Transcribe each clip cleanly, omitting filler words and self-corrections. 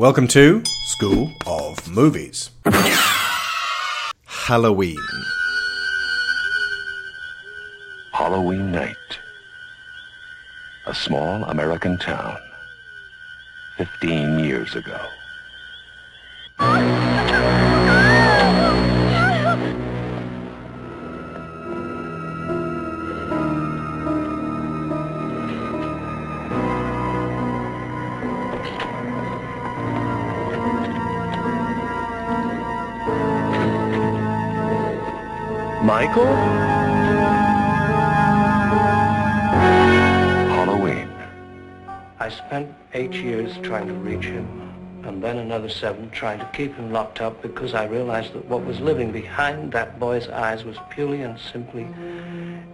Welcome to School of Movies. Halloween night. A small American town. 15 years ago. Michael? Halloween. I spent 8 years trying to reach him, and then another 7 trying to keep him locked up because I realized that what was living behind that boy's eyes was purely and simply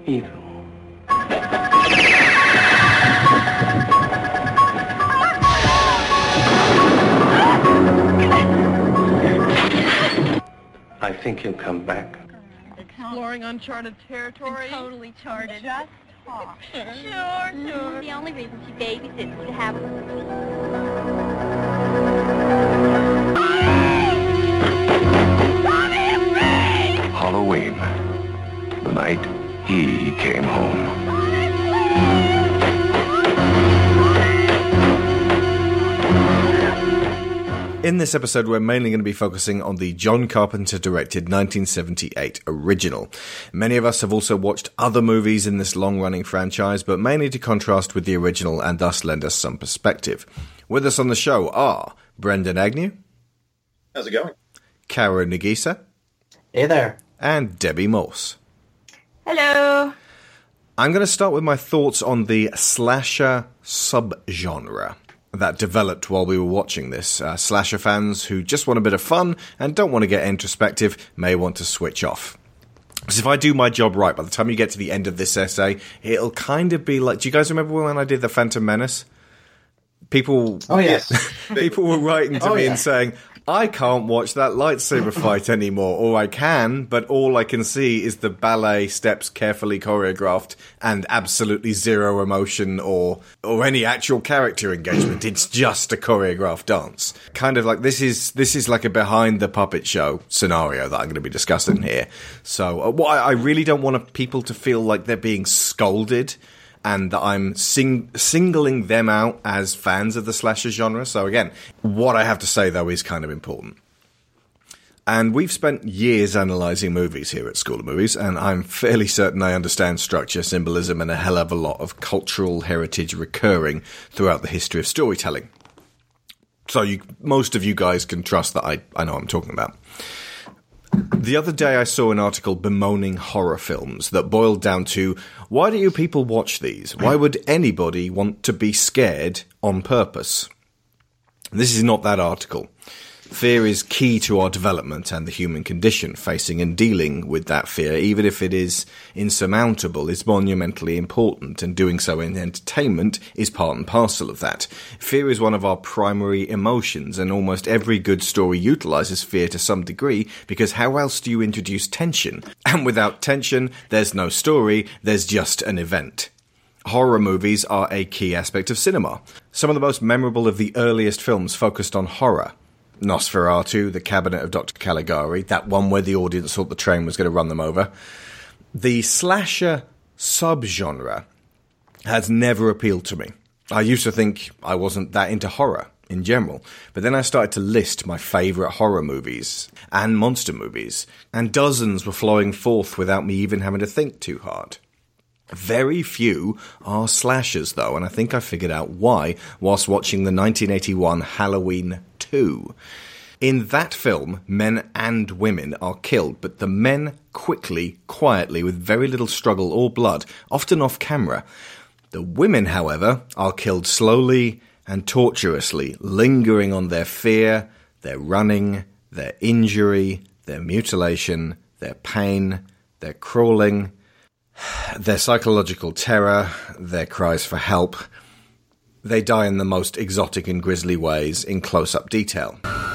evil. I think he'll come back. Exploring uncharted territory. It's totally charted. Just talk. Sure. The only reason she babysits was to have a... Halloween. The night he came home. In this episode, we're mainly going to be focusing on the John Carpenter-directed 1978 original. Many of us have also watched other movies in this long-running franchise, but mainly to contrast with the original and thus lend us some perspective. With us on the show are Brendan Agnew. How's it going? Kaoru Negisa. Hey there. And Debbie Morse. Hello. I'm going to start with my thoughts on the slasher subgenre that developed while we were watching this. Slasher fans who just want a bit of fun and don't want to get introspective may want to switch off. Because if I do my job right, by the time you get to the end of this essay, it'll kind of be like... Do you guys remember when I did The Phantom Menace? People... Oh, yes. People were writing to me and saying, I can't watch that lightsaber fight anymore. Or I can, but all I can see is the ballet steps carefully choreographed and absolutely zero emotion or any actual character engagement. It's just a choreographed dance. Kind of like this is like a behind the puppet show scenario that I'm going to be discussing here. So I really don't want people to feel like they're being scolded and that I'm singling them out as fans of the slasher genre. So again, what I have to say, though, is kind of important. And we've spent years analysing movies here at School of Movies, and I'm fairly certain I understand structure, symbolism, and a hell of a lot of cultural heritage recurring throughout the history of storytelling. So most of you guys can trust that I know what I'm talking about. The other day I saw an article bemoaning horror films that boiled down to, why do you people watch these? Why would anybody want to be scared on purpose? This is not that article. Fear is key to our development and the human condition. Facing and dealing with that fear, even if it is insurmountable, is monumentally important, and doing so in entertainment is part and parcel of that. Fear is one of our primary emotions, and almost every good story utilises fear to some degree, because how else do you introduce tension? And without tension, there's no story, there's just an event. Horror movies are a key aspect of cinema. Some of the most memorable of the earliest films focused on horror. Nosferatu, The Cabinet of Dr. Caligari, that one where the audience thought the train was going to run them over. The slasher subgenre has never appealed to me. I used to think I wasn't that into horror in general, but then I started to list my favourite horror movies and monster movies, and dozens were flowing forth without me even having to think too hard. Very few are slashers, though, and I think I figured out why whilst watching the 1981 Halloween 2. In that film, men and women are killed, but the men quickly, quietly, with very little struggle or blood, often off camera. The women, however, are killed slowly and tortuously, lingering on their fear, their running, their injury, their mutilation, their pain, their crawling, their psychological terror, their cries for help. They die in the most exotic and grisly ways, in close-up detail. No!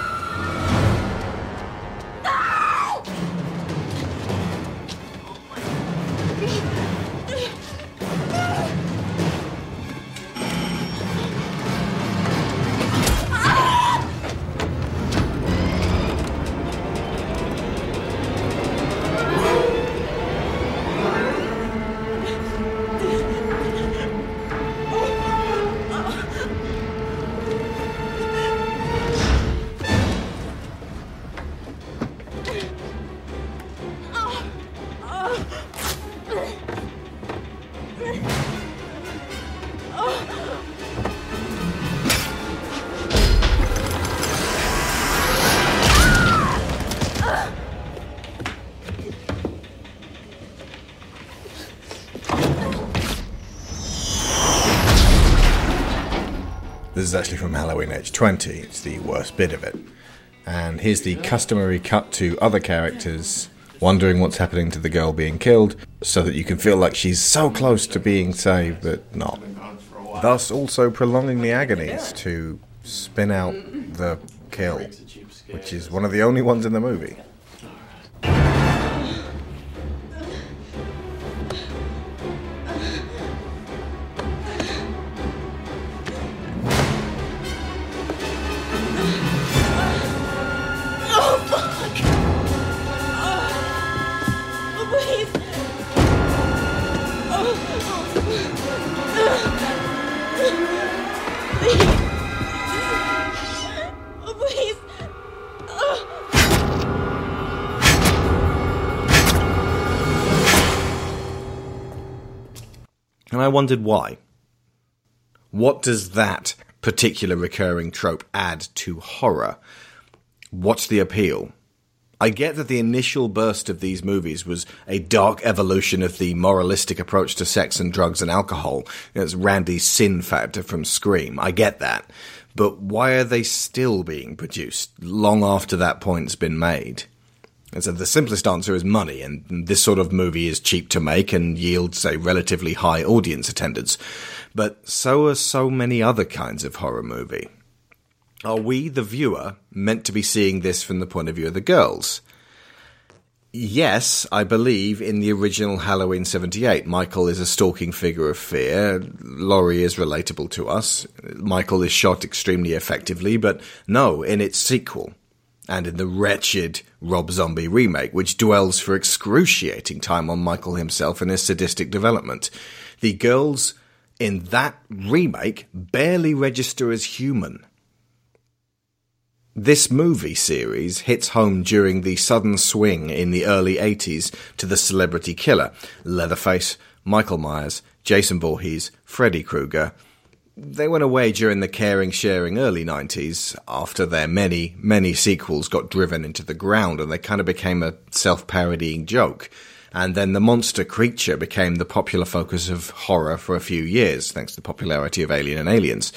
is actually from Halloween H20. It's the worst bit of it. And here's the customary cut to other characters wondering what's happening to the girl being killed, so that you can feel like she's so close to being saved but not. Thus also prolonging the agonies to spin out the kill, which is one of the only ones in the movie. And I wondered why. What does that particular recurring trope add to horror? What's the appeal? I get that the initial burst of these movies was a dark evolution of the moralistic approach to sex and drugs and alcohol. It's Randy's sin factor from Scream. I get that. But why are they still being produced long after that point's been made? And so the simplest answer is money, and this sort of movie is cheap to make and yields a relatively high audience attendance. But so are so many other kinds of horror movie. Are we, the viewer, meant to be seeing this from the point of view of the girls? Yes, I believe in the original Halloween 78. Michael is a stalking figure of fear. Laurie is relatable to us. Michael is shot extremely effectively, but no, in its sequel. And in the wretched Rob Zombie remake, which dwells for excruciating time on Michael himself and his sadistic development. The girls in that remake barely register as human. This movie series hits home during the sudden swing in the early 80s to the celebrity killer. Leatherface, Michael Myers, Jason Voorhees, Freddy Krueger. They went away during the caring-sharing early 90s after their many, many sequels got driven into the ground, and they kind of became a self-parodying joke. And then the monster creature became the popular focus of horror for a few years, thanks to the popularity of Alien and Aliens,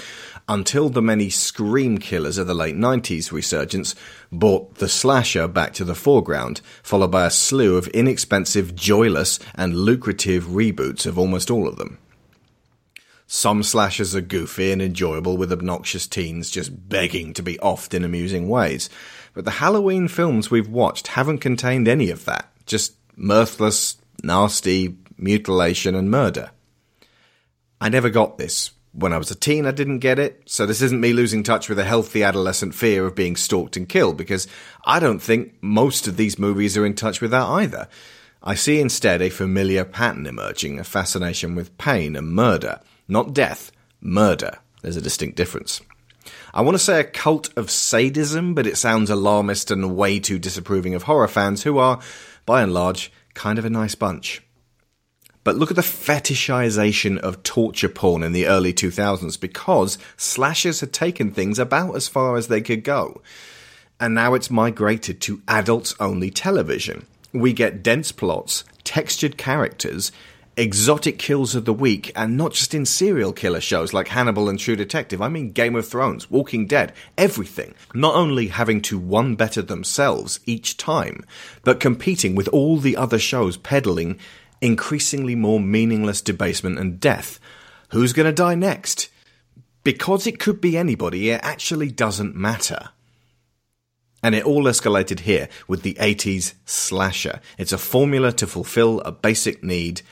until the many Scream killers of the late 90s resurgence brought the slasher back to the foreground, followed by a slew of inexpensive, joyless, and lucrative reboots of almost all of them. Some slashers are goofy and enjoyable, with obnoxious teens just begging to be offed in amusing ways. But the Halloween films we've watched haven't contained any of that. Just mirthless, nasty mutilation and murder. I never got this. When I was a teen, I didn't get it. So this isn't me losing touch with a healthy adolescent fear of being stalked and killed, because I don't think most of these movies are in touch with that either. I see instead a familiar pattern emerging, a fascination with pain and murder. Not death, murder. There's a distinct difference. I want to say a cult of sadism, but it sounds alarmist and way too disapproving of horror fans, who are, by and large, kind of a nice bunch. But look at the fetishization of torture porn in the early 2000s, because slashers had taken things about as far as they could go. And now it's migrated to adults-only television. We get dense plots, textured characters, exotic kills of the week, and not just in serial killer shows like Hannibal and True Detective. I mean Game of Thrones, Walking Dead, everything. Not only having to one-better themselves each time, but competing with all the other shows peddling increasingly more meaningless debasement and death. Who's going to die next? Because it could be anybody, it actually doesn't matter. And it all escalated here with the 80s slasher. It's a formula to fulfill a basic need.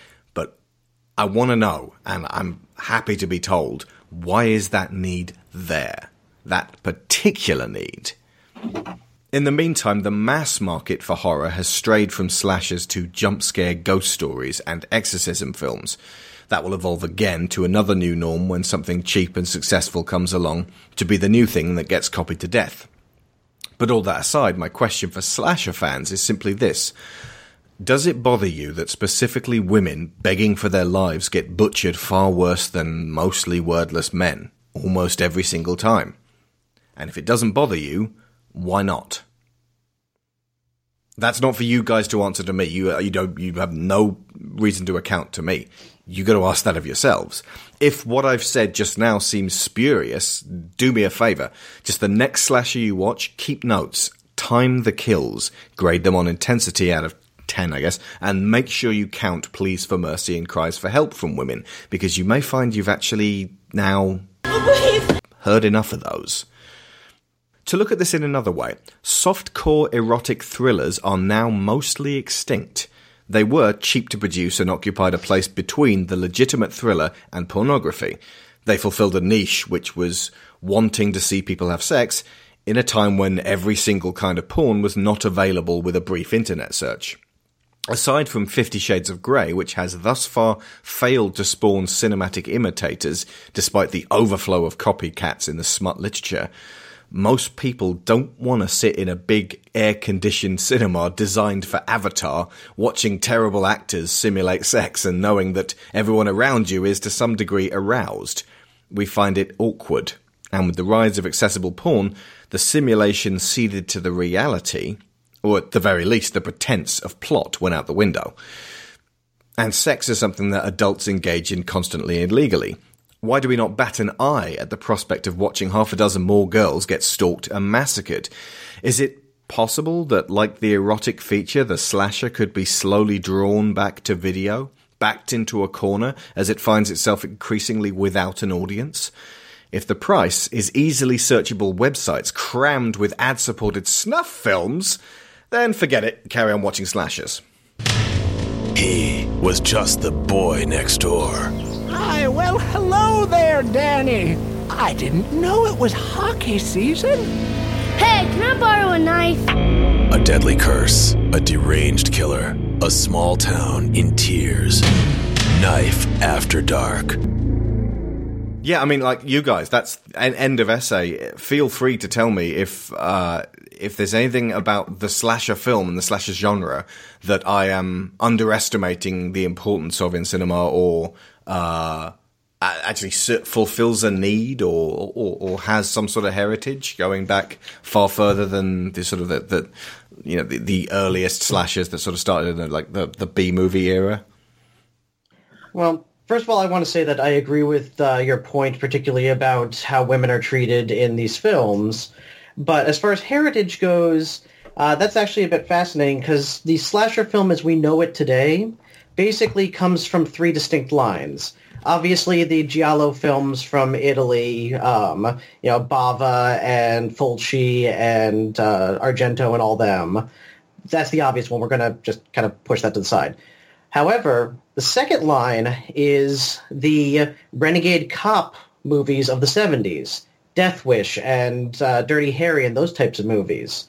I want to know, and I'm happy to be told, why is that need there? That particular need. In the meantime, the mass market for horror has strayed from slashers to jump scare ghost stories and exorcism films. That will evolve again to another new norm when something cheap and successful comes along to be the new thing that gets copied to death. But all that aside, my question for slasher fans is simply this. Does it bother you that specifically women begging for their lives get butchered far worse than mostly wordless men, almost every single time? And if it doesn't bother you, why not? That's not for you guys to answer to me. You have no reason to account to me. You got to ask that of yourselves. If what I've said just now seems spurious, do me a favor. Just the next slasher you watch, keep notes, time the kills, grade them on intensity out of 10, I guess, and make sure you count pleas for mercy and cries for help from women, because you may find you've actually now heard enough of those. To look at this in another way, softcore erotic thrillers are now mostly extinct. They were cheap to produce and occupied a place between the legitimate thriller and pornography. They fulfilled a niche which was wanting to see people have sex in a time when every single kind of porn was not available with a brief internet search. Aside from 50 Shades of Grey, which has thus far failed to spawn cinematic imitators despite the overflow of copycats in the smut literature, most people don't want to sit in a big air-conditioned cinema designed for Avatar, watching terrible actors simulate sex and knowing that everyone around you is to some degree aroused. We find it awkward. And with the rise of accessible porn, the simulation ceded to the reality, or at the very least the pretense of plot, went out the window. And sex is something that adults engage in constantly and legally. Why do we not bat an eye at the prospect of watching half a dozen more girls get stalked and massacred? Is it possible that, like the erotic feature, the slasher could be slowly drawn back to video, backed into a corner as it finds itself increasingly without an audience? If the price is easily searchable websites crammed with ad-supported snuff films, then forget it, carry on watching slashers. He was just the boy next door. Hi, well, hello there, Danny. I didn't know it was hockey season. Hey, can I borrow a knife? A deadly curse, a deranged killer, a small town in tears. Knife After Dark. Yeah, I mean, like, you guys, that's an end of essay. Feel free to tell me if there's anything about the slasher film and the slasher genre that I am underestimating the importance of in cinema, or actually fulfills a need, or has some sort of heritage going back far further than the sort of the earliest slashers that sort of started in the B movie era. Well, first of all, I want to say that I agree with your point, particularly about how women are treated in these films. But as far as heritage goes, that's actually a bit fascinating, because the slasher film as we know it today basically comes from three distinct lines. Obviously, the Giallo films from Italy, Bava and Fulci and Argento and all them. That's the obvious one. We're going to just kind of push that to the side. However, the second line is the renegade cop movies of the 70s, Death Wish and Dirty Harry and those types of movies.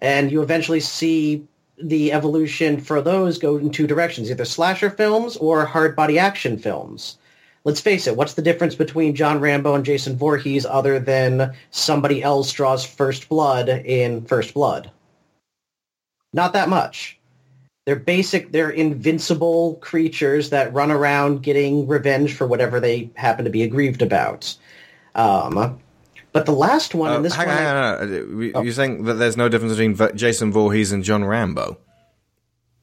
And you eventually see the evolution for those go in two directions, either slasher films or hard body action films. Let's face it, what's the difference between John Rambo and Jason Voorhees other than somebody else draws first blood in First Blood? Not that much. They're basic, they're invincible creatures that run around getting revenge for whatever they happen to be aggrieved about. But the last one, and this one... Hang on. You're saying that there's no difference between Jason Voorhees and John Rambo?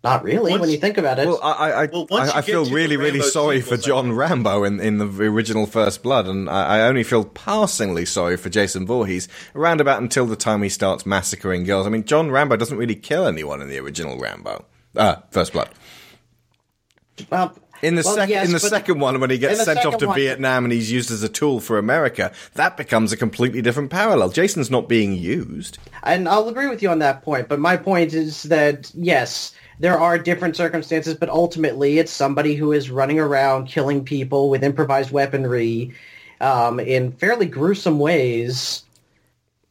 Not really, when you think about it. Well, I feel really, really sorry for John Rambo in the original First Blood, and I only feel passingly sorry for Jason Voorhees around about until the time he starts massacring girls. I mean, John Rambo doesn't really kill anyone in the original Rambo. First Blood. In the second one, when he gets sent off to Vietnam and he's used as a tool for America, that becomes a completely different parallel. Jason's not being used. And I'll agree with you on that point, but my point is that, yes, there are different circumstances, but ultimately it's somebody who is running around killing people with improvised weaponry in fairly gruesome ways,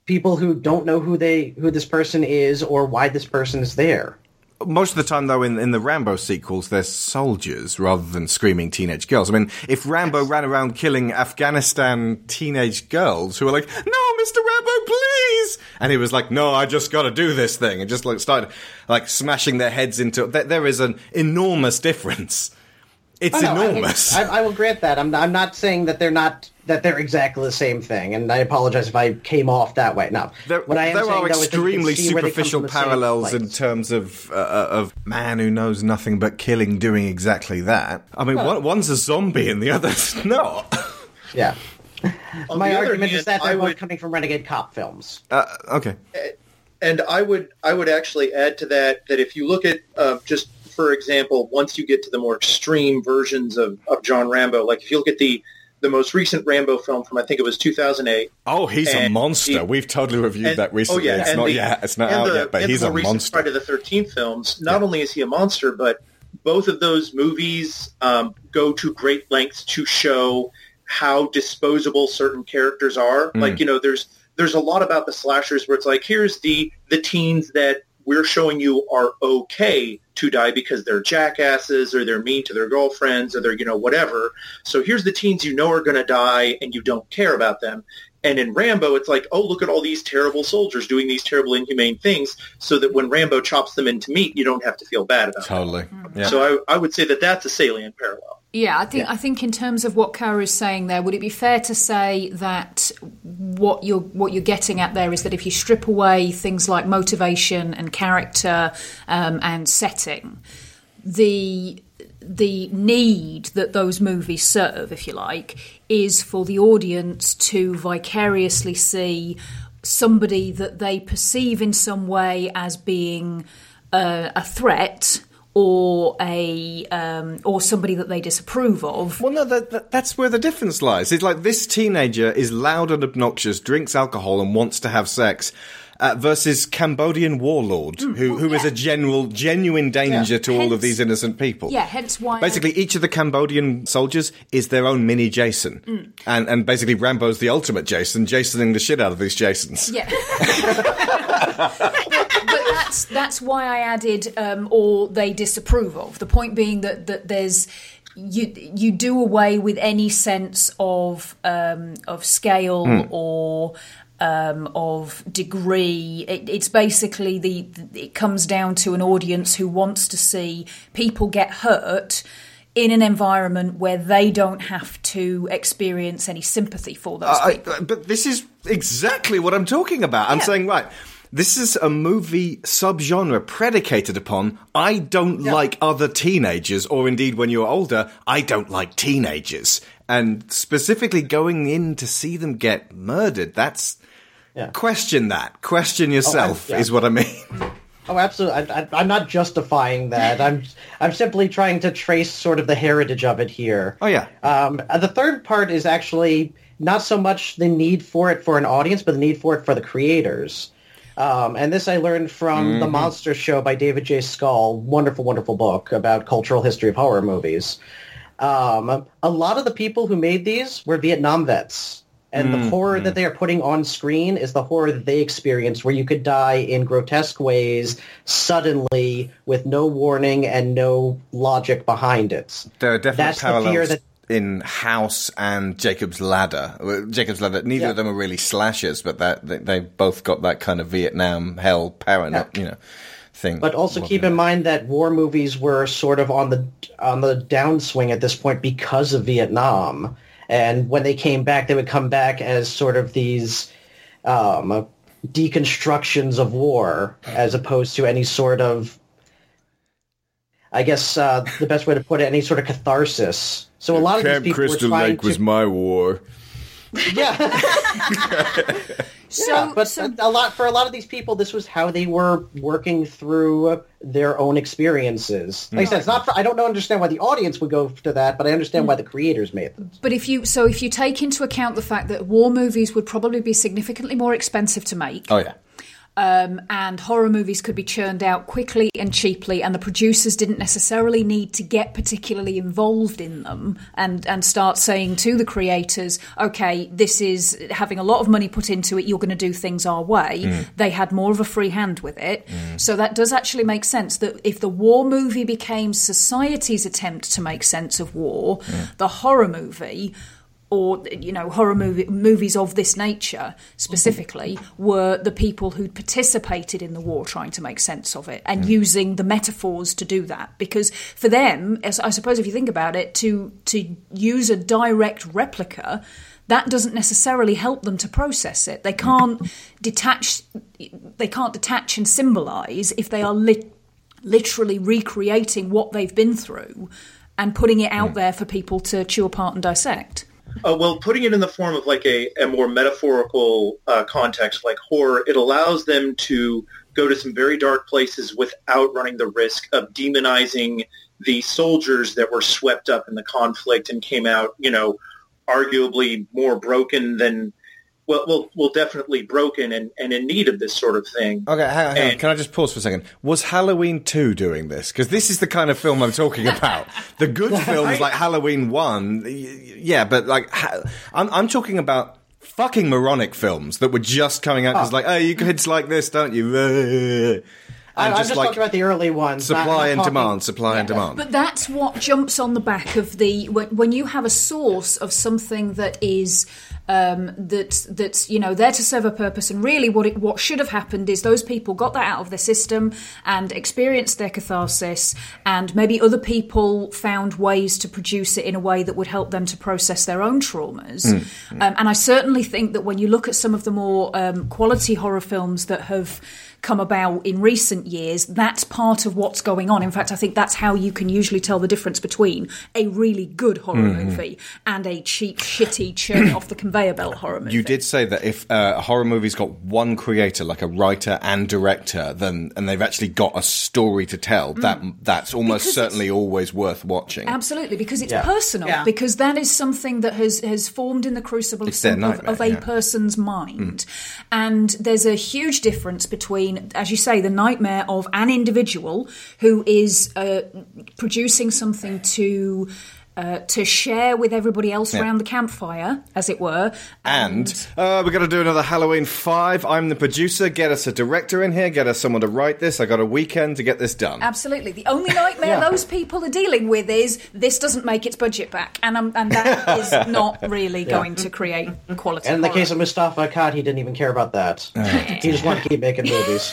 people who don't know who this person is or why this person is there. Most of the time, though, in the Rambo sequels, they're soldiers rather than screaming teenage girls. I mean, if Rambo ran around killing Afghanistan teenage girls who were like, "No, Mr. Rambo, please!" and he was like, "No, I just gotta do this thing," and just like started like smashing their heads into... There is an enormous difference. It's enormous. I will grant that. I'm not saying that they're exactly the same thing, and I apologize if I came off that way. No, there are extremely superficial parallels in terms of man who knows nothing but killing doing exactly that. I mean, one's a zombie and the other's not. Yeah. My argument is that they're both coming from renegade cop films. Okay. And I would actually add to that if you look at just, for example, once you get to the more extreme versions of John Rambo, like if you look at the most recent Rambo film from, I think it was 2008. Oh, he's a monster. We've totally reviewed that recently. Oh yeah, it's not out yet, but he's a monster. Friday the 13th films, not only is he a monster, but both of those movies go to great lengths to show how disposable certain characters are. Mm. Like, you know, there's a lot about the slashers where it's like, here's the teens that we're showing you are okay to die because they're jackasses or they're mean to their girlfriends or they're, you know, whatever. So here's the teens you know are going to die and you don't care about them. And in Rambo, it's like, oh, look at all these terrible soldiers doing these terrible inhumane things so that when Rambo chops them into meat, you don't have to feel bad about it. Totally. Yeah. So I would say that that's a salient parallel. Yeah, I think in terms of what Kaoru's saying there, would it be fair to say that what you're getting at there is that if you strip away things like motivation and character and setting, the need that those movies serve, if you like, is for the audience to vicariously see somebody that they perceive in some way as being a threat or a or somebody that they disapprove of. Well, no, that's where the difference lies. It's like this teenager is loud and obnoxious, drinks alcohol and wants to have sex, versus Cambodian warlord who is a genuine danger to all of these innocent people. Yeah, hence why... Basically, each of the Cambodian soldiers is their own mini Jason. Mm. And basically Rambo's the ultimate Jason, Jasoning the shit out of these Jasons. Yeah. But that's why I added or they disapprove of. The point being that there's... You do away with any sense of scale or... of degree. It's basically it comes down to an audience who wants to see people get hurt in an environment where they don't have to experience any sympathy for those people. But this is exactly what I'm talking about. I'm saying, right, this is a movie subgenre predicated upon I don't like other teenagers, or indeed when you're older, I don't like teenagers. And specifically going in to see them get murdered, that's... Yeah. Question yourself is what I mean. Oh, absolutely. I'm not justifying that. I'm simply trying to trace sort of the heritage of it here. Oh, yeah. The third part is actually not so much the need for it for an audience, but the need for it for the creators. And this I learned from The Monster Show by David J. Scull, wonderful, wonderful book about cultural history of horror movies. A lot of the people who made these were Vietnam vets, and the horror that they are putting on screen is the horror that they experienced, where you could die in grotesque ways suddenly with no warning and no logic behind it. There are definitely parallels in House and Jacob's Ladder. Neither of them are really slashers, but they both got that kind of Vietnam hell paranoia, you know. Thing. But also keep in mind that war movies were sort of on the downswing at this point because of Vietnam, and when they came back, they would come back as sort of these deconstructions of war, as opposed to any sort of, I guess the best way to put it, any sort of catharsis. So a lot of these people Crystal were trying Lake to... was my war. Yeah. A lot of these people, this was how they were working through their own experiences. Like I said, I don't understand why the audience would go to that, but I understand why the creators made them. But if you take into account the fact that war movies would probably be significantly more expensive to make. Oh yeah. And horror movies could be churned out quickly and cheaply, and the producers didn't necessarily need to get particularly involved in them and start saying to the creators, okay, this is having a lot of money put into it, you're going to do things our way. They had more of a free hand with it. So that does actually make sense, that if the war movie became society's attempt to make sense of war, the horror movie or, you know, horror movies of this nature specifically, were the people who participated in the war trying to make sense of it and using the metaphors to do that. Because for them, I suppose if you think about it, to use a direct replica, that doesn't necessarily help them to process it. They can't detach and symbolise if they are literally recreating what they've been through and putting it out there for people to chew apart and dissect. Well, putting it in the form of like a more metaphorical context, like horror, it allows them to go to some very dark places without running the risk of demonizing the soldiers that were swept up in the conflict and came out, you know, arguably more broken than, well, definitely broken and in need of this sort of thing. Okay, hang on. Can I just pause for a second? Was Halloween 2 doing this? Because this is the kind of film I'm talking about. The good films like Halloween 1, yeah, but like I'm talking about fucking moronic films that were just coming out because like, oh, you kids like this, don't you? I'm just talking about the early ones. Supply and demand. But that's what jumps on the back of the... When you have a source of something that is... that's you know, there to serve a purpose, and really what should have happened is those people got that out of their system and experienced their catharsis, and maybe other people found ways to produce it in a way that would help them to process their own traumas. And I certainly think that when you look at some of the more quality horror films that have come about in recent years, that's part of what's going on. In fact, I think that's how you can usually tell the difference between a really good horror movie and a cheap, shitty churn off the conveyor belt horror movie. You did say that if horror movies got one creator, like a writer and director, and they've actually got a story to tell, that's almost certainly always worth watching. Absolutely, because it's personal, because that is something that has formed in the crucible of a person's mind. And there's a huge difference between, as you say, the nightmare of an individual who is producing something to share with everybody else around the campfire, as it were. And we're going to do another Halloween 5. I'm the producer. Get us a director in here. Get us someone to write this. I got a weekend to get this done. Absolutely. The only nightmare those people are dealing with is this doesn't make its budget back. And that is not really going to create quality. And in the case of Mustafa Akkad, he didn't even care about that. He just wanted to keep making movies.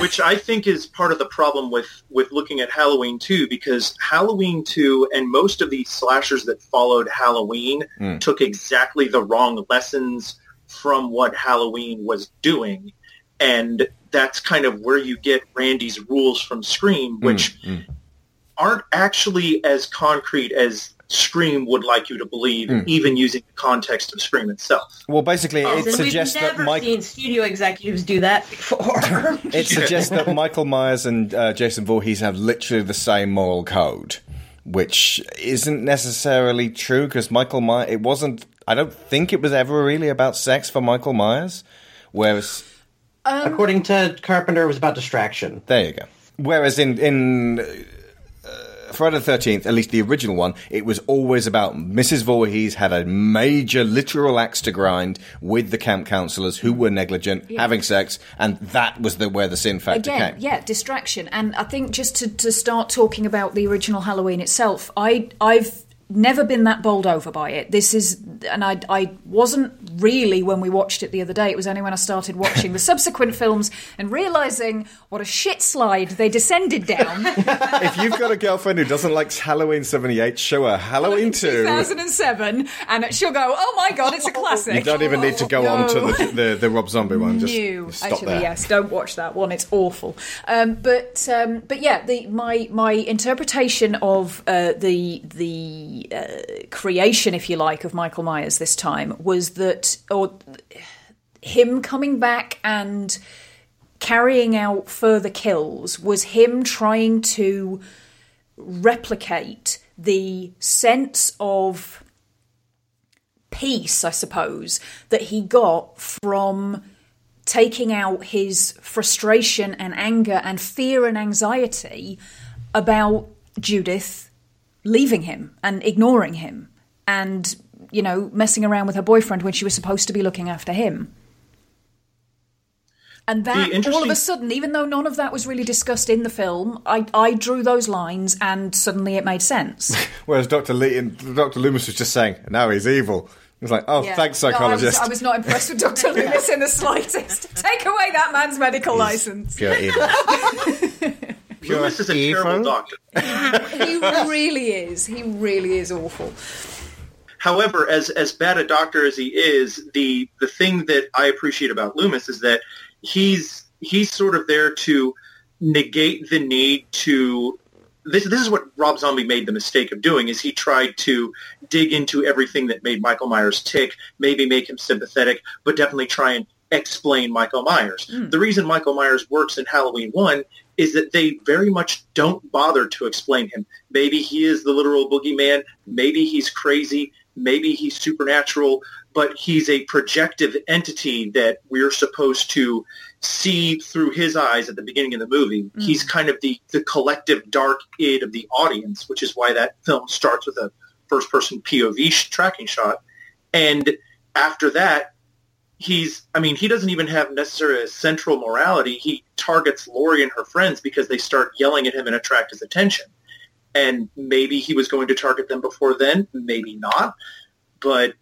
Which I think is part of the problem with looking at Halloween 2, because Halloween 2 and most of these slashers that followed Halloween took exactly the wrong lessons from what Halloween was doing. And that's kind of where you get Randy's rules from Scream, which aren't actually as concrete as Scream would like you to believe, even using the context of Scream itself. Well, basically, it suggests that seen studio executives do that before. It suggests that Michael Myers and Jason Voorhees have literally the same moral code, which isn't necessarily true, because Michael Myers, it wasn't, I don't think it was ever really about sex for Michael Myers, whereas... according to Carpenter, it was about distraction. There you go. Whereas in Friday the 13th, at least the original one, it was always about Mrs. Voorhees had a major literal axe to grind with the camp counselors who were negligent, having sex, and that was where the sin factor came. Yeah, distraction. And I think just to start talking about the original Halloween itself, I've never been that bowled over by it. This is, and I wasn't really when we watched it the other day. It was only when I started watching the subsequent films and realising what a shit slide they descended down. If you've got a girlfriend who doesn't like Halloween 78, show her Halloween 2. 2007, and she'll go, oh my God, it's a classic. You don't even need to go on to the Rob Zombie one. Just stop there. Yes, don't watch that one. It's awful. But yeah, my interpretation of the creation, if you like, of Michael Myers this time was that, or him coming back and carrying out further kills, was him trying to replicate the sense of peace, I suppose, that he got from taking out his frustration and anger and fear and anxiety about Judith leaving him and ignoring him and, you know, messing around with her boyfriend when she was supposed to be looking after him. And that, all of a sudden, even though none of that was really discussed in the film, I drew those lines and suddenly it made sense. Whereas Dr. Loomis was just saying, now he's evil. It's like, oh, yeah. Thanks, psychologist. No, I was not impressed with Dr. Loomis in the slightest. Take away that man's medical license. Pure evil. Loomis is a terrible doctor. He really is. He really is awful. However, as bad a doctor as he is, the thing that I appreciate about Loomis is that he's sort of there to negate the need to. This is what Rob Zombie made the mistake of doing, is he tried to dig into everything that made Michael Myers tick, maybe make him sympathetic, but definitely try and explain Michael Myers. Mm. The reason Michael Myers works in Halloween 1 is that they very much don't bother to explain him. Maybe he is the literal boogeyman, maybe he's crazy, maybe he's supernatural, but he's a projective entity that we're supposed to see through his eyes at the beginning of the movie. Mm. He's kind of the collective dark id of the audience, which is why that film starts with a first-person POV tracking shot. And after that, he doesn't even have necessarily a central morality. He targets Laurie and her friends because they start yelling at him and attract his attention. And maybe he was going to target them before then, maybe not. But,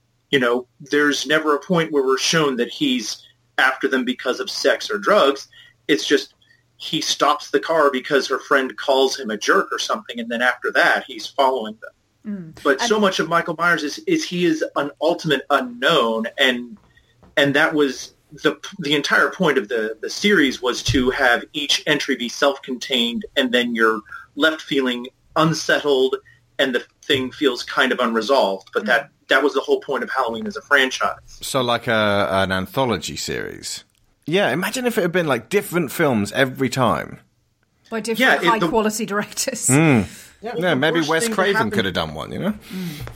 there's never a point where we're shown that he's after them because of sex or drugs. It's just he stops the car because her friend calls him a jerk or something, and then after that, he's following them. Mm. But so much of Michael Myers is he is an ultimate unknown, and that was the entire point of the series, was to have each entry be self-contained, and then you're left feeling unsettled and the thing feels kind of unresolved. But that was the whole point of Halloween as a franchise. So like an anthology series. Yeah, imagine if it had been like different films every time. By different high-quality directors. Mm. Yeah, maybe Wes Craven could have done one, Mm.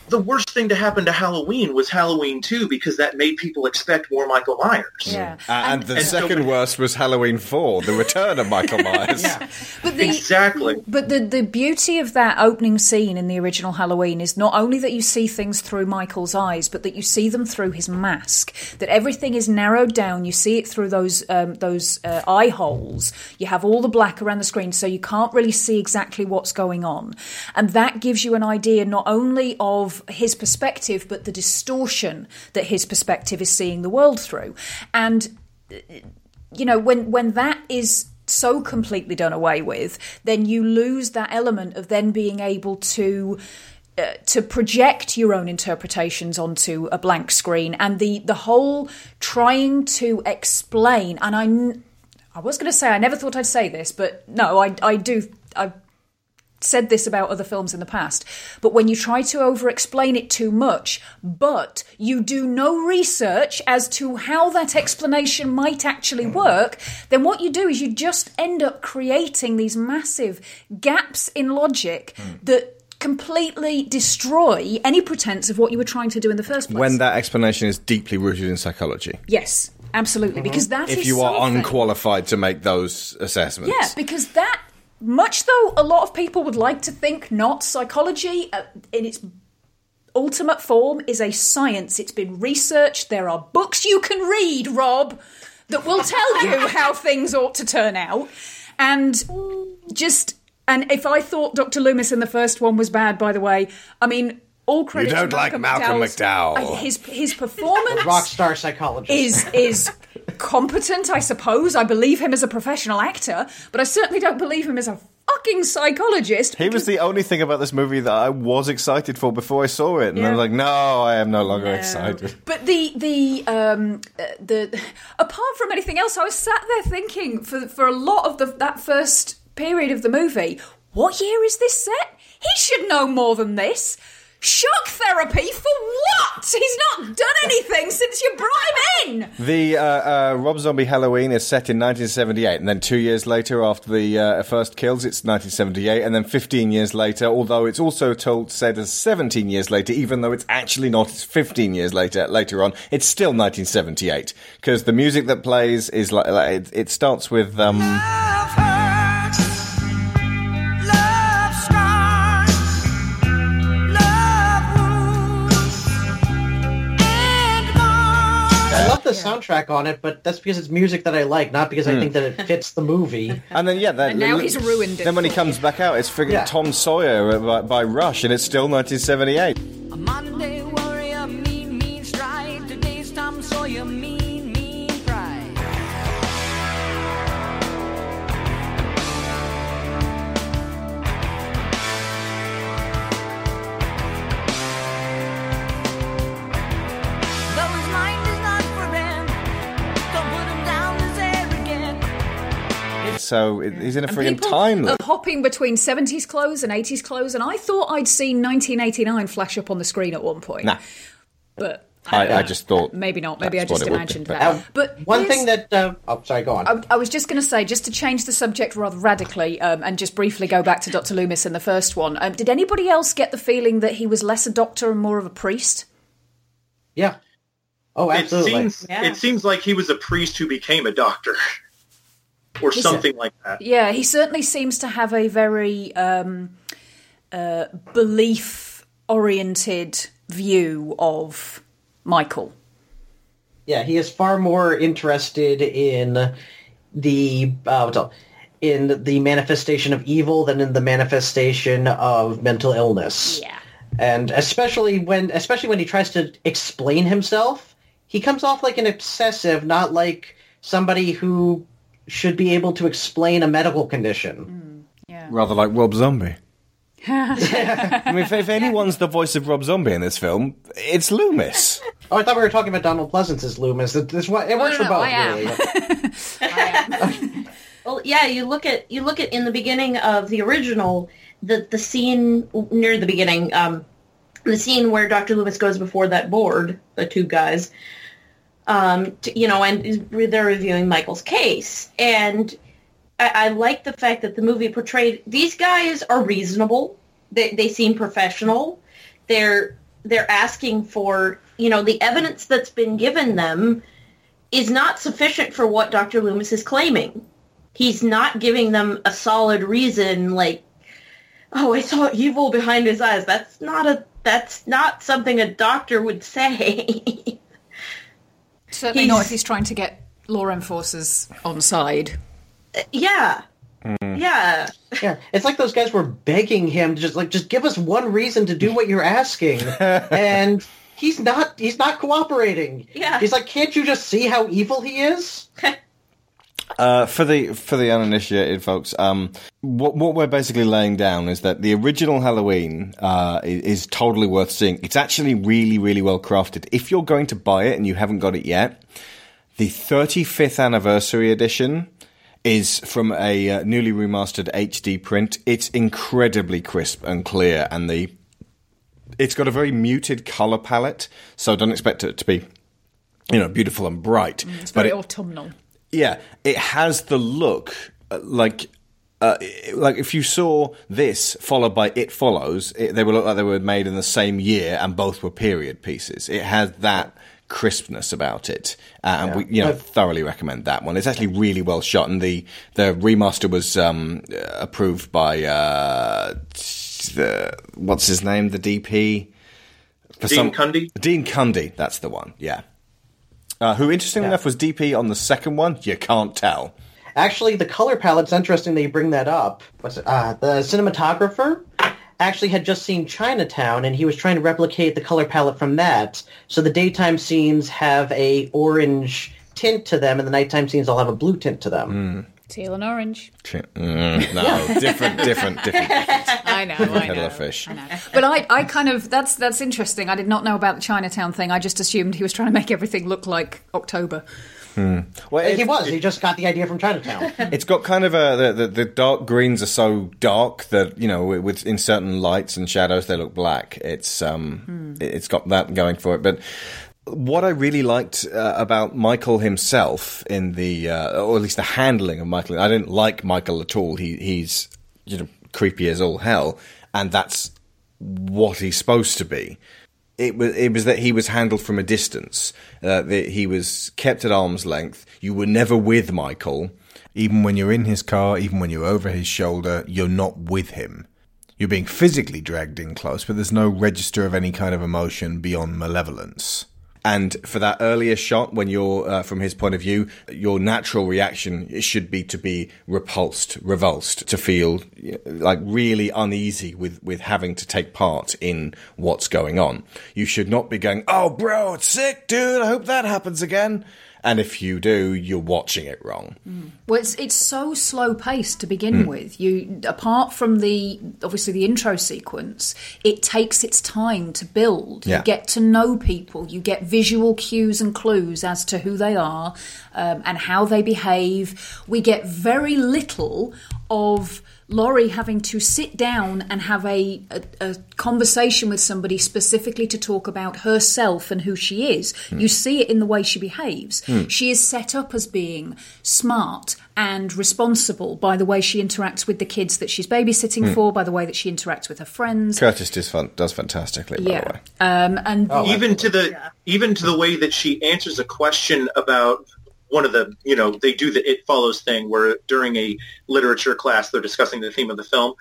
The worst thing to happen to Halloween was Halloween 2, because that made people expect more Michael Myers. Yeah. And the second worst was Halloween 4, the return of Michael Myers. Yeah. Exactly. But the beauty of that opening scene in the original Halloween is not only that you see things through Michael's eyes, but that you see them through his mask, that everything is narrowed down, you see it through those eye holes, you have all the black around the screen, so you can't really see exactly what's going on. And that gives you an idea not only of his perspective, but the distortion that his perspective is seeing the world through. And, when that is so completely done away with, then you lose that element of then being able to project your own interpretations onto a blank screen. And the whole trying to explain, and I was going to say I never thought I'd say this, but no, I do... I've said this about other films in the past, but when you try to over-explain it too much, but you do no research as to how that explanation might actually work, then what you do is you just end up creating these massive gaps in logic that completely destroy any pretense of what you were trying to do in the first place. When that explanation is deeply rooted in psychology. Yes, absolutely, because that is if you are unqualified to make those assessments. Yeah, because that... Much though a lot of people would like to think not, psychology in its ultimate form is a science. It's been researched. There are books you can read, Rob, that will tell you how things ought to turn out. And if I thought Dr. Loomis in the first one was bad, by the way, I mean... All credit. You don't like Malcolm McDowell. His performance, rock star psychologist, is competent. I suppose I believe him as a professional actor, but I certainly don't believe him as a fucking psychologist. He was the only thing about this movie that I was excited for before I saw it, and I was like, "No, I am no longer excited." But the apart from anything else, I was sat there thinking for a lot of that first period of the movie, what year is this set? He should know more than this. Shock therapy for what? He's not done anything since you brought him in! The Rob Zombie Halloween is set in 1978, and then 2 years later after the first kills, it's 1978, and then 15 years later, although it's also said as 17 years later, even though it's actually not, it's 15 years later on, it's still 1978, because the music that plays is like it starts with... the soundtrack on it, but that's because it's music that I like, not because I think that it fits the movie. And then, and now he's ruined it. Then when he comes back out, it's friggin' Tom Sawyer by Rush, and it's still 1978. A modern day warrior, mean, mean stride. Today's Tom Sawyer, mean, mean pride. So he's in a friggin' time loop. Hopping between 70s clothes and 80s clothes, and I thought I'd seen 1989 flash up on the screen at one point. Nah. But I just thought... Maybe not. Maybe I just imagined that. But one thing that... oh, sorry, go on. I was just going to say, just to change the subject rather radically and just briefly go back to Dr. Loomis in the first one, did anybody else get the feeling that he was less a doctor and more of a priest? Yeah. Oh, absolutely. It seems like he was a priest who became a doctor. Or something like that. Yeah, he certainly seems to have a very belief-oriented view of Michael. Yeah, he is far more interested in the manifestation of evil than in the manifestation of mental illness. Yeah, and especially when he tries to explain himself, he comes off like an obsessive, not like somebody who should be able to explain a medical condition. Rather like Rob Zombie. I mean, if anyone's the voice of Rob Zombie in this film, it's Loomis. Oh, I thought we were talking about Donald Pleasance's Loomis. It works for both, really. I am. Well, yeah, you look at in the beginning of the original, the scene near the beginning, the scene where Dr. Loomis goes before that board, the two guys, and they're reviewing Michael's case. And I like the fact that the movie portrayed these guys are reasonable. They seem professional. They're asking for, the evidence that's been given them is not sufficient for what Dr. Loomis is claiming. He's not giving them a solid reason, like, oh, I saw evil behind his eyes. That's not something a doctor would say. Certainly not if he's trying to get law enforcers on side. Yeah. It's like those guys were begging him to just give us one reason to do what you're asking, and he's not cooperating. Yeah, he's like, can't you just see how evil he is? For the uninitiated folks, what we're basically laying down is that the original Halloween is totally worth seeing. It's actually really, really well crafted. If you're going to buy it and you haven't got it yet, the 35th anniversary edition is from a newly remastered HD print. It's incredibly crisp and clear, and it's got a very muted colour palette, so don't expect it to be, beautiful and bright. It's very autumnal. Yeah, it has the look like if you saw this followed by It Follows, they would look like they were made in the same year and both were period pieces. It has that crispness about it, and we thoroughly recommend that one. It's actually really well shot, and the remaster was approved by what's his name, the DP, Dean Cundey. Dean Cundey, that's the one. Yeah. Who, interestingly enough, was DP on the second one? You can't tell. Actually, the color palette's interesting that you bring that up. What's it? The cinematographer actually had just seen Chinatown, and he was trying to replicate the color palette from that. So the daytime scenes have a orange tint to them, and the nighttime scenes all have a blue tint to them. Teal and orange. No, different. I know. Fish. I know. But I kind of, that's interesting. I did not know about the Chinatown thing. I just assumed he was trying to make everything look like October. Well, he was. He just got the idea from Chinatown. It's got kind of the dark greens are so dark that, with in certain lights and shadows they look black. It's it's got that going for it, but. What I really liked about Michael himself in the, or at least the handling of Michael, I didn't like Michael at all. He's creepy as all hell, and that's what he's supposed to be. It was that he was handled from a distance. That he was kept at arm's length. You were never with Michael, even when you're in his car, even when you're over his shoulder. You're not with him. You're being physically dragged in close, but there's no register of any kind of emotion beyond malevolence. And for that earlier shot, when you're from his point of view, your natural reaction should be to be repulsed, revulsed, to feel like really uneasy with having to take part in what's going on. You should not be going, "Oh, bro, it's sick, dude. I hope that happens again." And if you do, you're watching it wrong. Mm. Well, it's so slow-paced to begin with. You, apart from the, obviously, the intro sequence, it takes its time to build. Yeah. You get to know people. You get visual cues and clues as to who they are and how they behave. We get very little of Laurie having to sit down and have a conversation with somebody specifically to talk about herself and who she is. You see it in the way she behaves. She is set up as being smart and responsible by the way she interacts with the kids that she's babysitting for, by the way that she interacts with her friends. Curtis does fantastically, by the way. Even to the way that she answers a question about one of the, they do the It Follows thing where during a literature class they're discussing the theme of the film.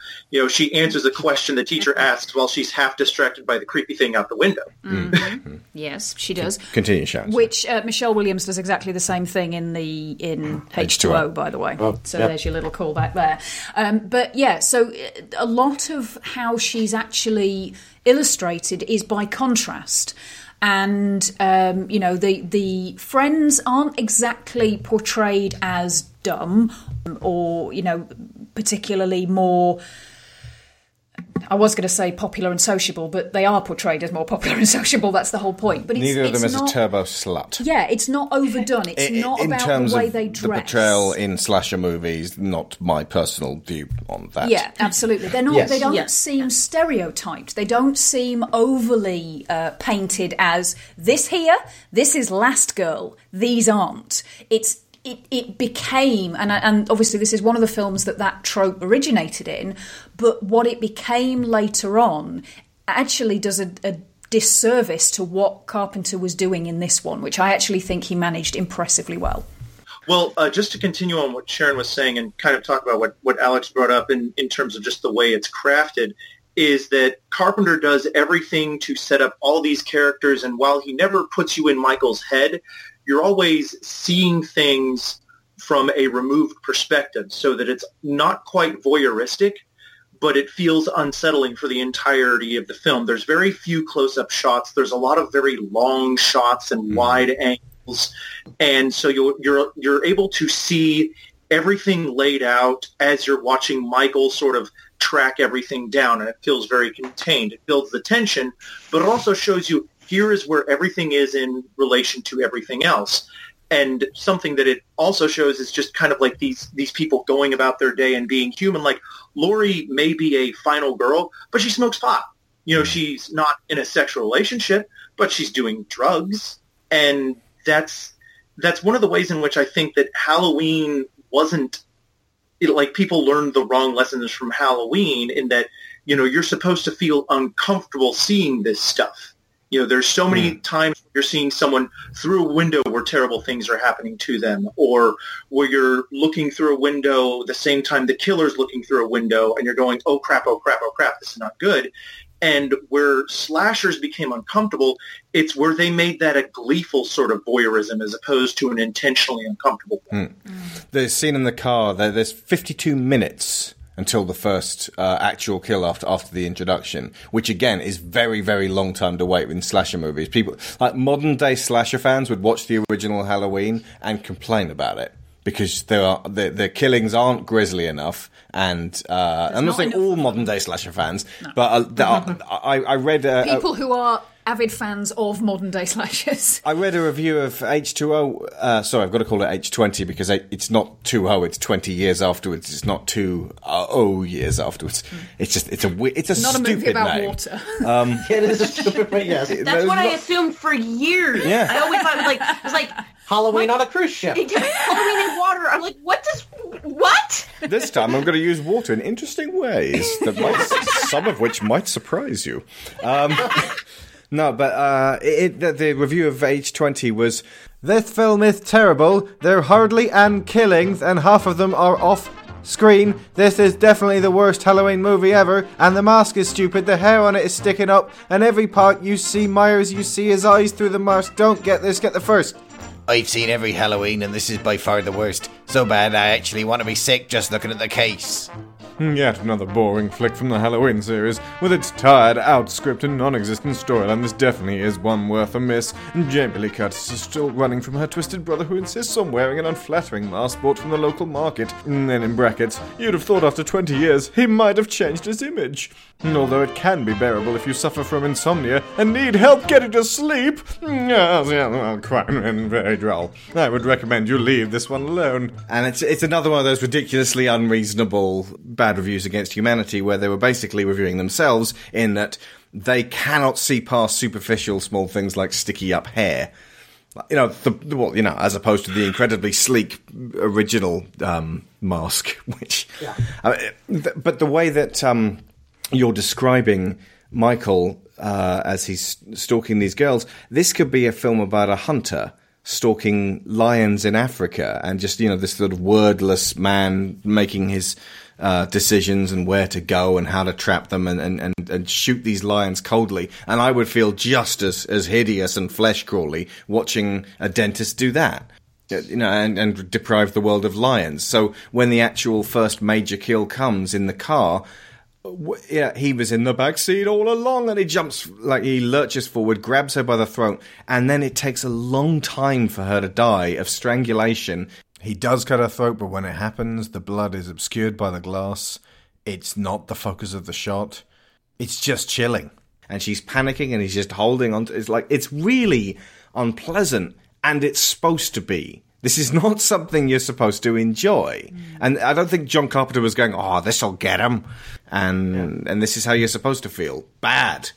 She answers a question the teacher asks while she's half distracted by the creepy thing out the window. Mm-hmm. Yes, she does. Continue, Sharon. Which Michelle Williams does exactly the same thing in H2O, by the way. Oh, so there's your little callback there. But yeah, so a lot of how she's actually illustrated is by contrast. And, the friends aren't exactly portrayed as dumb or, particularly more, I was going to say popular and sociable, but they are portrayed as more popular and sociable. That's the whole point. But neither of them is a turbo slut. Yeah, it's not overdone. It's not about the way they dress. In terms of the portrayal in slasher movies, not my personal view on that. Yeah, absolutely. They're not. Yes. They don't seem stereotyped. They don't seem overly painted as this here, this is Last Girl, these aren't. It became, and obviously this is one of the films that trope originated in, but what it became later on actually does a disservice to what Carpenter was doing in this one, which I actually think he managed impressively well. Well, just to continue on what Sharon was saying and kind of talk about what Alex brought up in terms of just the way it's crafted, is that Carpenter does everything to set up all these characters, and while he never puts you in Michael's head, you're always seeing things from a removed perspective so that it's not quite voyeuristic, but it feels unsettling for the entirety of the film. There's very few close-up shots. There's a lot of very long shots and wide angles. And so you're able to see everything laid out as you're watching Michael sort of track everything down, and it feels very contained. It builds the tension, but it also shows you here is where everything is in relation to everything else. And something that it also shows is just kind of like these people going about their day and being human. Like, Laurie may be a final girl, but she smokes pot. She's not in a sexual relationship, but she's doing drugs. And that's one of the ways in which I think that Halloween wasn't – like, people learned the wrong lessons from Halloween in that, you're supposed to feel uncomfortable seeing this stuff. There's so many times you're seeing someone through a window where terrible things are happening to them, or where you're looking through a window the same time the killer's looking through a window, and you're going, "Oh, crap, oh, crap, oh, crap, this is not good." And where slashers became uncomfortable, it's where they made that a gleeful sort of voyeurism as opposed to an intentionally uncomfortable one. The scene in the car, there's 52 minutes until the first actual kill after the introduction, which again is very, very long time to wait in slasher movies. People, like modern day slasher fans, would watch the original Halloween and complain about it because the killings aren't grisly enough. And I'm not saying all modern day slasher fans, but I read people who are avid fans of modern day slashers. I read a review of H2O. Sorry, I've got to call it H20 because it's not 2-0. It's 20 years afterwards. It's not 2-0 years afterwards. It's just it's not stupid a movie about name. Water. It is a stupid name. Yes, that's what I assumed for years. Yeah. I always thought it was like Halloween on a cruise ship. Halloween in water. I'm like, what? This time I'm going to use water in interesting ways, some of which might surprise you. No, but the review of H20 was, "This film is terrible, they're hardly and killings, and half of them are off Scream, this is definitely the worst Halloween movie ever, and the mask is stupid, the hair on it is sticking up, and every part you see Myers, you see his eyes through the mask. Don't get this, get the first. I've seen every Halloween and this is by far the worst. So bad I actually want to be sick just looking at the case. Yet another boring flick from the Halloween series. With its tired, out script and non-existent storyline, this definitely is one worth a miss. And Jamie Lee Curtis is still running from her twisted brother who insists on wearing an unflattering mask bought from the local market. And then in brackets, you'd have thought after 20 years he might have changed his image. Although it can be bearable if you suffer from insomnia and need help getting to sleep. Quite very droll. I would recommend you leave this one alone. And it's another one of those ridiculously unreasonable bad reviews against humanity where they were basically reviewing themselves in that they cannot see past superficial small things like sticky up hair. You know, as opposed to the incredibly sleek original mask, which... Yeah. But the way that... You're describing Michael as he's stalking these girls. This could be a film about a hunter stalking lions in Africa and just, this sort of wordless man making his decisions and where to go and how to trap them and shoot these lions coldly. And I would feel just as hideous and flesh-crawly watching a dentist do that. And deprive the world of lions. So when the actual first major kill comes in the car... Yeah, he was in the back seat all along, and he lurches forward, grabs her by the throat, and then it takes a long time for her to die of strangulation. He does cut her throat, but when it happens, the blood is obscured by the glass. It's not the focus of the shot. It's just chilling. And she's panicking, and he's just holding on to... It's really unpleasant, and it's supposed to be. This is not something you're supposed to enjoy. And I don't think John Carpenter was going, oh, this'll get him. And this is how you're supposed to feel. Bad.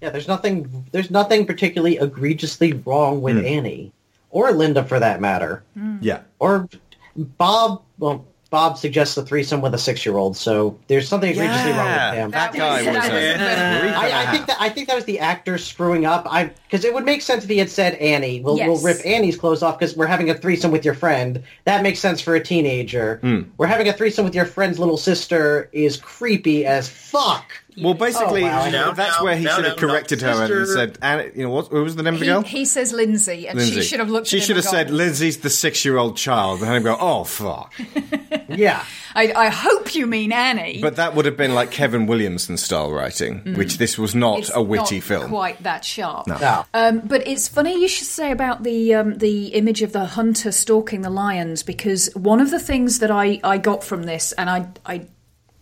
Yeah, there's nothing particularly egregiously wrong with Annie. Or Linda, for that matter. Mm. Yeah. Or Bob... Well, Bob suggests a threesome with a 6-year-old, so there's something egregiously wrong with him. That guy was I think that was the actor screwing up. Because it would make sense if he had said, Annie, we'll rip Annie's clothes off because we're having a threesome with your friend. That makes sense for a teenager. Mm. We're having a threesome with your friend's little sister is creepy as fuck. Well, basically, that's where he should have corrected her and said, Annie, what was the name of the girl? He says Lindsay, and Lindsay. She should have looked at him. She should have said, Lindsay's the 6-year-old child, and him go, oh, fuck. Yeah. I hope you mean Annie. But that would have been like Kevin Williamson-style writing, which this was not a witty film. It's not quite that sharp. No. But it's funny you should say about the image of the hunter stalking the lions, because one of the things that I got from this, and I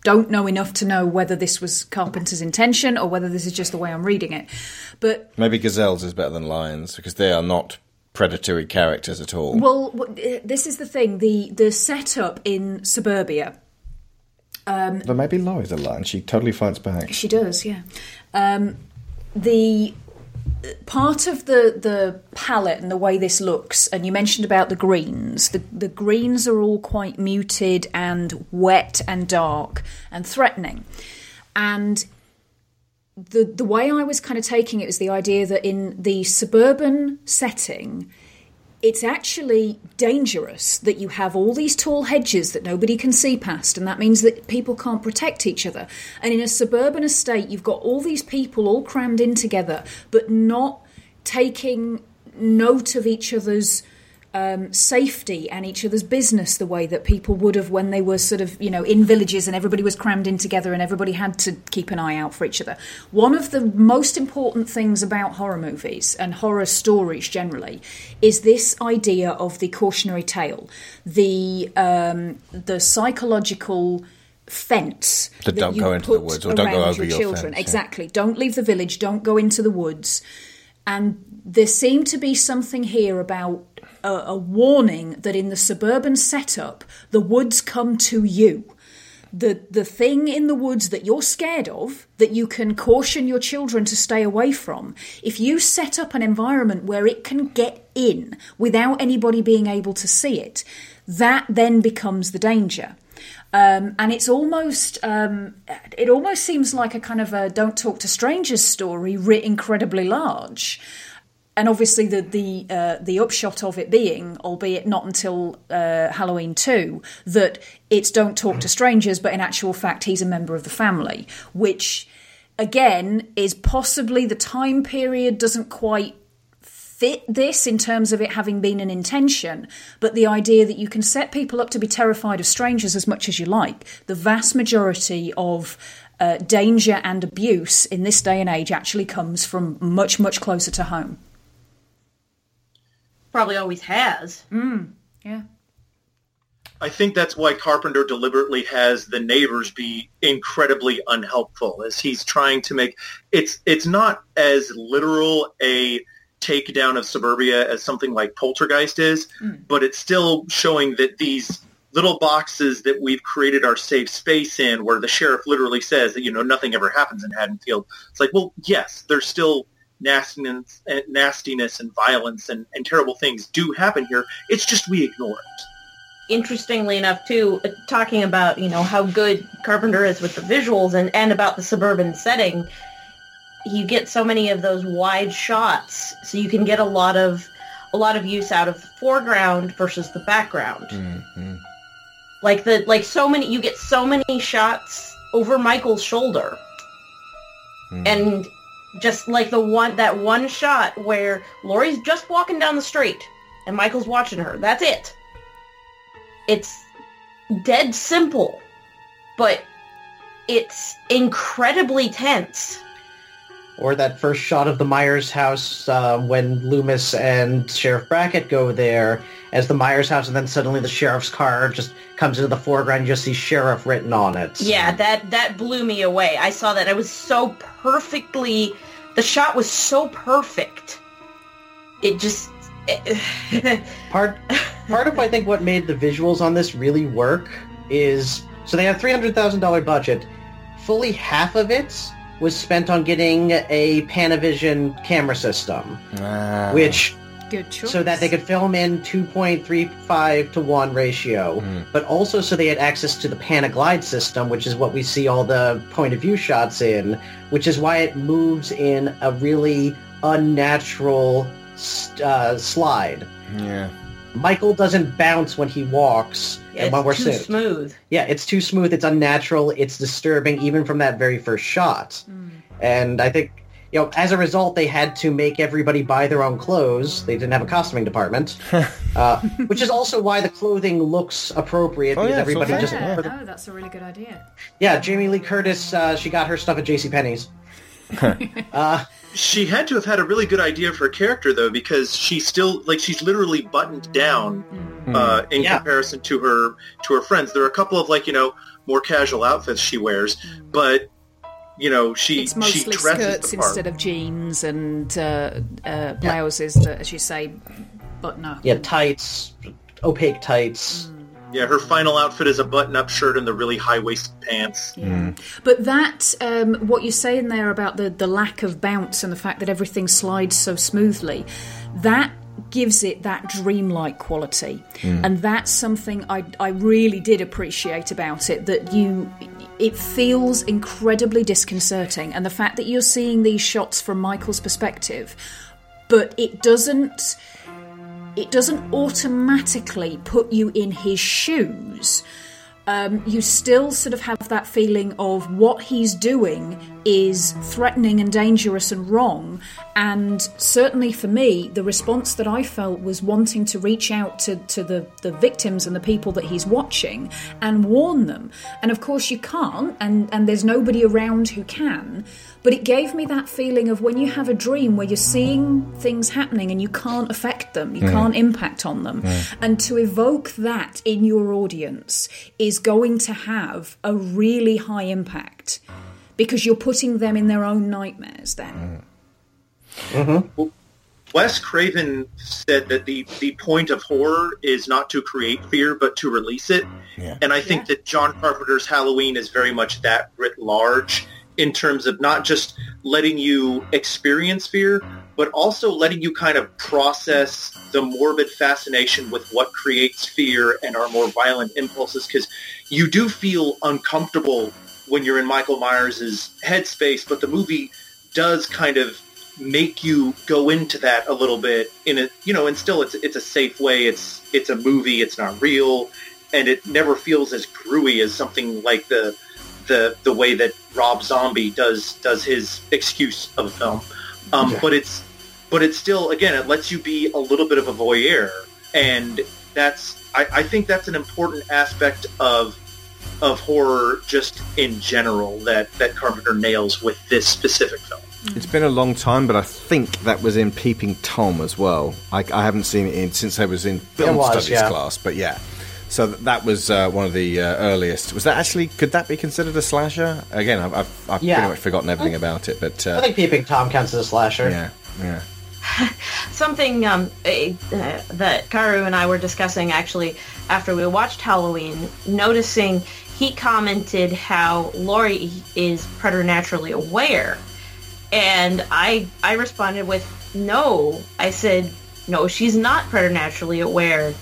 don't know enough to know whether this was Carpenter's intention or whether this is just the way I'm reading it. But maybe gazelles is better than lions because they are not predatory characters at all. Well, this is the thing. The setup in suburbia. But maybe Laurie's a lion. She totally fights back. She does, yeah. The part of the palette and the way this looks, and you mentioned about the greens, the greens are all quite muted and wet and dark and threatening. And the way I was kind of taking it was the idea that in the suburban setting, it's actually dangerous that you have all these tall hedges that nobody can see past, and that means that people can't protect each other. And in a suburban estate, you've got all these people all crammed in together, but not taking note of each other's safety and each other's business the way that people would have when they were sort of, in villages and everybody was crammed in together and everybody had to keep an eye out for each other. One of the most important things about horror movies and horror stories generally is this idea of the cautionary tale, the psychological fence that don't go into the woods or don't go over your children. Fence, exactly. Yeah. Don't leave the village. Don't go into the woods. And there seemed to be something here about a warning that in the suburban setup, the woods come to you. The thing in the woods that you're scared of, that you can caution your children to stay away from, if you set up an environment where it can get in without anybody being able to see it, that then becomes the danger. And it's almost, it almost seems like a kind of a don't talk to strangers story writ incredibly large. And obviously the upshot of it being, albeit not until Halloween 2, that it's don't talk to strangers, but in actual fact he's a member of the family, which again is possibly the time period doesn't quite fit this in terms of it having been an intention, but the idea that you can set people up to be terrified of strangers as much as you like. The vast majority of danger and abuse in this day and age actually comes from much, much closer to home. Probably always has. Yeah. I think that's why Carpenter deliberately has the neighbors be incredibly unhelpful, as he's trying to make... It's not as literal a takedown of suburbia as something like Poltergeist is, but it's still showing that these little boxes that we've created our safe space in, where the sheriff literally says that, you know, nothing ever happens in Haddonfield. It's like, well, yes, there's still... nastiness and violence and terrible things do happen here. It's just we ignore it. Interestingly enough, too, talking about, you know, how good Carpenter is with the visuals and about the suburban setting, you get so many of those wide shots, so you can get a lot of use out of the foreground versus the background. Mm-hmm. You get so many shots over Michael's shoulder. Mm. And just like that one shot where Laurie's just walking down the street and Michael's watching her. That's it. It's dead simple, but it's incredibly tense. Or that first shot of the Myers house when Loomis and Sheriff Brackett go there as the Myers house, and then suddenly the sheriff's car just comes into the foreground. You just see sheriff written on it. Yeah, that blew me away. I saw that. I was so perfectly... The shot was so perfect. It just... Part of, I think, what made the visuals on this really work is... So they had a $300,000 budget. Fully half of it was spent on getting a Panavision camera system, which, good choice, so that they could film in 2.35 to 1 ratio, but also so they had access to the Panaglide system, which is what we see all the point of view shots in, which is why it moves in a really unnatural slide. Yeah. Michael doesn't bounce when he walks. Yeah, and when we're too smooth. Yeah, it's too smooth. It's unnatural. It's disturbing, even from that very first shot. Mm. And I think, you know, as a result, they had to make everybody buy their own clothes. They didn't have a costuming department, which is also why the clothing looks appropriate. Oh, yeah, everybody just. Yeah. Oh, that's a really good idea. Yeah, Jamie Lee Curtis, she got her stuff at JCPenney's. She had to have had a really good idea for her character, though, because she's still, like, she's literally buttoned down in comparison to her friends. There are a couple of, like, you know, more casual outfits she wears, but, you know, it's mostly she dresses skirts instead of jeans and blouses that, as you say, button up. Yeah, tights, opaque tights. Mm. Yeah, her final outfit is a button-up shirt and the really high-waisted pants. Yeah. But that, what you're saying there about the lack of bounce and the fact that everything slides so smoothly, that gives it that dreamlike quality. Mm. And that's something I really did appreciate about it, that it feels incredibly disconcerting. And the fact that you're seeing these shots from Michael's perspective, but it doesn't automatically put you in his shoes. You still sort of have that feeling of what he's doing is threatening and dangerous and wrong. And certainly for me, the response that I felt was wanting to reach out to the victims and the people that he's watching and warn them. And of course you can't, and there's nobody around who can. But it gave me that feeling of when you have a dream where you're seeing things happening and you can't affect them, you can't impact on them. And to evoke that in your audience is going to have a really high impact because you're putting them in their own nightmares then. Mm-hmm. Well, Wes Craven said that the point of horror is not to create fear, but to release it. Yeah. And I think that John Carpenter's Halloween is very much that writ large, in terms of not just letting you experience fear, but also letting you kind of process the morbid fascination with what creates fear and our more violent impulses, because you do feel uncomfortable when you're in Michael Myers' headspace, but the movie does kind of make you go into that a little bit in a, you know, and still it's a safe way. It's a movie. It's not real. And it never feels as screwy as something like the way that Rob Zombie does his excuse of a film. Yeah. But it's still, again, it lets you be a little bit of a voyeur. And that's, I think that's an important aspect of horror just in general that Carpenter nails with this specific film. It's been a long time, but I think that was in Peeping Tom as well. I haven't seen it since I was in film studies class, but yeah. So that was one of the earliest. Was that actually? Could that be considered a slasher? Again, I've pretty much forgotten everything about it. But I think Peeping Tom counts as a slasher. Yeah, yeah. Something that Kaoru and I were discussing actually after we watched Halloween, noticing he commented how Laurie is preternaturally aware, and I responded with no. I said no, she's not preternaturally aware.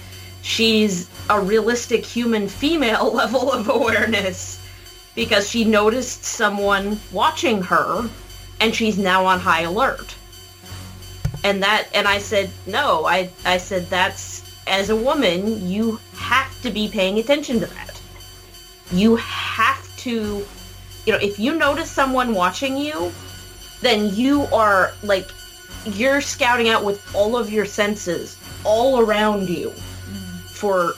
She's a realistic human female level of awareness because she noticed someone watching her and she's now on high alert. And I said, no, I said, that's, as a woman, you have to be paying attention to that. You have to, you know, if you notice someone watching you, then you are like, you're scouting out with all of your senses all around you for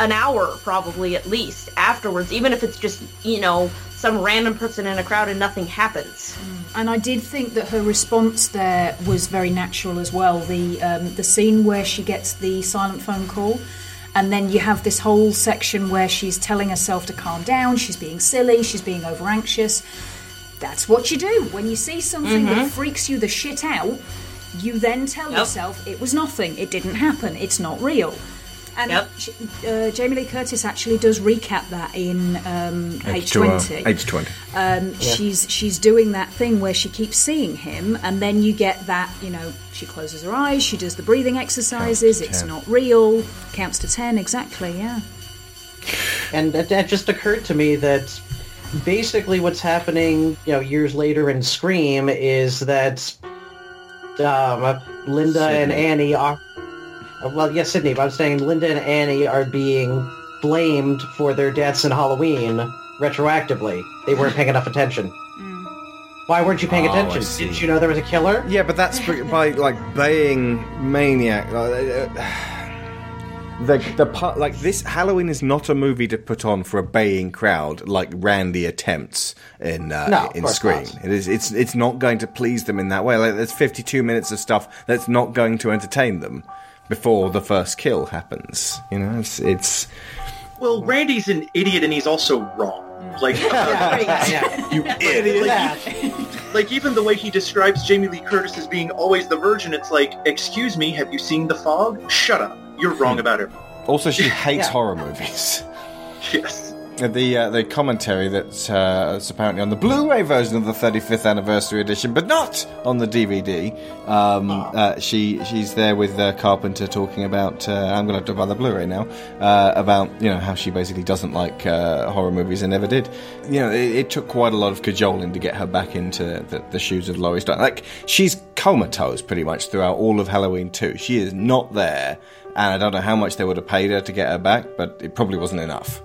an hour, probably, at least afterwards, even if it's just, you know, some random person in a crowd and nothing happens. And I did think that her response there was very natural as well. The scene where she gets the silent phone call, and then you have this whole section where she's telling herself to calm down, she's being silly, she's being over anxious. That's what you do when you see something that freaks you the shit out. You then tell yourself it was nothing, it didn't happen, it's not real. And Jamie Lee Curtis actually does recap that in H20. H20. She's doing that thing where she keeps seeing him, and then you get that, you know, she closes her eyes, she does the breathing exercises, it's not real, counts to 10, exactly, yeah. And that just occurred to me that basically what's happening, you know, years later in Scream is that Linda and Annie are... Well, yes, Sydney, but I'm saying Linda and Annie are being blamed for their deaths in Halloween retroactively. They weren't paying enough attention. Why weren't you paying attention? Didn't you know there was a killer? Yeah, but that's by, like, baying maniac. The part, like, this Halloween is not a movie to put on for a baying crowd like Randy attempts in Scream. Not. It's not going to please them in that way. Like, there's 52 minutes of stuff that's not going to entertain them before the first kill happens. You know, it's... Well, Randy's an idiot and he's also wrong. Like, you idiot! Like, even the way he describes Jamie Lee Curtis as being always the virgin, it's like, excuse me, have you seen The Fog? Shut up. You're wrong about her. Also, she hates horror movies. Yes. The commentary that's apparently on the Blu-ray version of the 35th anniversary edition, but not on the DVD. She's there with Carpenter talking about, I'm going to have to buy the Blu-ray now, about, you know, how she basically doesn't like horror movies and never did. You know, it took quite a lot of cajoling to get her back into the shoes of Laurie Strode. Like, she's comatose pretty much throughout all of Halloween 2. She is not there, and I don't know how much they would have paid her to get her back, but it probably wasn't enough.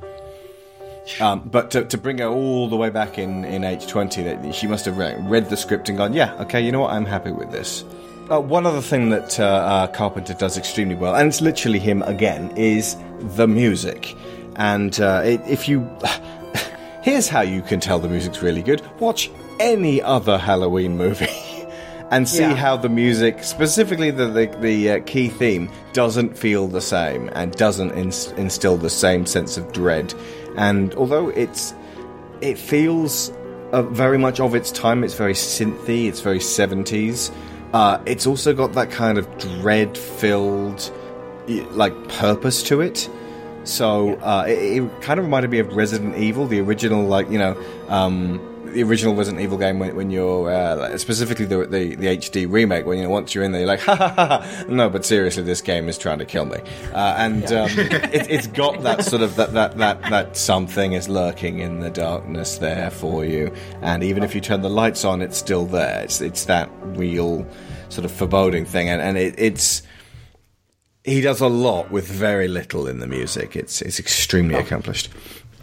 But to bring her all the way back in H20, that she must have read the script and gone, yeah, okay, you know what, I'm happy with this. One other thing that Carpenter does extremely well, and it's literally him again, is the music. And if you... Here's how you can tell the music's really good. Watch any other Halloween movie and see how the music, specifically the key theme, doesn't feel the same and doesn't instill the same sense of dread. And although it feels very much of its time, it's very synthy, it's very 70s, it's also got that kind of dread-filled, like, purpose to it. So it kind of reminded me of Resident Evil, the original, like, you know, the original Resident Evil game when you're specifically the HD remake, when once you're in there, you're like, ha ha ha ha. No, but seriously, this game is trying to kill me, it's got that sort of that something is lurking in the darkness there for you, and even if you turn the lights on, it's still there. It's that real sort of foreboding thing, and it's. He does a lot with very little in the music. It's extremely accomplished.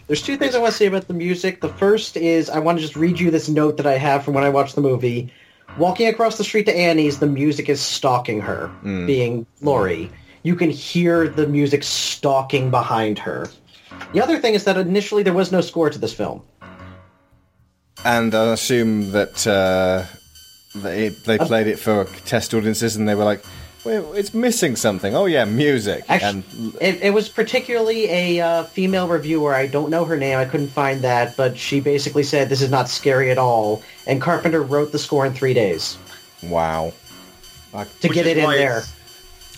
There's two things I want to say about the music. The first is I want to just read you this note that I have from when I watched the movie. Walking across the street to Annie's, the music is stalking her, being Laurie. You can hear the music stalking behind her. The other thing is that initially there was no score to this film. And I assume that they played it for test audiences and they were like, well, it's missing something. Oh, yeah, music. Actually, and it was particularly a female reviewer. I don't know her name. I couldn't find that. But she basically said, this is not scary at all. And Carpenter wrote the score in 3 days. Wow. To get it in there.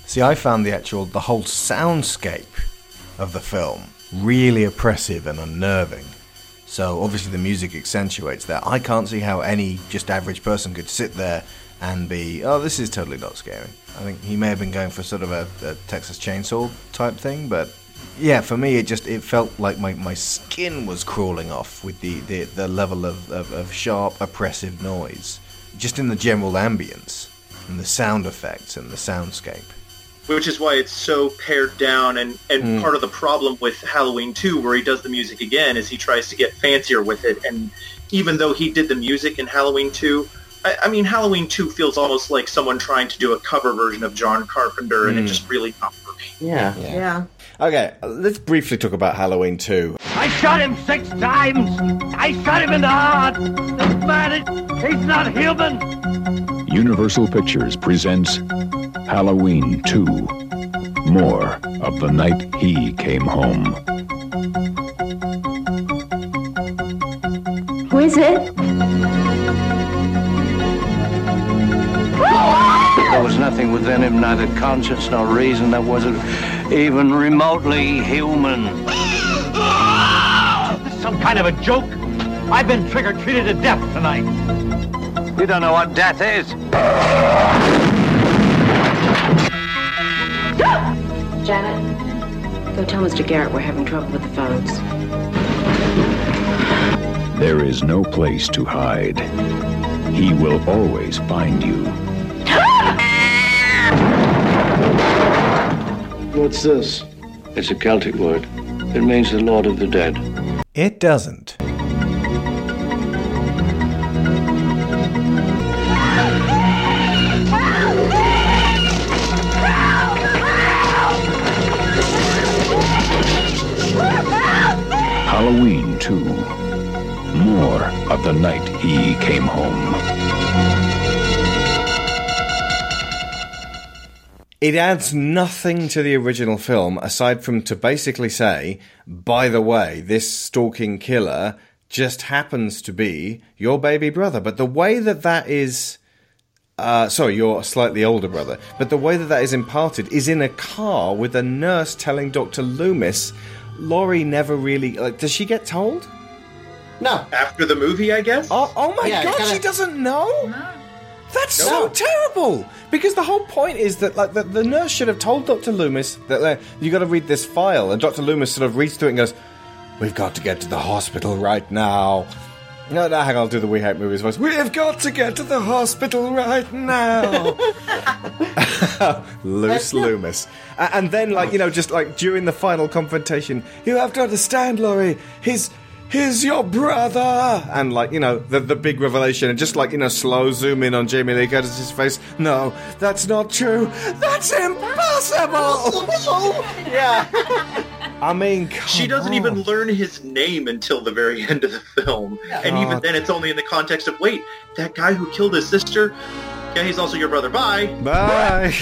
See, I found the whole soundscape of the film really oppressive and unnerving. So, obviously, the music accentuates that. I can't see how any just average person could sit there and be, oh, this is totally not scary. I think he may have been going for sort of a Texas Chainsaw type thing, but yeah, for me it felt like my skin was crawling off with the level of sharp, oppressive noise, just in the general ambience and the sound effects and the soundscape. Which is why it's so pared down, and part of the problem with Halloween 2, where he does the music again, is he tries to get fancier with it, and even though he did the music in Halloween 2, I mean, Halloween 2 feels almost like someone trying to do a cover version of John Carpenter, and it just really not for me. Yeah. Okay, let's briefly talk about Halloween 2. I shot him 6 times! I shot him in the heart! The bandit! He's not human! Universal Pictures presents Halloween 2. More of the night he came home. Who is it? There was nothing within him, neither conscience nor reason, that wasn't even remotely human. This is some kind of a joke. I've been trick-or-treated to death tonight. You don't know what death is. Janet, go tell Mr. Garrett we're having trouble with the phones. There is no place to hide. He will always find you. What's this? It's a Celtic word. It means the Lord of the Dead. It doesn't. Halloween 2. More of the night he came home. It adds nothing to the original film aside from to basically say, by the way, this stalking killer just happens to be your baby brother. But the way that is... your slightly older brother. But the way that is imparted is in a car with a nurse telling Dr. Loomis. Laurie never really... does she get told? No. After the movie, I guess? Oh my God, she doesn't know? No. That's so terrible! Because the whole point is that the nurse should have told Dr. Loomis that you got to read this file, and Dr. Loomis sort of reads through it and goes, we've got to get to the hospital right now. No, hang on, I'll do the We Hate Movies voice. We've got to get to the hospital right now! Loose Loomis. And then, during the final confrontation, you have to understand, Laurie, he's your brother! And, the big revelation, and slow zoom in on Jamie Lee Curtis' face. No, that's not true. That's impossible! Yeah. I mean, she doesn't even learn his name until the very end of the film. Yeah. And even then, it's only in the context of, wait, that guy who killed his sister? Yeah, he's also your brother. Bye!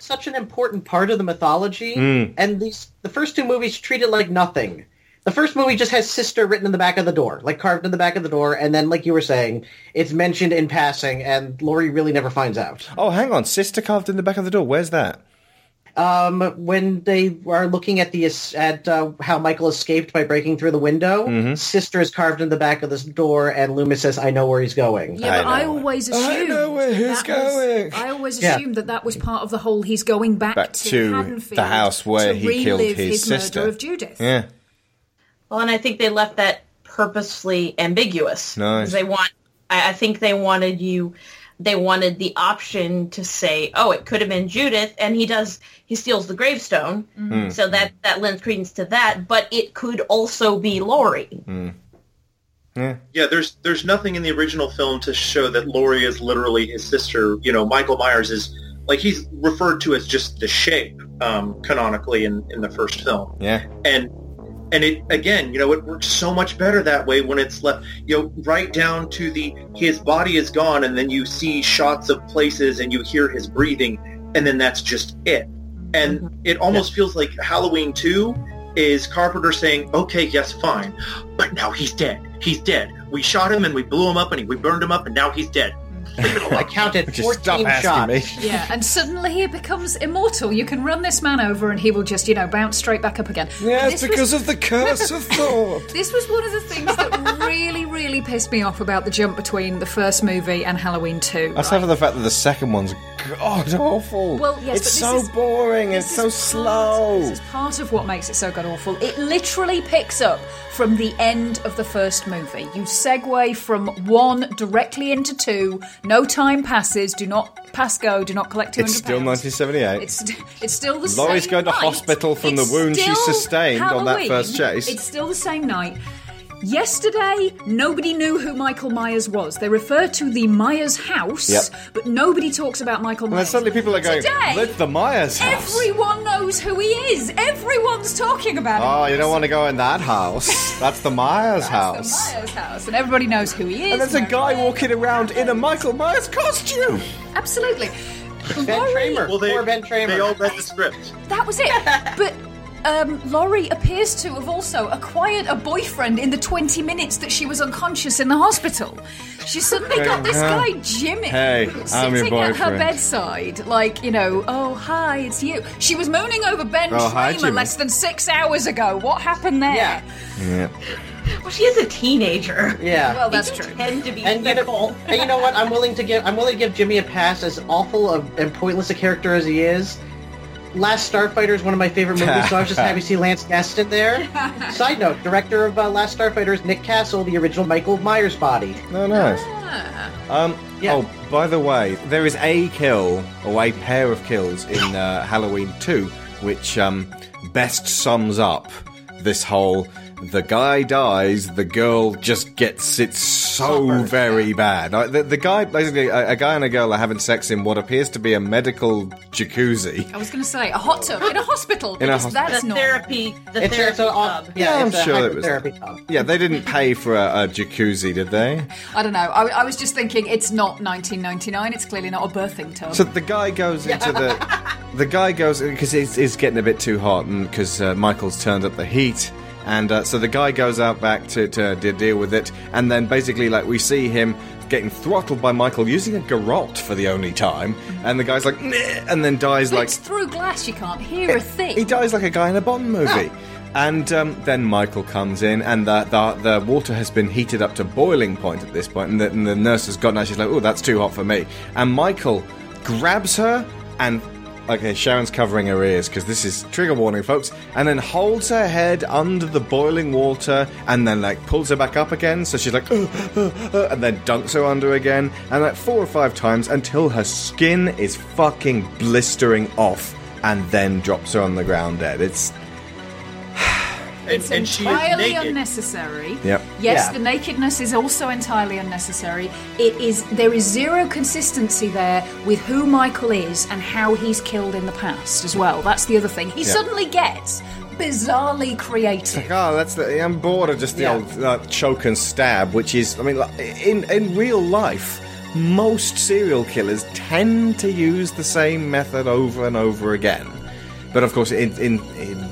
Such an important part of the mythology. Mm. And the first 2 movies treat it like nothing. The first movie just has sister written in the back of the door, carved in the back of the door, and then, like you were saying, it's mentioned in passing, and Laurie really never finds out. Oh, hang on, sister carved in the back of the door, where's that? when they are looking at how Michael escaped by breaking through the window, mm-hmm. Sister is carved in the back of this door, and Loomis says, "I know where he's going." Yeah, but I always assumed that was part of the whole he's going back to Haddonfield, the house where he killed his sister, murder of Judith. Yeah. Well, and I think they left that purposely ambiguous. Nice. They wanted the option to say, oh, it could have been Judith, and he steals the gravestone, mm-hmm. so that lends credence to that, but it could also be Laurie. Mm. Yeah, there's nothing in the original film to show that Laurie is literally his sister. You know, Michael Myers is, like, he's referred to as just the shape, canonically in the first film. Yeah. And it, again, you know, it works so much better that way when it's left, you know, right down to his body is gone, and then you see shots of places and you hear his breathing, and then that's just it. And it almost feels like Halloween 2 is Carpenter saying, okay, yes, fine, but now he's dead. He's dead. We shot him and we blew him up and we burned him up and now he's dead. I counted 14 shots. Yeah, and suddenly he becomes immortal. You can run this man over and he will just, you know, bounce straight back up again. Yeah, it's because of the curse of thought. This was one of the things that really, really pissed me off about the jump between the first movie and Halloween 2. Aside from the fact that the second one's god awful. Well, yes, it's so boring. It's so slow. This is part of what makes it so god awful. It literally picks up from the end of the first movie. You segue from one directly into two. No time passes. Do not pass go. Do not collect £200. It's still 1978. It's still the same night. Laurie's going to hospital from the wound she sustained on that first chase. It's still the same night. Yesterday, nobody knew who Michael Myers was. They refer to the Myers house, but nobody talks about Michael Myers. And suddenly people are going, "It's the Myers house." Everyone knows who he is. Everyone's talking about him. Oh, you don't want to go in that house. That's the Myers house. That's the Myers house. And everybody knows who he is. And there's a guy walking around in a Michael Myers costume. Absolutely. Ben Tramer. They all read the script. That was it. But... Laurie appears to have also acquired a boyfriend in the 20 minutes that she was unconscious in the hospital. She suddenly got this guy, Jimmy, sitting at her bedside, like, you know, oh, hi, it's you. She was moaning over Ben Tramer less than 6 hours ago. What happened there? Yeah. Well, she is a teenager. Yeah. Well, that's true. Tend to be fickle. And you know what? I'm willing to give Jimmy a pass, as awful and pointless a character as he is. Last Starfighter is one of my favorite movies, so I was just happy to see Lance Gaston there. Side note, director of Last Starfighter is Nick Castle, the original Michael Myers body. Oh, nice. Oh, by the way, there is a kill, or a pair of kills, in Halloween 2, which best sums up this whole... The guy dies, the girl just gets it so very bad. The guy, basically, a guy and a girl are having sex in what appears to be a medical jacuzzi. I was going to say, a hot tub, in a hospital, that's not... The therapy tub. Yeah, I'm sure it was. Therapy tub. Yeah, they didn't pay for a jacuzzi, did they? I don't know. I was just thinking, it's not 1999, it's clearly not a birthing tub. So the guy goes into the guy goes, because it's getting a bit too hot, and because Michael's turned up the heat. And so the guy goes out back to deal with it, and then basically, like, we see him getting throttled by Michael using a garrote for the only time, and the guy's like, and then dies like... It's through glass, you can't hear a thing. He dies like a guy in a Bond movie. Oh. And then Michael comes in, and the water has been heated up to boiling point at this point, and the nurse has gotten out, she's like, oh, that's too hot for me. And Michael grabs her and... Okay, Sharon's covering her ears, because this is trigger warning, folks. And then holds her head under the boiling water, and then, like, pulls her back up again. So she's like, and then dunks her under again. And, like, 4 or 5 times until her skin is fucking blistering off, and then drops her on the ground dead. It's... It's entirely unnecessary. Yep. Yes, the nakedness is also entirely unnecessary. There is zero consistency there with who Michael is and how he's killed in the past as well. That's the other thing. He suddenly gets bizarrely creative. It's like, I'm bored of just the old choke and stab, which is, I mean, in real life, most serial killers tend to use the same method over and over again. But of course, in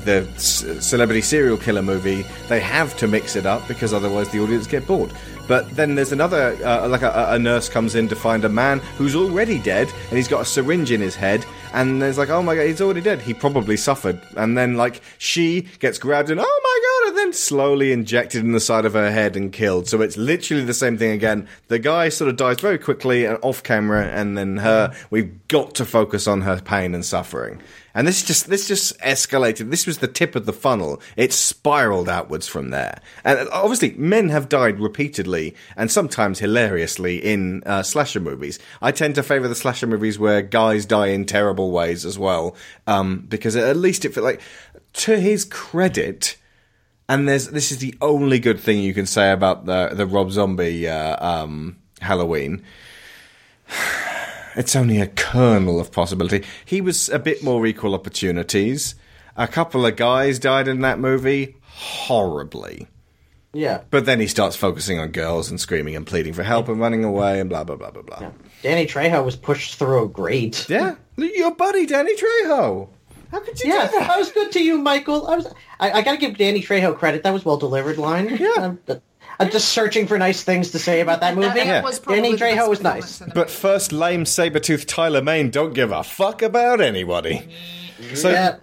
the celebrity serial killer movie, they have to mix it up because otherwise the audience get bored. But then there's another, like a nurse comes in to find a man who's already dead, and he's got a syringe in his head, and there's like, oh my god, he's already dead. He probably suffered. And then like she gets grabbed and oh my god, and then slowly injected in the side of her head and killed. So it's literally the same thing again. The guy sort of dies very quickly and off camera, and then her, we've got to focus on her pain and suffering. And this just escalated. This was the tip of the funnel. It spiraled outwards from there. And obviously, men have died repeatedly and sometimes hilariously in slasher movies. I tend to favour the slasher movies where guys die in terrible ways as well, because at least it felt like, to his credit. And this is the only good thing you can say about the Rob Zombie Halloween. It's only a kernel of possibility. He was a bit more equal opportunities. A couple of guys died in that movie horribly. Yeah. But then he starts focusing on girls and screaming and pleading for help and running away and blah, blah, blah, blah, blah. Yeah. Danny Trejo was pushed through a grate. Yeah. Your buddy, Danny Trejo. How could you do that? I was good to you, Michael. I got to give Danny Trejo credit. That was a well-delivered line. Yeah. I'm just searching for nice things to say about that movie. Yeah. Danny Trejo was nice. But first, lame saber-toothed Tyler Mane don't give a fuck about anybody. So,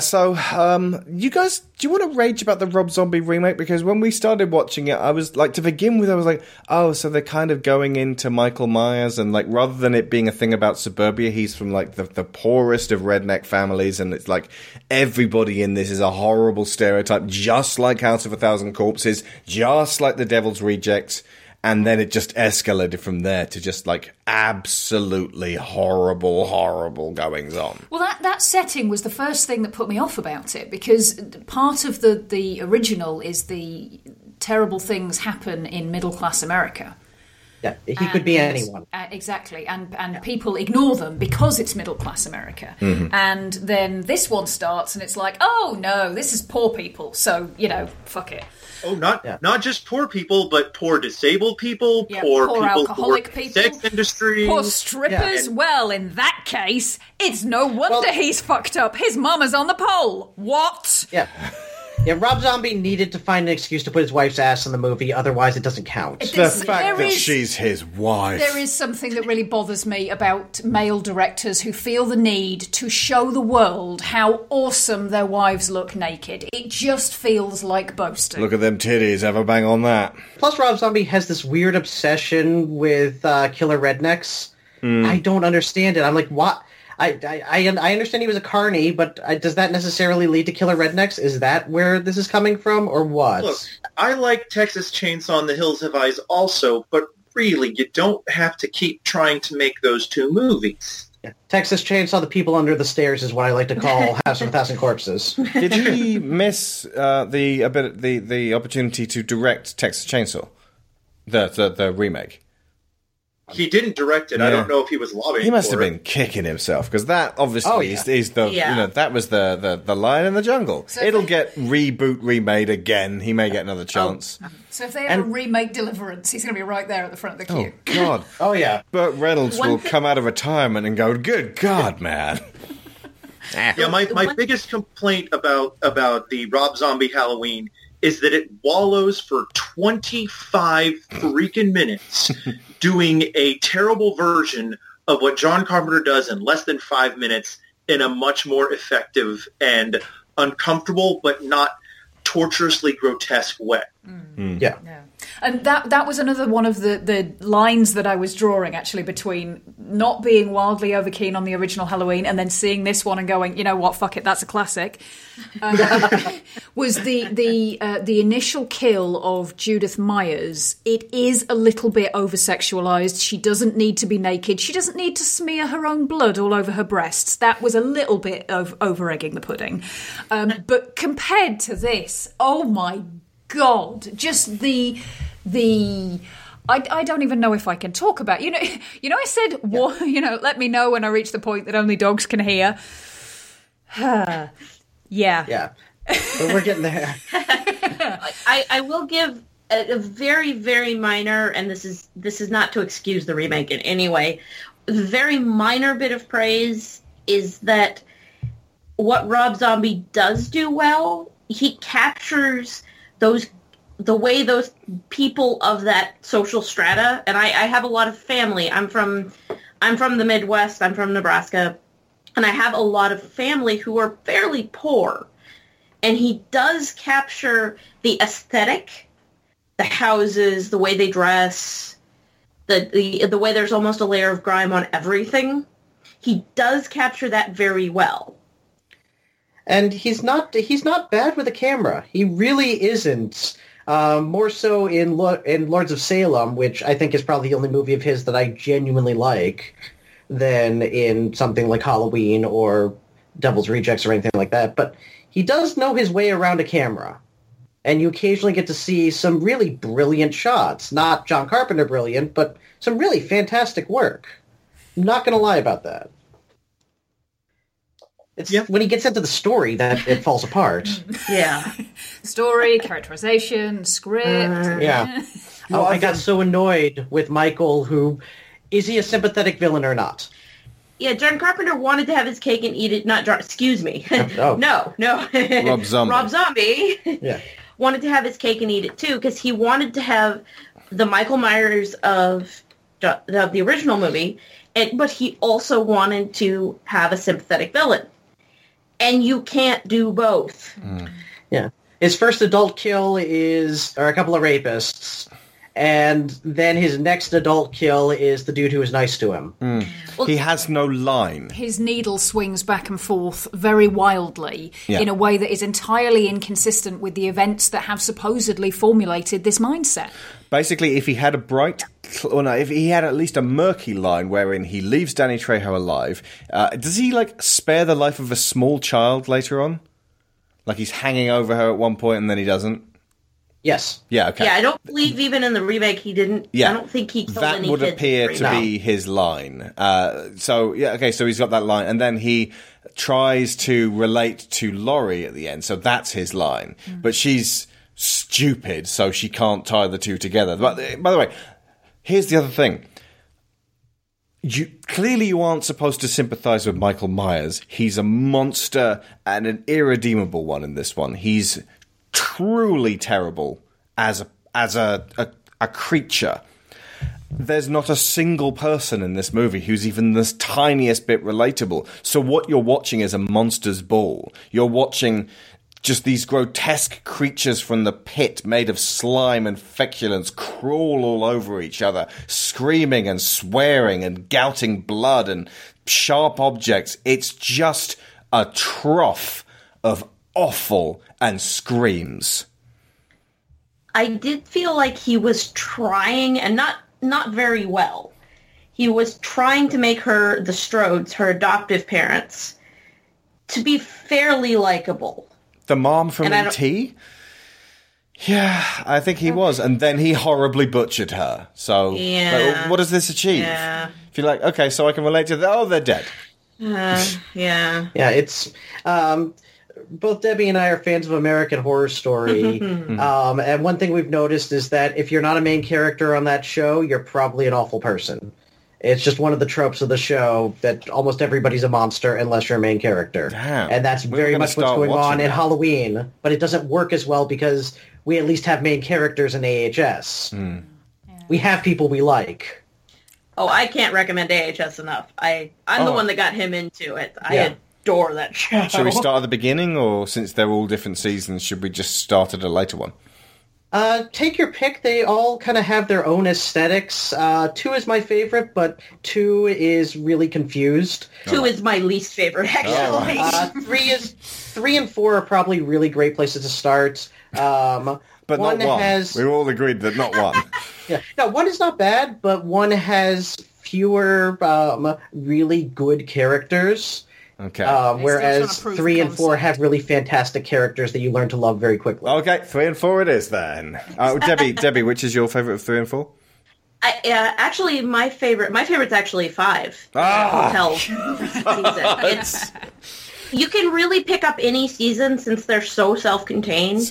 so you guys, do you want to rage about the Rob Zombie remake? Because when we started watching it, I was like, to begin with, I was like, oh, so they're kind of going into Michael Myers, and like, rather than it being a thing about suburbia, he's from like the poorest of redneck families, and it's like everybody in this is a horrible stereotype, just like House of a Thousand Corpses, just like The Devil's Rejects. And then it just escalated from there to just, like, absolutely horrible, horrible goings-on. Well, that setting was the first thing that put me off about it, because part of the original is the terrible things happen in middle-class America. Yeah, he could be anyone. Exactly, and people ignore them because it's middle-class America. Mm-hmm. And then this one starts, and it's like, oh, no, this is poor people, so, you know, fuck it. Oh, not just poor people, but poor disabled people, poor people, alcoholic poor people, sex industry. Poor strippers. Yeah. Well, in that case, it's no wonder he's fucked up. His mama's on the pole. What? Yeah. Yeah, Rob Zombie needed to find an excuse to put his wife's ass in the movie, otherwise it doesn't count. The fact that she's his wife. There is something that really bothers me about male directors who feel the need to show the world how awesome their wives look naked. It just feels like boasting. Look at them titties, have a bang on that. Plus, Rob Zombie has this weird obsession with killer rednecks. Mm. I don't understand it. I'm like, what? I understand he was a carny, but does that necessarily lead to killer rednecks? Is that where this is coming from, or what? Look, I like Texas Chainsaw and The Hills Have Eyes also, but really, you don't have to keep trying to make those two movies. Yeah. Texas Chainsaw, The People Under the Stairs is what I like to call House of a Thousand Corpses. Did he miss the opportunity to direct Texas Chainsaw, the remake? He didn't direct it. Yeah. I don't know if he was lobbying. He must have been kicking himself, because that obviously is the you know, that was the Lion in the Jungle. So it'll get remade again. He may get another chance. Oh. So if they ever remake Deliverance, he's going to be right there at the front of the queue. Oh God! Oh yeah. Burt Reynolds come out of retirement and go, "Good God, man." Yeah, my biggest complaint about the Rob Zombie Halloween is that it wallows for 25 freaking minutes doing a terrible version of what John Carpenter does in less than 5 minutes in a much more effective and uncomfortable but not torturously grotesque way. Mm. Yeah. Yeah. And that was another one of the lines that I was drawing, actually, between not being wildly overkeen on the original Halloween and then seeing this one and going, you know what, fuck it, that's a classic, was the initial kill of Judith Myers. It is a little bit over-sexualized. She doesn't need to be naked. She doesn't need to smear her own blood all over her breasts. That was a little bit of over-egging the pudding. But compared to this, oh my God, just the I don't even know if I can talk about, you know, I said, you know, let me know when I reach the point that only dogs can hear. Yeah, but we're getting there. I will give a very, very minor, and this is not to excuse the remake in any way, very minor bit of praise is that what Rob Zombie does do well, he captures the way those people of that social strata, and I have a lot of family. I'm from the Midwest. I'm from Nebraska. And I have a lot of family who are fairly poor. And he does capture the aesthetic, the houses, the way they dress, the way there's almost a layer of grime on everything. He does capture that very well. And he's not bad with a camera. He really isn't. More so in Lords of Salem, which I think is probably the only movie of his that I genuinely like, than in something like Halloween or Devil's Rejects or anything like that. But he does know his way around a camera. And you occasionally get to see some really brilliant shots. Not John Carpenter brilliant, but some really fantastic work. I'm not going to lie about that. It's when he gets into the story that it falls apart. Yeah. Story, characterization, script. Yeah. Oh, I got so annoyed with Michael, who... Is he a sympathetic villain or not? Yeah, John Carpenter wanted to have his cake and eat it, not John... Excuse me. Oh. No. Rob Zombie. Yeah. Wanted to have his cake and eat it, too, because he wanted to have the Michael Myers of the original movie, but he also wanted to have a sympathetic villain. And you can't do both. Mm. Yeah. His first adult kill are a couple of rapists. And then his next adult kill is the dude who was nice to him. Mm. Well, he has no line. His needle swings back and forth very wildly in a way that is entirely inconsistent with the events that have supposedly formulated this mindset. Basically, if he had if he had at least a murky line wherein he leaves Danny Trejo alive, does he spare the life of a small child later on? Like he's hanging over her at one point and then he doesn't? Yes. Yeah, okay. Yeah, I don't believe even in the remake he didn't... Yeah. I don't think he killed any kids. That would appear to be his line. So he's got that line. And then he tries to relate to Laurie at the end, so that's his line. Mm. But she's stupid, so she can't tie the two together. But, by the way, here's the other thing. You aren't supposed to sympathise with Michael Myers. He's a monster and an irredeemable one in this one. He's... truly terrible as a creature. There's not a single person in this movie who's even the tiniest bit relatable. So what you're watching is a monster's ball. You're watching just these grotesque creatures from the pit made of slime and feculence crawl all over each other, screaming and swearing and gouting blood and sharp objects. It's just a trough of awful and screams. I did feel like he was trying, and not very well. He was trying to make her, the Strodes, her adoptive parents, to be fairly likable. The mom from E.T.? Yeah, I think he was. And then he horribly butchered her. So, what does this achieve? Yeah. If you're like, okay, so I can relate to that. Oh, they're dead. Yeah, it's... Both Debbie and I are fans of American Horror Story, and one thing we've noticed is that if you're not a main character on that show, you're probably an awful person. It's just one of the tropes of the show that almost everybody's a monster unless you're a main character. Damn. And that's very much what's going on in Halloween, but it doesn't work as well because we at least have main characters in AHS. Mm. Yeah. We have people we like. Oh, I can't recommend AHS enough. I'm the one that got him into it. I adore that show. Should we start at the beginning, or since they're all different seasons, should we just start at a later one? Take your pick. They all kind of have their own aesthetics. 2 is my favorite, but 2 is really confused. 2 is my least favorite, actually. 3 and 4 are probably really great places to start. But one not one. We all agreed that not one. No, 1 is not bad, but 1 has fewer really good characters. Okay. Whereas 3 and 4 have really fantastic characters that you learn to love very quickly. Okay, 3 and 4 it is then. Debbie, which is your favorite of 3 and 4? Actually, my favorite's actually 5. Hotel season. You can really pick up any season since they're so self-contained.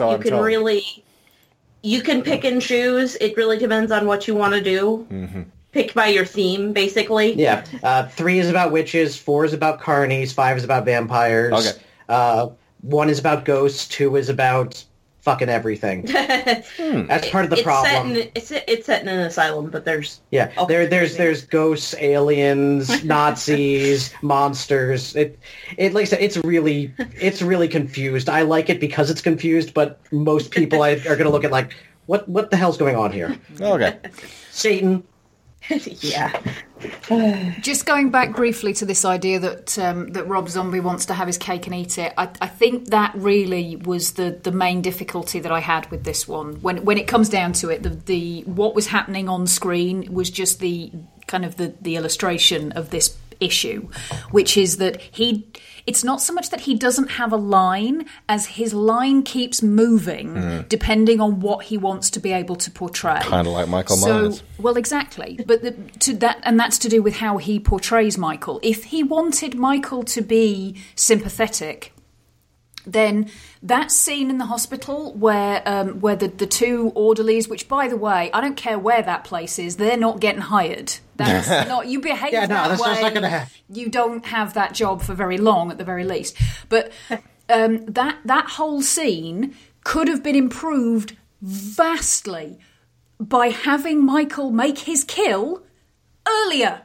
You can pick and choose. It really depends on what you want to do. Mm-hmm. Pick by your theme, basically. Yeah. 3 is about witches, 4 is about carnies, 5 is about vampires, 1 is about ghosts, 2 is about fucking everything. That's part of the problem. It's set in an asylum, but there's... Yeah, there's ghosts, aliens, Nazis, monsters. Like I said, it's really confused. I like it because it's confused, but most people are going to look at like, what the hell's going on here? Okay. Satan. Yeah. Just going back briefly to this idea that that Rob Zombie wants to have his cake and eat it, I think that really was the main difficulty that I had with this one. When it comes down to it, the what was happening on screen was just the kind of the illustration of this issue, which is that it's not so much that he doesn't have a line as his line keeps moving depending on what he wants to be able to portray. Kind of like Michael Myers. Well, exactly. But that's to do with how he portrays Michael. If he wanted Michael to be sympathetic, then that scene in the hospital where the two orderlies, which, by the way, I don't care where that place is, they're not getting hired. That's not, you behave that way. Not gonna happen. You don't have that job for very long, at the very least. But that whole scene could have been improved vastly by having Michael make his kill earlier.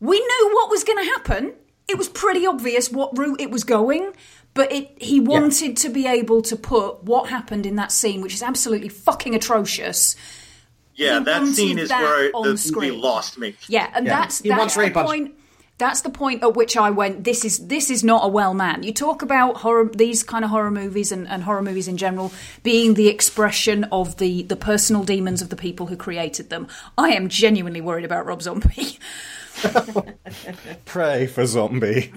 We knew what was going to happen. It was pretty obvious what route it was going. But he wanted to be able to put what happened in that scene, which is absolutely fucking atrocious. Yeah, that scene is where the movie lost me. Yeah, and that's the point. That's the point at which I went, this is not a well man. You talk about these kind of horror movies and horror movies in general being the expression of the personal demons of the people who created them. I am genuinely worried about Rob Zombie. Pray for Zombie.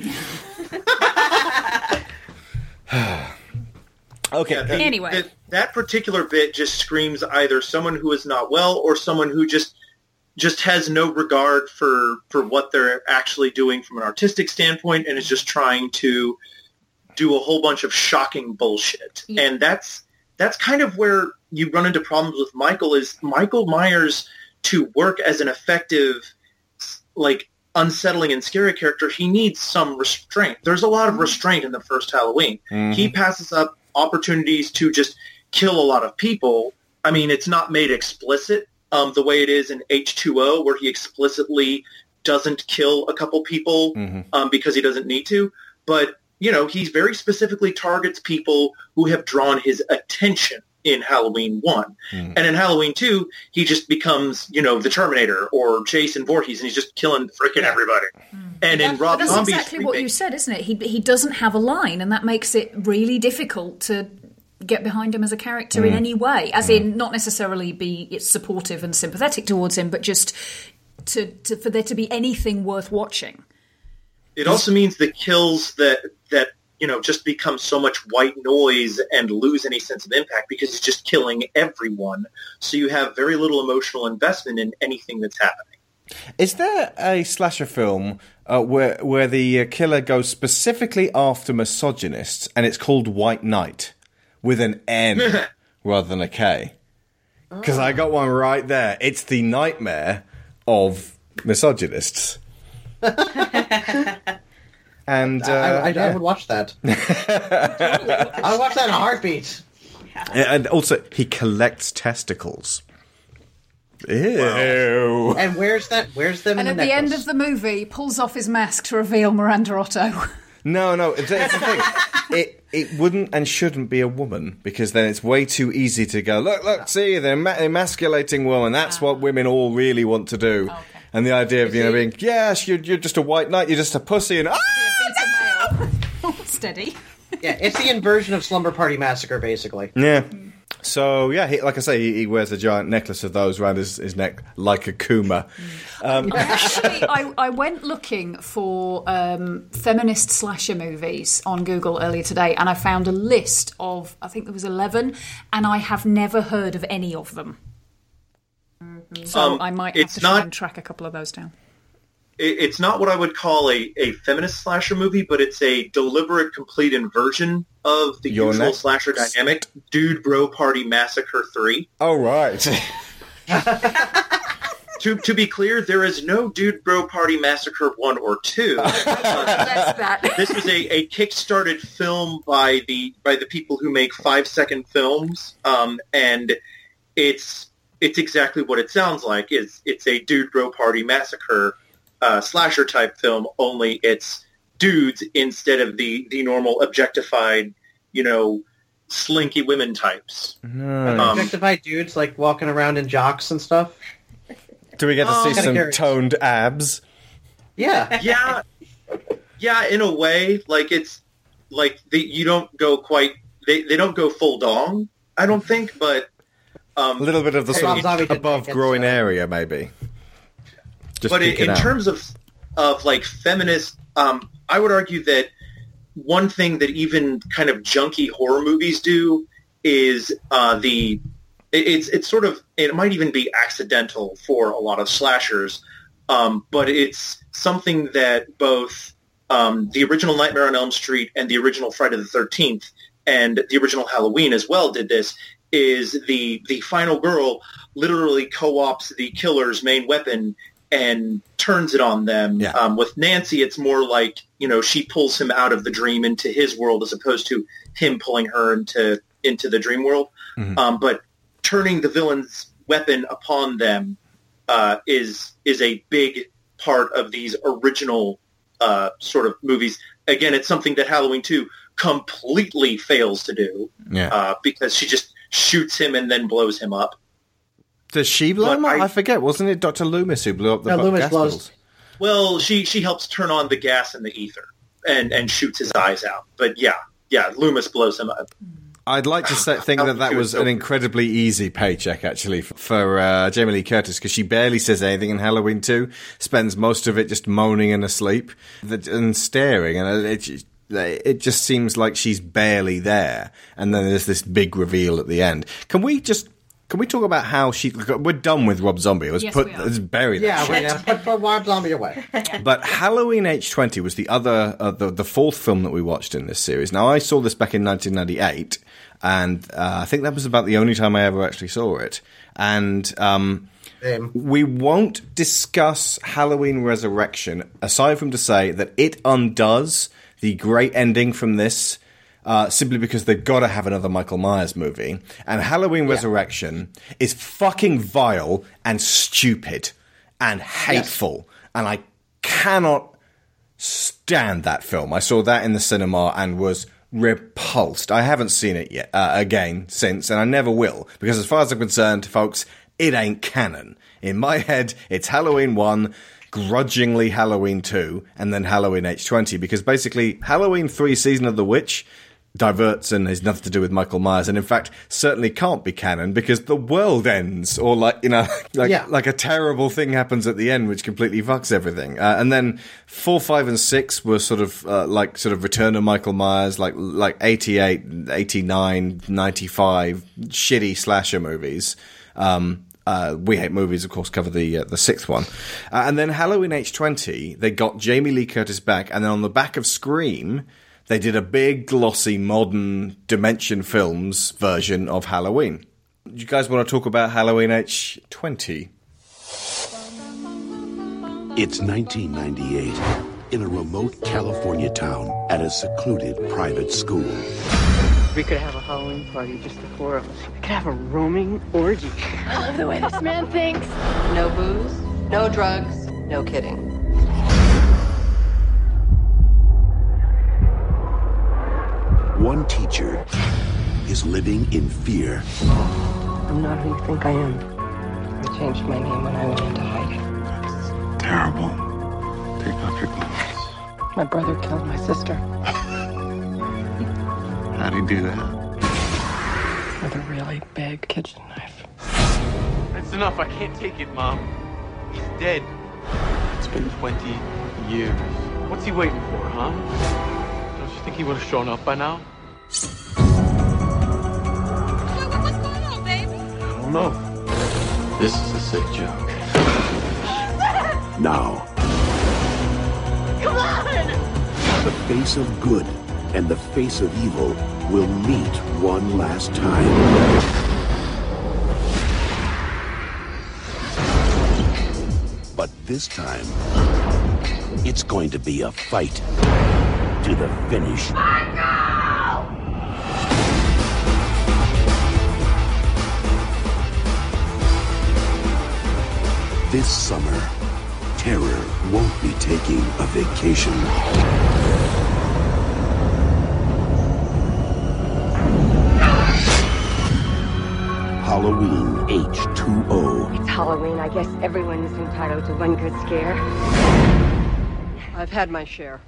Okay. Yeah, anyway, that particular bit just screams either someone who is not well or someone who just has no regard for what they're actually doing from an artistic standpoint and is just trying to do a whole bunch of shocking bullshit. Yeah. And that's kind of where you run into problems with Michael. Is Michael Myers, to work as an effective, like, unsettling and scary character, he needs some restraint. There's a lot of restraint in the first Halloween. Mm-hmm. He passes up opportunities to just kill a lot of people. I mean, it's not made explicit the way it is in H2O, where he explicitly doesn't kill a couple people because he doesn't need to. But, you know, he very specifically targets people who have drawn his attention in Halloween 1. And in Halloween 2, he just becomes, you know, the Terminator or Jason Voorhees, and he's just killing freaking everybody. And in Rob Zombie's remake... That's exactly what you said, isn't it? He doesn't have a line, and that makes it really difficult to get behind him as a character in any way, as in not necessarily be supportive and sympathetic towards him, but just for there to be anything worth watching. It also means the kills that you know, just become so much white noise and lose any sense of impact because it's just killing everyone. So you have very little emotional investment in anything that's happening. Is there a slasher film where the killer goes specifically after misogynists and it's called White Knight with an N rather than a K? Because I got one right there. It's the Nightmare of Misogynists. And I would watch that. I would watch that in a heartbeat. And also, he collects testicles. Ew! Wow. And where's that? Where's them? And in at the end of the movie, he pulls off his mask to reveal Miranda Otto. No, it's the thing. It wouldn't and shouldn't be a woman, because then it's way too easy to go, look, see, they're emasculating women. That's what women all really want to do. Okay. And the idea of, you know, being, yes, you're just a white knight, you're just a pussy, and no! Steady. Yeah, it's the inversion of Slumber Party Massacre, basically. Yeah. So, yeah, he, like I say, he wears a giant necklace of those around his neck, like a kuma. Actually, I went looking for feminist slasher movies on Google earlier today, and I found a list of, I think there was 11, and I have never heard of any of them. So I might have to try and track a couple of those down. It's not what I would call a feminist slasher movie, but it's a deliberate, complete inversion of the usual slasher dynamic. Dude Bro Party Massacre 3. Oh, right. To be clear, there is no Dude Bro Party Massacre 1 or 2. This is a kick-started film by the people who make 5-second films, and it's exactly what it sounds like. It's a Dude Bro Party Massacre slasher-type film, only it's dudes instead of the normal objectified, you know, slinky women types. Mm. Objectified dudes, like, walking around in jocks and stuff? Do we get to see some toned abs? Yeah. Yeah. Yeah, in a way. Like, it's... Like, you don't go quite... They don't go full dong, I don't think, but... a little bit of the sort of above groin area, maybe. Just but in terms of, like, feminist... I would argue that one thing that even kind of junky horror movies do is it's sort of, it might even be accidental for a lot of slashers, but it's something that both the original Nightmare on Elm Street and the original Friday the 13th and the original Halloween as well did this, is the final girl literally co-opts the killer's main weapon and turns it on them. Yeah. With Nancy, it's more like, you know, she pulls him out of the dream into his world as opposed to him pulling her into the dream world. Mm-hmm. But turning the villain's weapon upon them is a big part of these original sort of movies. Again, it's something that Halloween 2 completely fails to do, because she just shoots him and then blows him up. Does she blow him up? I forget. Wasn't it Dr. Loomis who blew up the gas balls? Well, she helps turn on the gas in the ether and shoots his eyes out. But yeah, Loomis blows him up. I'd like to think that was an incredibly easy paycheck, actually, for Jamie Lee Curtis, because she barely says anything in Halloween 2, spends most of it just moaning and asleep and staring, and it just seems like she's barely there, and then there's this big reveal at the end. Can we talk about how she... We're done with Rob Zombie. Let's bury that. Yeah, put Rob Zombie away. But Halloween H20 was the other... the fourth film that we watched in this series. Now, I saw this back in 1998, and I think that was about the only time I ever actually saw it. And we won't discuss Halloween Resurrection, aside from to say that it undoes the great ending from this, simply because they've got to have another Michael Myers movie. And Halloween Resurrection is fucking vile and stupid and hateful. Yes. And I cannot stand that film. I saw that in the cinema and was repulsed. I haven't seen it yet again since, and I never will. Because as far as I'm concerned, folks, it ain't canon. In my head, it's Halloween 1, grudgingly Halloween 2, and then Halloween H20. Because basically, Halloween 3 Season of the Witch... diverts and has nothing to do with Michael Myers, and in fact certainly can't be canon because the world ends, or like a terrible thing happens at the end which completely fucks everything. And then 4, 5, and 6 were sort of Return of Michael Myers, like 88, 89, 95 shitty slasher movies. We Hate Movies, of course, cover the sixth one. And then Halloween H20, they got Jamie Lee Curtis back, and then on the back of Scream, they did a big, glossy, modern Dimension Films version of Halloween. You guys want to talk about Halloween H20? It's 1998, in a remote California town, at a secluded private school. We could have a Halloween party, just the four of us. We could have a roaming orgy. I love the way this man thinks. No booze, no drugs, no kidding. One teacher is living in fear. I'm not who you think I am. I changed my name when I went into hiding. That's terrible. Take off your gloves. My brother killed my sister. How'd he do that? With a really big kitchen knife. That's enough. I can't take it, Mom. He's dead. It's been 20 years. What's he waiting for, huh? I think he would have shown up by now. What's going on, baby? I don't know. This is a sick joke. Now. Come on! The face of good and the face of evil will meet one last time. But this time, it's going to be a fight to the finish. Psycho! This summer, terror won't be taking a vacation. Halloween H2O. It's Halloween. I guess everyone is entitled to one good scare. I've had my share.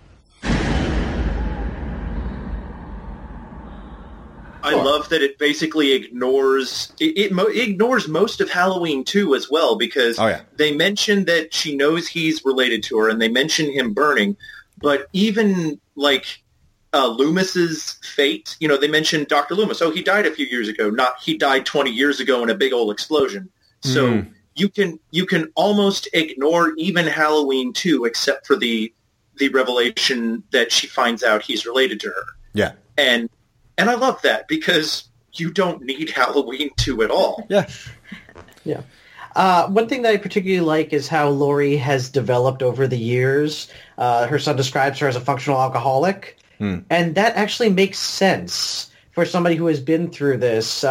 I love that it basically ignores it ignores most of Halloween 2 as well, because they mention that she knows he's related to her, and they mention him burning. But even, like, Loomis's fate, you know, they mentioned Dr. Loomis. Oh, he died a few years ago. Not he died 20 years ago in a big old explosion. So you can almost ignore even Halloween 2, except for the revelation that she finds out he's related to her. Yeah. And I love that, because you don't need Halloween 2 at all. Yeah. Yeah. One thing that I particularly like is how Laurie has developed over the years. Her son describes her as a functional alcoholic. Mm. And that actually makes sense for somebody who has been through this.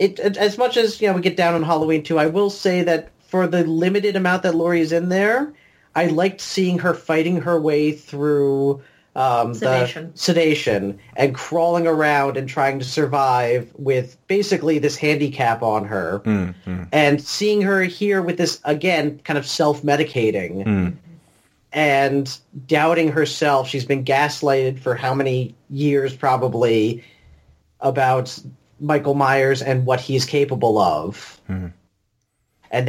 As much as, you know, we get down on Halloween 2, I will say that for the limited amount that Laurie is in there, I liked seeing her fighting her way through sedation and crawling around and trying to survive with basically this handicap on her, and seeing her here with this, again, kind of self-medicating and doubting herself. She's been gaslighted for how many years probably about Michael Myers and what he's capable of. And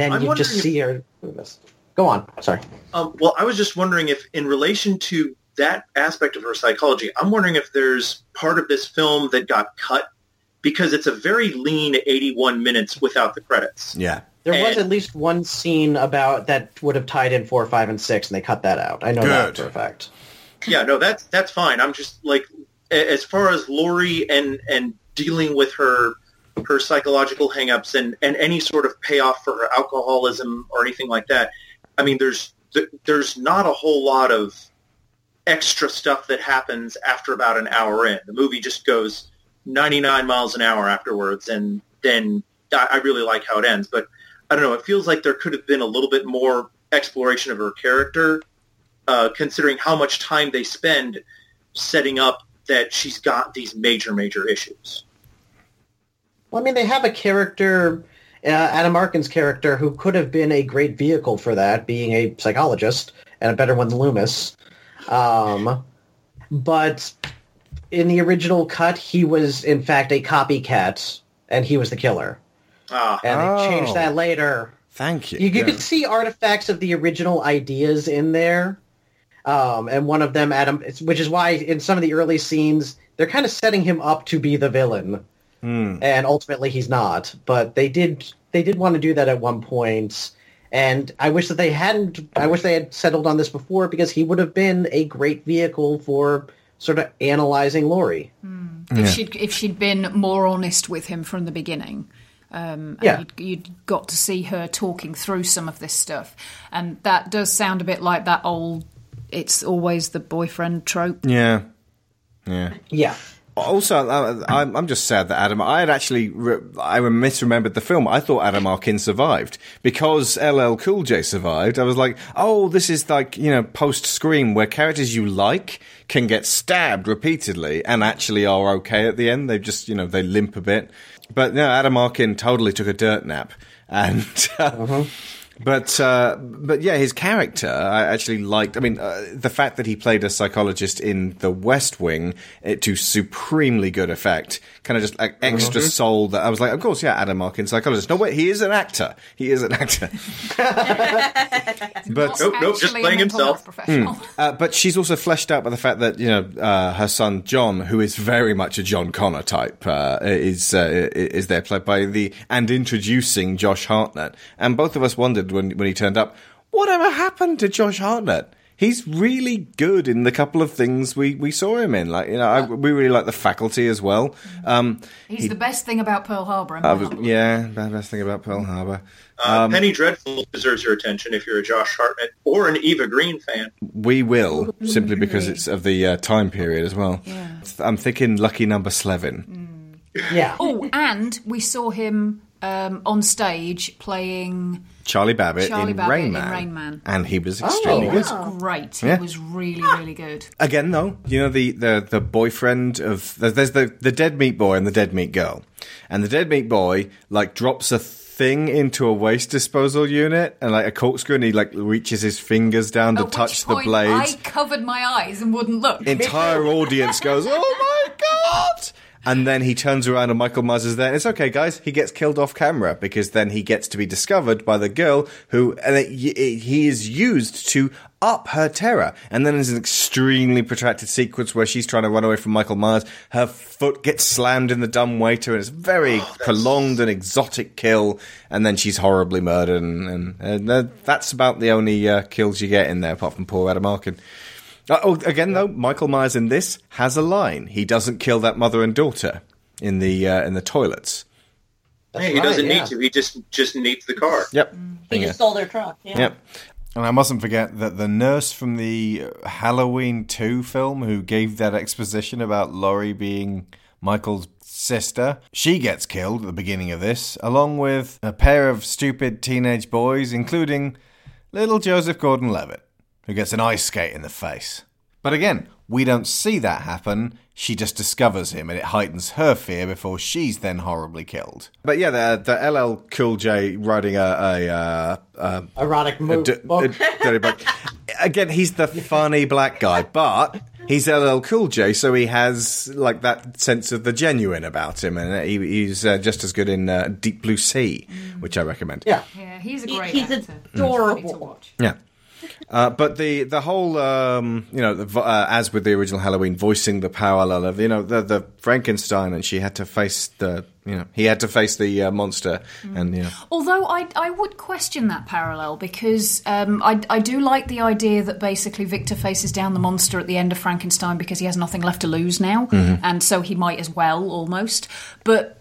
then you just see her. Go on. Sorry. Well, I was just wondering if in relation to that aspect of her psychology, I'm wondering if there's part of this film that got cut, because it's a very lean 81 minutes without the credits. Yeah. There was at least one scene about that would have tied in 4, 5, and 6, and they cut that out. I know that for a fact. Yeah, no, that's fine. I'm just, like, as far as Laurie and dealing with her psychological hang-ups and any sort of payoff for her alcoholism or anything like that, I mean, there's not a whole lot of extra stuff that happens after about an hour in. The movie just goes 99 miles an hour afterwards, and then I really like how it ends, but I don't know. It feels like there could have been a little bit more exploration of her character, considering how much time they spend setting up that she's got these major, major issues. Well, I mean, they have a character, Adam Arkin's character, who could have been a great vehicle for that, being a psychologist, and a better one than Loomis. But in the original cut, he was, in fact, a copycat, and he was the killer. And they changed that later. Thank you. You can see artifacts of the original ideas in there. And one of them, Adam, which is why in some of the early scenes, they're kind of setting him up to be the villain. And ultimately he's not. But they did want to do that at one point. And I wish that they hadn't. I wish they had settled on this before, because he would have been a great vehicle for sort of analyzing Laurie. If she'd been more honest with him from the beginning. You'd got to see her talking through some of this stuff. And that does sound a bit like that old, it's always the boyfriend trope. Yeah. Also, I'm just sad that I misremembered the film. I thought Adam Arkin survived. Because LL Cool J survived, I was like, oh, this is like, you know, post-Scream, where characters you like can get stabbed repeatedly and actually are okay at the end. They just, you know, they limp a bit. But no, Adam Arkin totally took a dirt nap. And But yeah, his character I actually liked. I mean, the fact that he played a psychologist in The West Wing to supremely good effect, kind of just like extra soul that I was like, of course, yeah, Adam Arkin, psychologist. No, wait, he is an actor. But nope, just playing himself. But she's also fleshed out by the fact that, you know, her son John, who is very much a John Connor type, is there, played by introducing Josh Hartnett, and both of us wondered when he turned up, whatever happened to Josh Hartnett? he's really good in the couple of things we saw him in. Like, you know, we really like The Faculty as well. He's the best thing about Pearl Harbor. Best thing about Pearl Harbor. Penny Dreadful deserves your attention if you're a Josh Hartnett or an Eva Green fan. We will, simply because it's of the time period as well. Yeah. I'm thinking lucky number 11. Mm. Yeah. Oh, and we saw him on stage playing Charlie Babbitt in Rain Man. And he was extremely good. He was great. Yeah. He was really, really good. Again, though, you know, the boyfriend of... There's the dead meat boy and the dead meat girl. And the dead meat boy, like, drops a thing into a waste disposal unit and, like, a corkscrew, and he, like, reaches his fingers down to touch the blades. I covered my eyes and wouldn't look. Entire audience goes, oh, my God! And then he turns around and Michael Myers is there. And it's okay, guys. He gets killed off camera because then he gets to be discovered by the girl who, and he is used to up her terror. And then there's an extremely protracted sequence where she's trying to run away from Michael Myers. Her foot gets slammed in the dumbwaiter, and it's very prolonged and exotic kill. And then she's horribly murdered. And that's about the only kills you get in there, apart from poor Adam Arkin. Though, Michael Myers in this has a line. He doesn't kill that mother and daughter in the toilets. He doesn't need to. He just needs the car. Yep. He just stole their truck. Yeah. Yep. And I mustn't forget that the nurse from the Halloween 2 film who gave that exposition about Laurie being Michael's sister, she gets killed at the beginning of this, along with a pair of stupid teenage boys, including little Joseph Gordon-Levitt, who gets an ice skate in the face. But again, we don't see that happen. She just discovers him, and it heightens her fear before she's then horribly killed. But yeah, the LL Cool J writing a erotic book. Dirty book. Again, he's the funny black guy, but he's LL Cool J, so he has like that sense of the genuine about him, and he's just as good in Deep Blue Sea, which I recommend. Yeah, he's a great actor. He's adorable. To watch. Yeah. But the whole, as with the original Halloween, voicing the parallel of, you know, the Frankenstein, and she had to face the monster. And you know. Although I would question that parallel, because I do like the idea that basically Victor faces down the monster at the end of Frankenstein because he has nothing left to lose now, and so he might as well, almost. But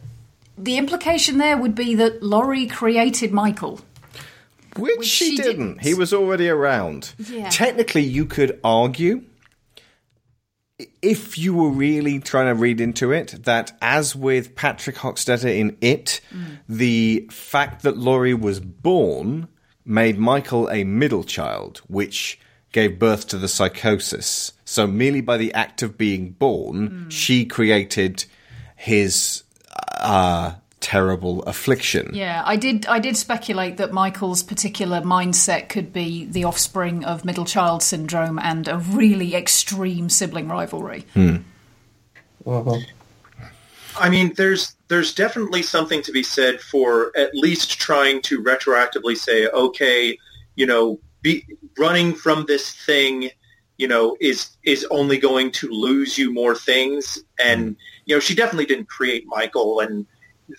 the implication there would be that Laurie created Michael. Which she didn't. He was already around. Yeah. Technically, you could argue, if you were really trying to read into it, that as with Patrick Hochstetter in It, the fact that Laurie was born made Michael a middle child, which gave birth to the psychosis. So merely by the act of being born, she created his... terrible affliction. Yeah, I did speculate that Michael's particular mindset could be the offspring of middle child syndrome and a really extreme sibling rivalry. I mean, there's definitely something to be said for at least trying to retroactively say, okay, you know, running from this thing, you know, is only going to lose you more things. And, you know, she definitely didn't create Michael, and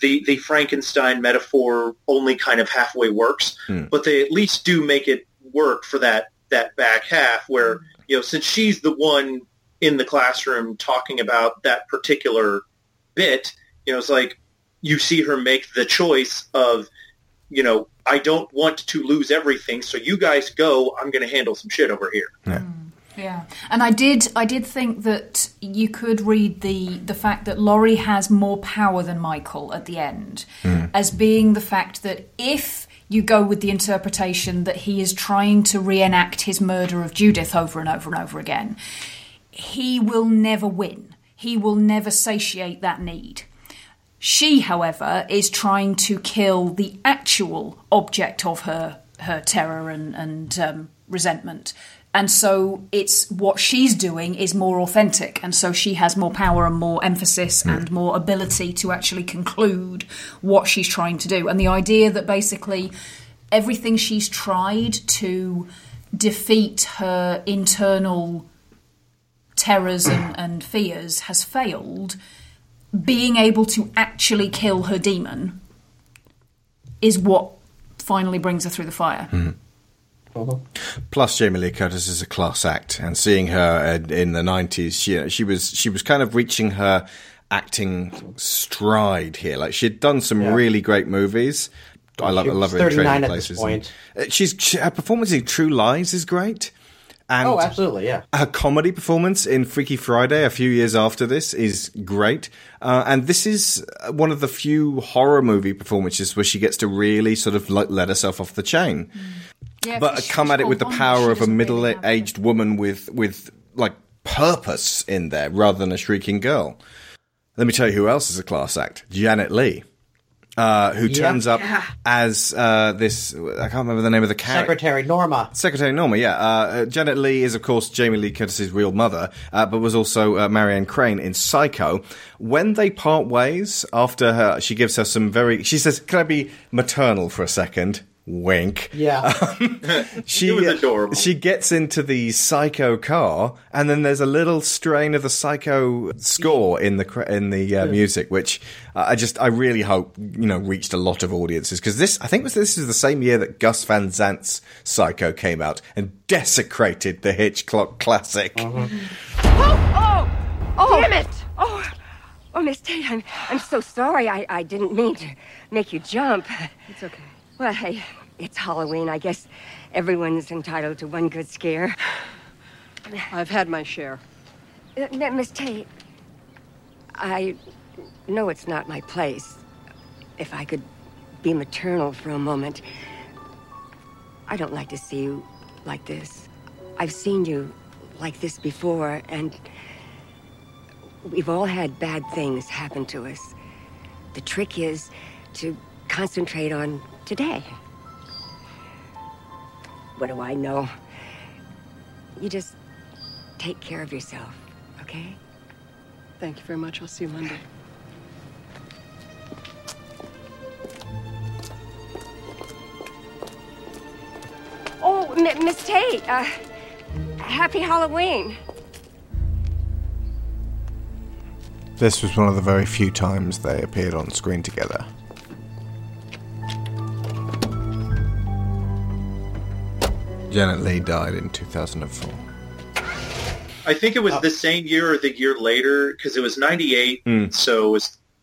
the Frankenstein metaphor only kind of halfway works, but they at least do make it work for that back half where, you know, since she's the one in the classroom talking about that particular bit, you know, it's like you see her make the choice of, you know, I don't want to lose everything, so you guys go, I'm going to handle some shit over here. Yeah. Yeah, and I did think that you could read the fact that Laurie has more power than Michael at the end as being the fact that if you go with the interpretation that he is trying to reenact his murder of Judith over and over and over again, he will never win. He will never satiate that need. She, however, is trying to kill the actual object of her terror and resentment. And so it's what she's doing is more authentic. And so she has more power and more emphasis and more ability to actually conclude what she's trying to do. And the idea that basically everything she's tried to defeat her internal terrors and fears has failed, being able to actually kill her demon is what finally brings her through the fire. Plus, Jamie Lee Curtis is a class act, and seeing her in the 90s, she was kind of reaching her acting stride here. Like, she'd done some really great movies. I love her in Trading Places. Her performance in True Lies is great. And absolutely, yeah. Her comedy performance in Freaky Friday a few years after this is great. And this is one of the few horror movie performances where she gets to really sort of let herself off the chain. Yeah, but come at it with the power of a middle-aged woman with like purpose in there rather than a shrieking girl. Let me tell you who else is a class act. Janet Leigh. Who turns up as this... I can't remember the name of the character. Secretary Norma, yeah. Janet Leigh is, of course, Jamie Lee Curtis's real mother, but was also Marianne Crane in Psycho. When they part ways, after her, she gives her some very... She says, can I be maternal for a second? Wink. Yeah. She was adorable. She gets into the Psycho car, and then there's a little strain of the Psycho score in the music, which... I really hope, reached a lot of audiences. Because this is the same year that Gus Van Sant's Psycho came out and desecrated the Hitchcock classic. Uh-huh. Oh, damn it! Oh, Miss Tate, I'm so sorry. I didn't mean to make you jump. It's okay. Well, hey, it's Halloween. I guess everyone's entitled to one good scare. I've had my share. Miss Tate, No, it's not my place. If I could be maternal for a moment. I don't like to see you like this. I've seen you like this before, and we've all had bad things happen to us. The trick is to concentrate on today. What do I know? You just take care of yourself, okay? Thank you very much. I'll see you Monday. Miss Tate, happy Halloween. This was one of the very few times they appeared on screen together. Janet Leigh died in 2004. I think it was the same year or the year later, because it was 98, so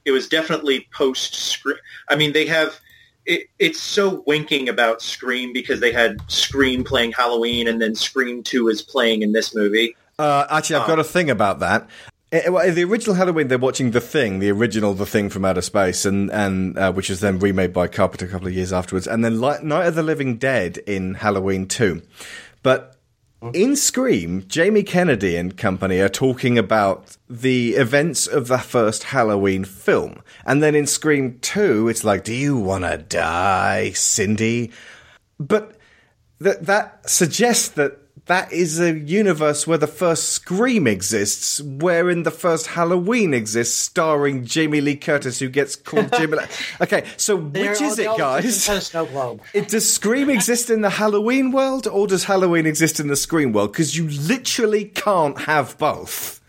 it was definitely post-Scream. I mean, they have... It's so winking about Scream because they had Scream playing Halloween and then Scream 2 is playing in this movie. Actually, I've got a thing about that. The original Halloween, they're watching The Thing from Outer Space, and which was then remade by Carpenter a couple of years afterwards, and then Night of the Living Dead in Halloween 2. But in Scream, Jamie Kennedy and company are talking about the events of the first Halloween film. And then in Scream 2, it's like, do you want to die, Cindy? But that suggests that is a universe where the first Scream exists, wherein the first Halloween exists, starring Jamie Lee Curtis, who gets called Jamie Lee. Okay, so which is it, guys? Does Scream exist in the Halloween world, or does Halloween exist in the Scream world? Because you literally can't have both.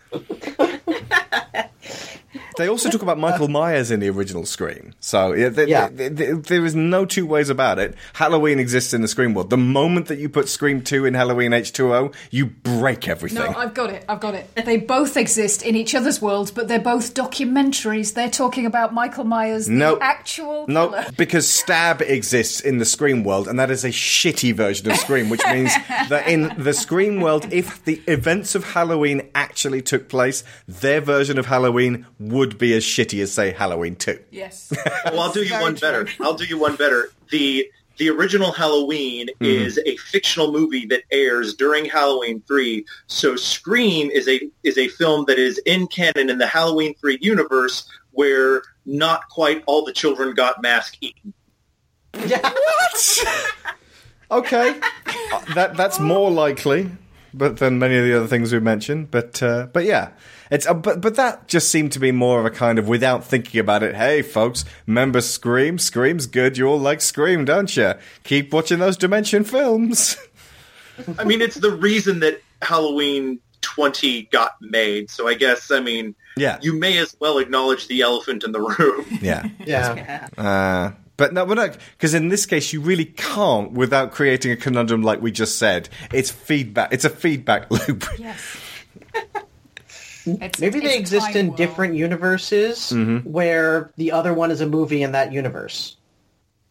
They also talk about Michael Myers in the original Scream. So there is no two ways about it. Halloween exists in the Scream world. The moment that you put Scream 2 in Halloween H2O, you break everything. No, I've got it. They both exist in each other's worlds, but they're both documentaries. They're talking about Michael Myers, the actual killer. No, because Stab exists in the Scream world, and that is a shitty version of Scream, which means that in the Scream world, if the events of Halloween actually took place, their version of Halloween would be as shitty as, say, Halloween 2. Yes. Well, I'll do you one better. The original Halloween is a fictional movie that airs during Halloween 3. So Scream is a film that is in canon in the Halloween 3 universe where not quite all the children got mask eaten. What? Okay. That's more likely than many of the other things we mentioned. But yeah. It's but that just seemed to be more of a kind of, without thinking about it, hey, folks, remember Scream? Scream's good. You all like Scream, don't you? Keep watching those Dimension films. I mean, it's the reason that Halloween 20 got made. So I guess, you may as well acknowledge the elephant in the room. Yeah. Yeah. But no, we're not, because in this case, you really can't without creating a conundrum like we just said. It's feedback. It's a feedback loop. Yes. Maybe they exist in different universes where the other one is a movie in that universe.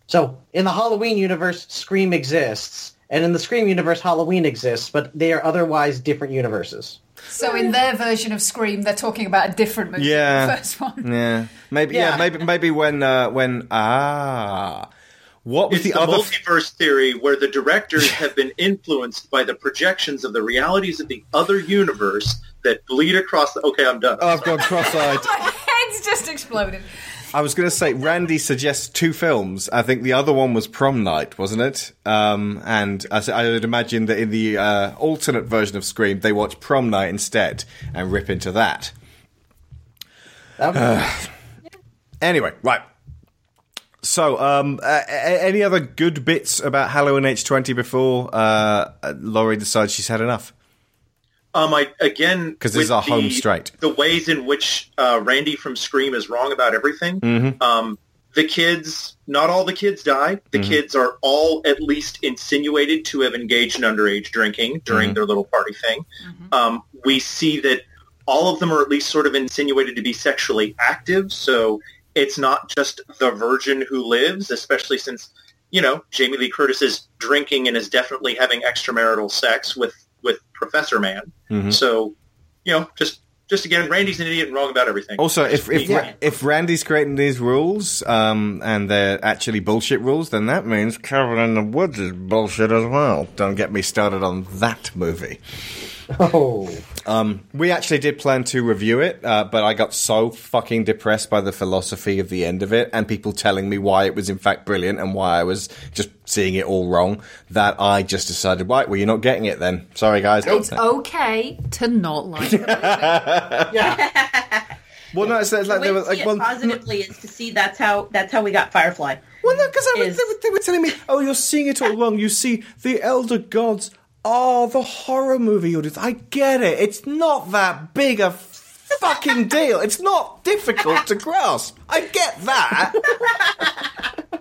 So in the Halloween universe, Scream exists. And in the Scream universe, Halloween exists, but they are otherwise different universes. So in their version of Scream, they're talking about a different movie than the first one. Yeah, maybe. Yeah, maybe when what was the other multiverse theory where the directors have been influenced by the projections of the realities of the other universe that bleed across. Okay, I'm done. I've gone cross-eyed. My head's just exploded. I was going to say, Randy suggests two films. I think the other one was Prom Night, wasn't it? And I would imagine that in the alternate version of Scream, they watch Prom Night instead and rip into that. Anyway, right. So, any other good bits about Halloween H20 before Laurie decides she's had enough? Because this is our home straight. The ways in which Randy from Scream is wrong about everything. The kids, not all the kids die. The kids are all at least insinuated to have engaged in underage drinking during their little party thing. We see that all of them are at least sort of insinuated to be sexually active. So it's not just the virgin who lives, especially since, you know, Jamie Lee Curtis is drinking and is definitely having extramarital sex with Professor Man. So, you know, just again, Randy's an idiot and wrong about everything. Also, if Randy's creating these rules and they're actually bullshit rules, then that means Cabin in the Woods is bullshit as well. Don't get me started on that movie. We actually did plan to review it, but I got so fucking depressed by the philosophy of the end of it and people telling me why it was in fact brilliant and why I was just seeing it all wrong that I just decided, right, well, you're not getting it then. Sorry, guys. It's okay to not like it. Well, no, it's like they were like, well, positively is to see that's how we got Firefly. Well, no, because they were telling me, oh, you're seeing it all wrong. You see, the elder gods. Oh, the horror movie audience. I get it. It's not that big a fucking deal. It's not difficult to grasp. I get that.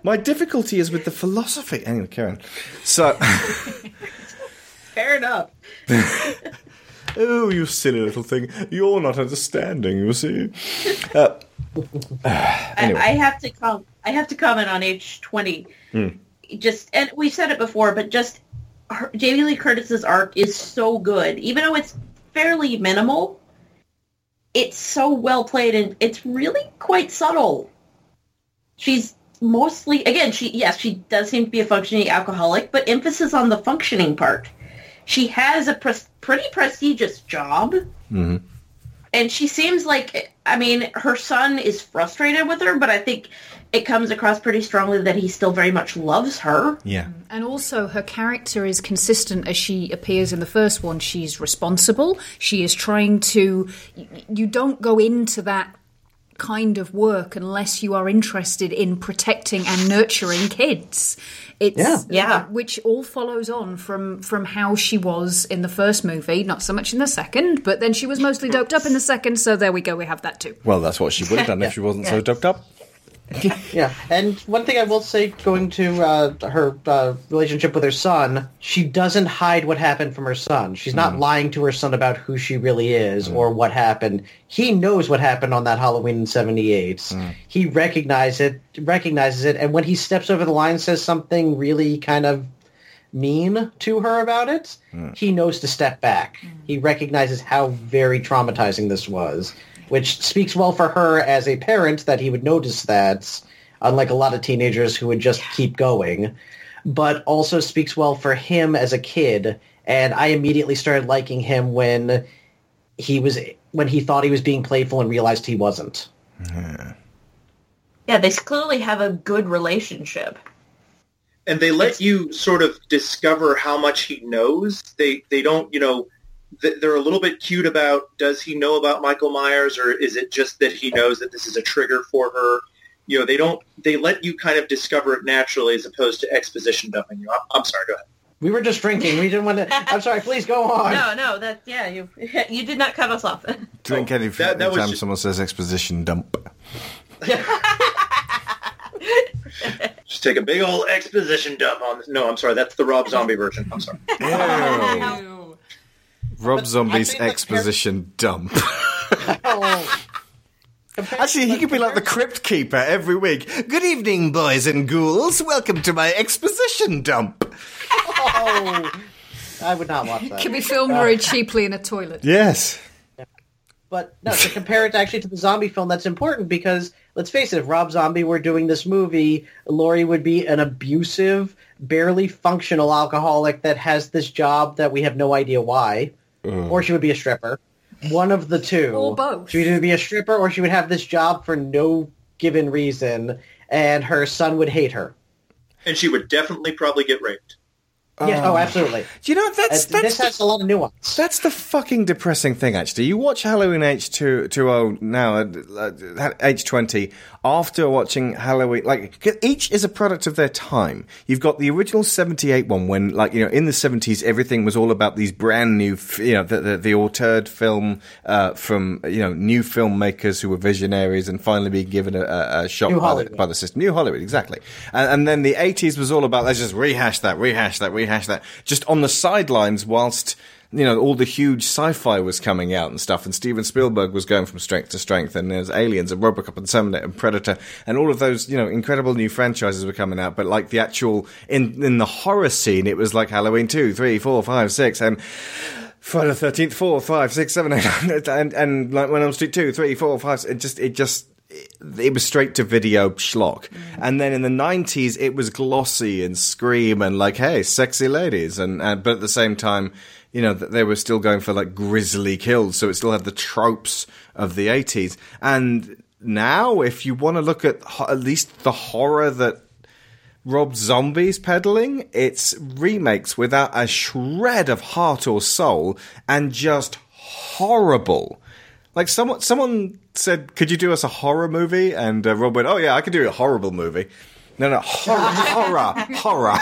My difficulty is with the philosophy. Anyway, Karen. So. Fair enough. Oh, you silly little thing. You're not understanding, you see. Anyway. I have to comment on H20. Just, and we've said it before, but just. Jamie Lee Curtis's arc is so good. Even though it's fairly minimal, it's so well played and it's really quite subtle. She's mostly, again, she does seem to be a functioning alcoholic, but emphasis on the functioning part. She has a pretty prestigious job. And she seems like, I mean, her son is frustrated with her, but I think it comes across pretty strongly that he still very much loves her. Yeah. And also her character is consistent as she appears in the first one. She's responsible. She is trying to... You don't go into that kind of work unless you are interested in protecting and nurturing kids. Which all follows on from how she was in the first movie, not so much in the second, but then she was mostly doped up in the second, so there we go, we have that too. Well, that's what she would have done if she wasn't so doped up. And one thing I will say, going to her relationship with her son, she doesn't hide what happened from her son. She's not lying to her son about who she really is or what happened. He knows what happened on that Halloween in 78. He recognizes it, and when he steps over the line, says something really kind of mean to her about it, he knows to step back. He recognizes how very traumatizing this was, which speaks well for her as a parent that he would notice that, unlike a lot of teenagers who would just keep going, but also speaks well for him as a kid. And I immediately started liking him when he thought he was being playful and realized he wasn't. Yeah, they clearly have a good relationship. And they let you sort of discover how much he knows. They don't, you know, they're a little bit cute about, does he know about Michael Myers, or is it just that he knows that this is a trigger for her? You know, they let you kind of discover it naturally as opposed to exposition dumping you. I'm sorry, go ahead. We were just drinking. We didn't want to... I'm sorry, please go on. No, that's... Yeah, you did not cut us off. Drink any time someone says exposition dump. Just take a big old exposition dump on this. No, I'm sorry. That's the Rob Zombie version. I'm sorry. Ew. Rob Zombie's exposition dump. Oh. Actually, he could be like the Crypt Keeper every week. Good evening, boys and ghouls. Welcome to my exposition dump. Oh, I would not watch that. Can be filmed very cheaply in a toilet. Yes. But no, to compare it actually to the zombie film, that's important because, let's face it, if Rob Zombie were doing this movie, Laurie would be an abusive, barely functional alcoholic that has this job that we have no idea why. Or she would be a stripper. One of the two. Or both. She would either be a stripper or she would have this job for no given reason, and her son would hate her. And she would definitely probably get raped. Yes, oh, absolutely. Do you know, this has a lot of nuance. That's the fucking depressing thing, actually. You watch Halloween H2O now, age 20, after watching Halloween, like, each is a product of their time. You've got the original 78 one when, like, you know, in the 70s, everything was all about these brand new, you know, the auteured film from, you know, new filmmakers who were visionaries and finally being given a shot by the system. New Hollywood, exactly. And then the 80s was all about, let's just rehash that, just on the sidelines whilst, you know, all the huge sci-fi was coming out and stuff, and Steven Spielberg was going from strength to strength, and there's Aliens and Robocop and Terminator and Predator and all of those, you know, incredible new franchises were coming out, but like the actual, in the horror scene, it was like Halloween 2, 3, 4, 5, 6, and Friday the 13th, 4, 5, 6, 7, 8, and Nightmare on Elm Street 2, 3, 4, 5, it was straight to video schlock. And then in the 90s, it was glossy and Scream and like, hey, sexy ladies. But at the same time, you know, they were still going for like grisly kills. So it still had the tropes of the 80s. And now, if you want to look at least the horror that Rob Zombie's peddling, it's remakes without a shred of heart or soul and just horrible. Like someone said, could you do us a horror movie? And Rob went, oh yeah, I could do a horrible movie. No, horror.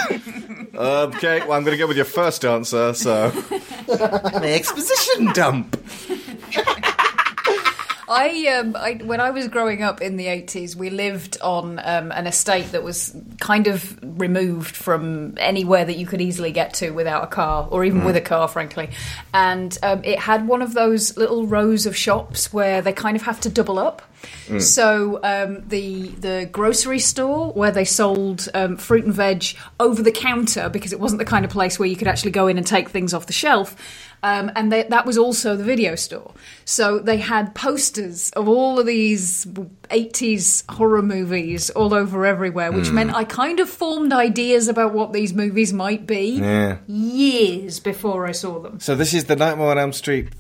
Okay, well, I'm going to go with your first answer, so. The exposition dump. I when I was growing up in the 80s, we lived on an estate that was kind of removed from anywhere that you could easily get to without a car, or even with a car, frankly. And it had one of those little rows of shops where they kind of have to double up. So the grocery store where they sold fruit and veg over the counter, because it wasn't the kind of place where you could actually go in and take things off the shelf. And that was also the video store. So they had posters of all of these 80s horror movies all over everywhere, which meant I kind of formed ideas about what these movies might be years before I saw them. So this is the Nightmare on Elm Street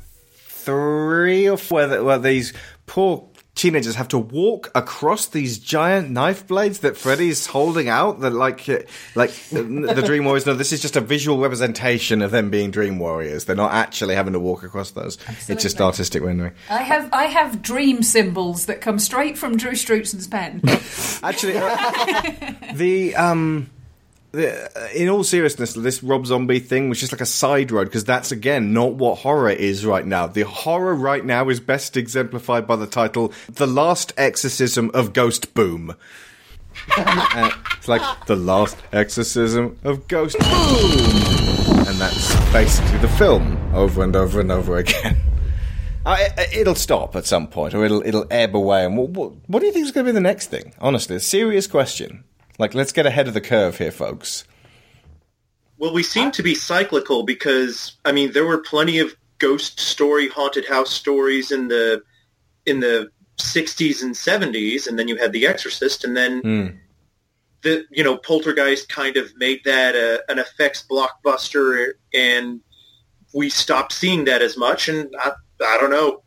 3 or 4, where these poor teenagers have to walk across these giant knife blades that Freddy's holding out. That like the Dream Warriors. No, this is just a visual representation of them being Dream Warriors. They're not actually having to walk across those. Absolutely. It's just artistic rendering. I have dream symbols that come straight from Drew Struzan's pen. Actually, in all seriousness, this Rob Zombie thing was just like a side road, because that's, again, not what horror is right now. The horror right now is best exemplified by the title, The Last Exorcism of Ghost Boom. It's like, The Last Exorcism of Ghost Boom! And that's basically the film, over and over and over again. It'll stop at some point, or it'll ebb away. And what do you think is going to be the next thing? Honestly, a serious question. Like, let's get ahead of the curve here, folks. Well, we seem to be cyclical because, I mean, there were plenty of ghost story, haunted house stories in the 60s and 70s, and then you had The Exorcist, and then the, you know, Poltergeist kind of made that an effects blockbuster, and we stopped seeing that as much, and I don't know.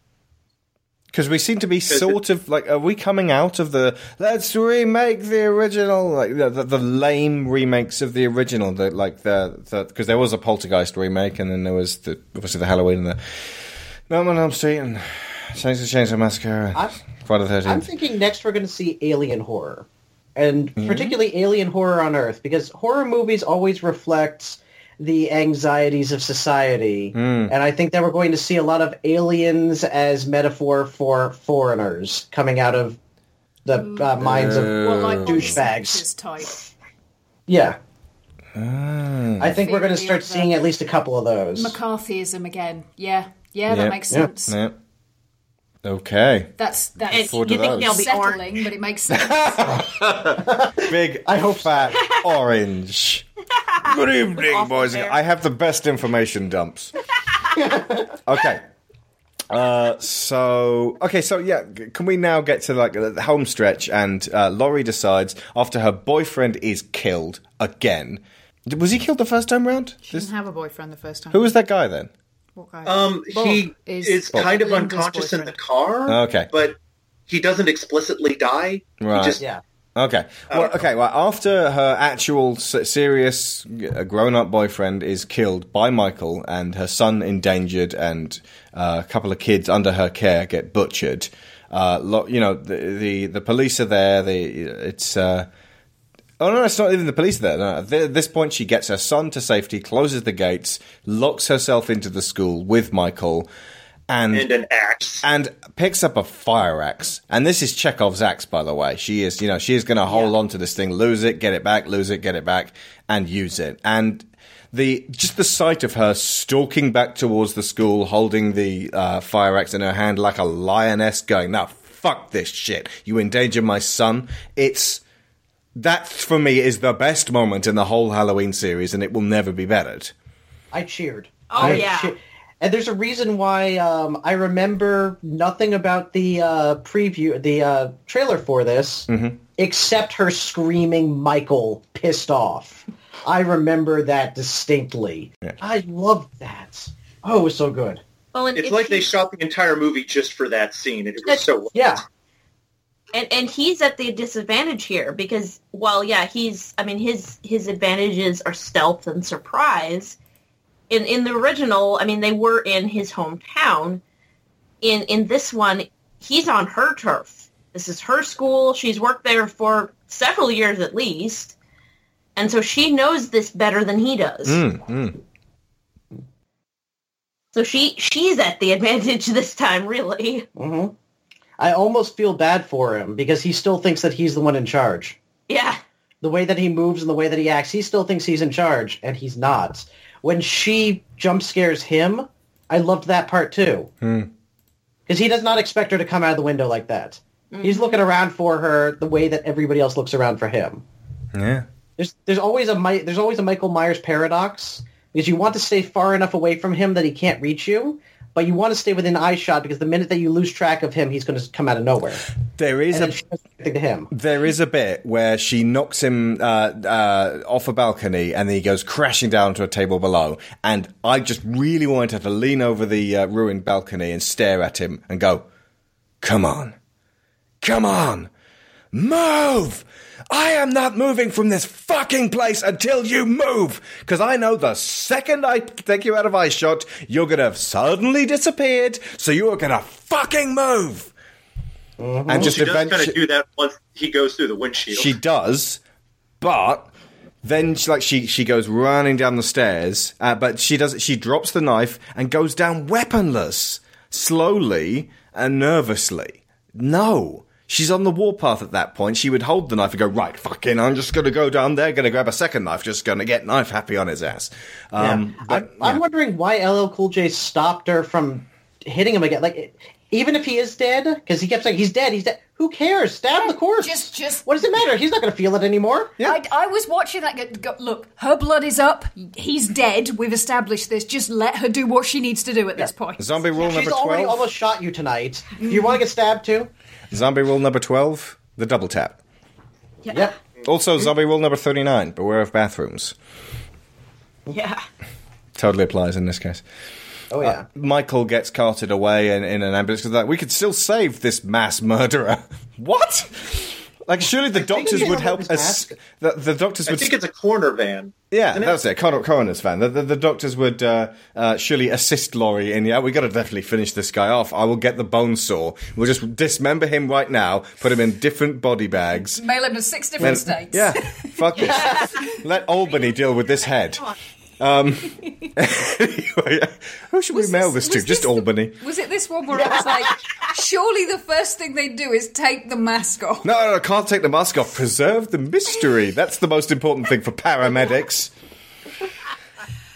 Because we seem to be sort of like, are we coming out of the, let's remake the original, like the lame remakes of the original, that like because there was a Poltergeist remake, and then there was obviously the Halloween and the Nightmare on Elm Street and Chainsaw Massacre and Friday the 13th. I'm thinking next we're going to see alien horror, and particularly alien horror on Earth, because horror movies always reflect the anxieties of society, and I think that we're going to see a lot of aliens as metaphor for foreigners coming out of the minds of douchebags. Yeah. I think we're going to start seeing at least a couple of those. McCarthyism again. Yeah, that makes sense. Yep. Okay. That's you think they'll be settling, but it makes sense. Big, I hope fat, orange. Good evening, boys. I have the best information dumps. Okay. So, can we now get to, like, the home stretch and Laurie decides, after her boyfriend is killed again. Was he killed the first time round? She didn't have a boyfriend the first time. Who was that guy then? What guy? He is kind of unconscious in the car. Okay. But he doesn't explicitly die. Right. He just, okay. Well, after her actual serious grown-up boyfriend is killed by Michael and her son endangered and a couple of kids under her care get butchered, the police are there. Oh, no, it's not even the police there. No. At this point, she gets her son to safety, closes the gates, locks herself into the school with Michael. And an axe. And picks up a fire axe. And this is Chekhov's axe, by the way. She is going to hold on to this thing, lose it, get it back, and use it. And the sight of her stalking back towards the school, holding the fire axe in her hand like a lioness, going, no, fuck this shit. You endanger my son. That, for me, is the best moment in the whole Halloween series, and it will never be bettered. I cheered. And there's a reason why I remember nothing about the preview, the trailer for this, except her screaming Michael pissed off. I remember that distinctly. Yeah. I loved that. Oh, it was so good. Well, it's like they shot the entire movie just for that scene, and it was so well. Yeah. And he's at the disadvantage here because, his advantages are stealth and surprise. In the original, they were in his hometown. In this one, he's on her turf. This is her school. She's worked there for several years at least. And so she knows this better than he does. So she's at the advantage this time, really. Mm-hmm. I almost feel bad for him because he still thinks that he's the one in charge. Yeah. The way that he moves and the way that he acts, he still thinks he's in charge, and he's not. When she jump scares him, I loved that part too. Because he does not expect her to come out of the window like that. He's looking around for her the way that everybody else looks around for him. Yeah. There's always a Michael Myers paradox because you want to stay far enough away from him that he can't reach you. But you want to stay within eyeshot because the minute that you lose track of him, he's going to come out of nowhere. There is a bit where she knocks him off a balcony and then he goes crashing down to a table below. And I just really wanted her to lean over the ruined balcony and stare at him and go, come on, move! I am not moving from this fucking place until you move! Because I know the second I take you out of eyeshot, you're going to have suddenly disappeared, so you are going to fucking move! Mm-hmm. And she does kind of do that once he goes through the windshield. She does, but then she goes running down the stairs, but she does. She drops the knife and goes down weaponless, slowly and nervously. No! She's on the warpath at that point. She would hold the knife and go, right, fucking, I'm just going to go down there, going to grab a second knife, just going to get knife happy on his ass. I'm wondering why LL Cool J stopped her from hitting him again. Like, even if he is dead, because he kept saying, he's dead. Who cares? Stab the corpse. Just. What does it matter? He's not going to feel it anymore. Yeah. I was watching that. Look, her blood is up. He's dead. We've established this. Just let her do what she needs to do at this point. Zombie rule number 12. She's already almost shot you tonight. Do you want to get stabbed too? Zombie rule number 12, the double tap. Yeah. Also, zombie rule number 39, beware of bathrooms. Yeah. Totally applies in this case. Oh, yeah. Michael gets carted away in an ambulance. Like, we could still save this mass murderer. What? Like, surely the doctors would help us. The doctors would. I think it's a coroner van. Yeah, that's it. Coroner's van. The doctors would surely assist Laurie in. Yeah, we got to definitely finish this guy off. I will get the bone saw. We'll just dismember him right now. Put him in different body bags. Mail him to 6 different states. Yeah, fuck it. Let Albany deal with this head. Anyway, who should we mail this to? Just Albany. Was it this one where I was like, surely the first thing they do is take the mask off? No, I can't take the mask off. Preserve the mystery. That's the most important thing for paramedics.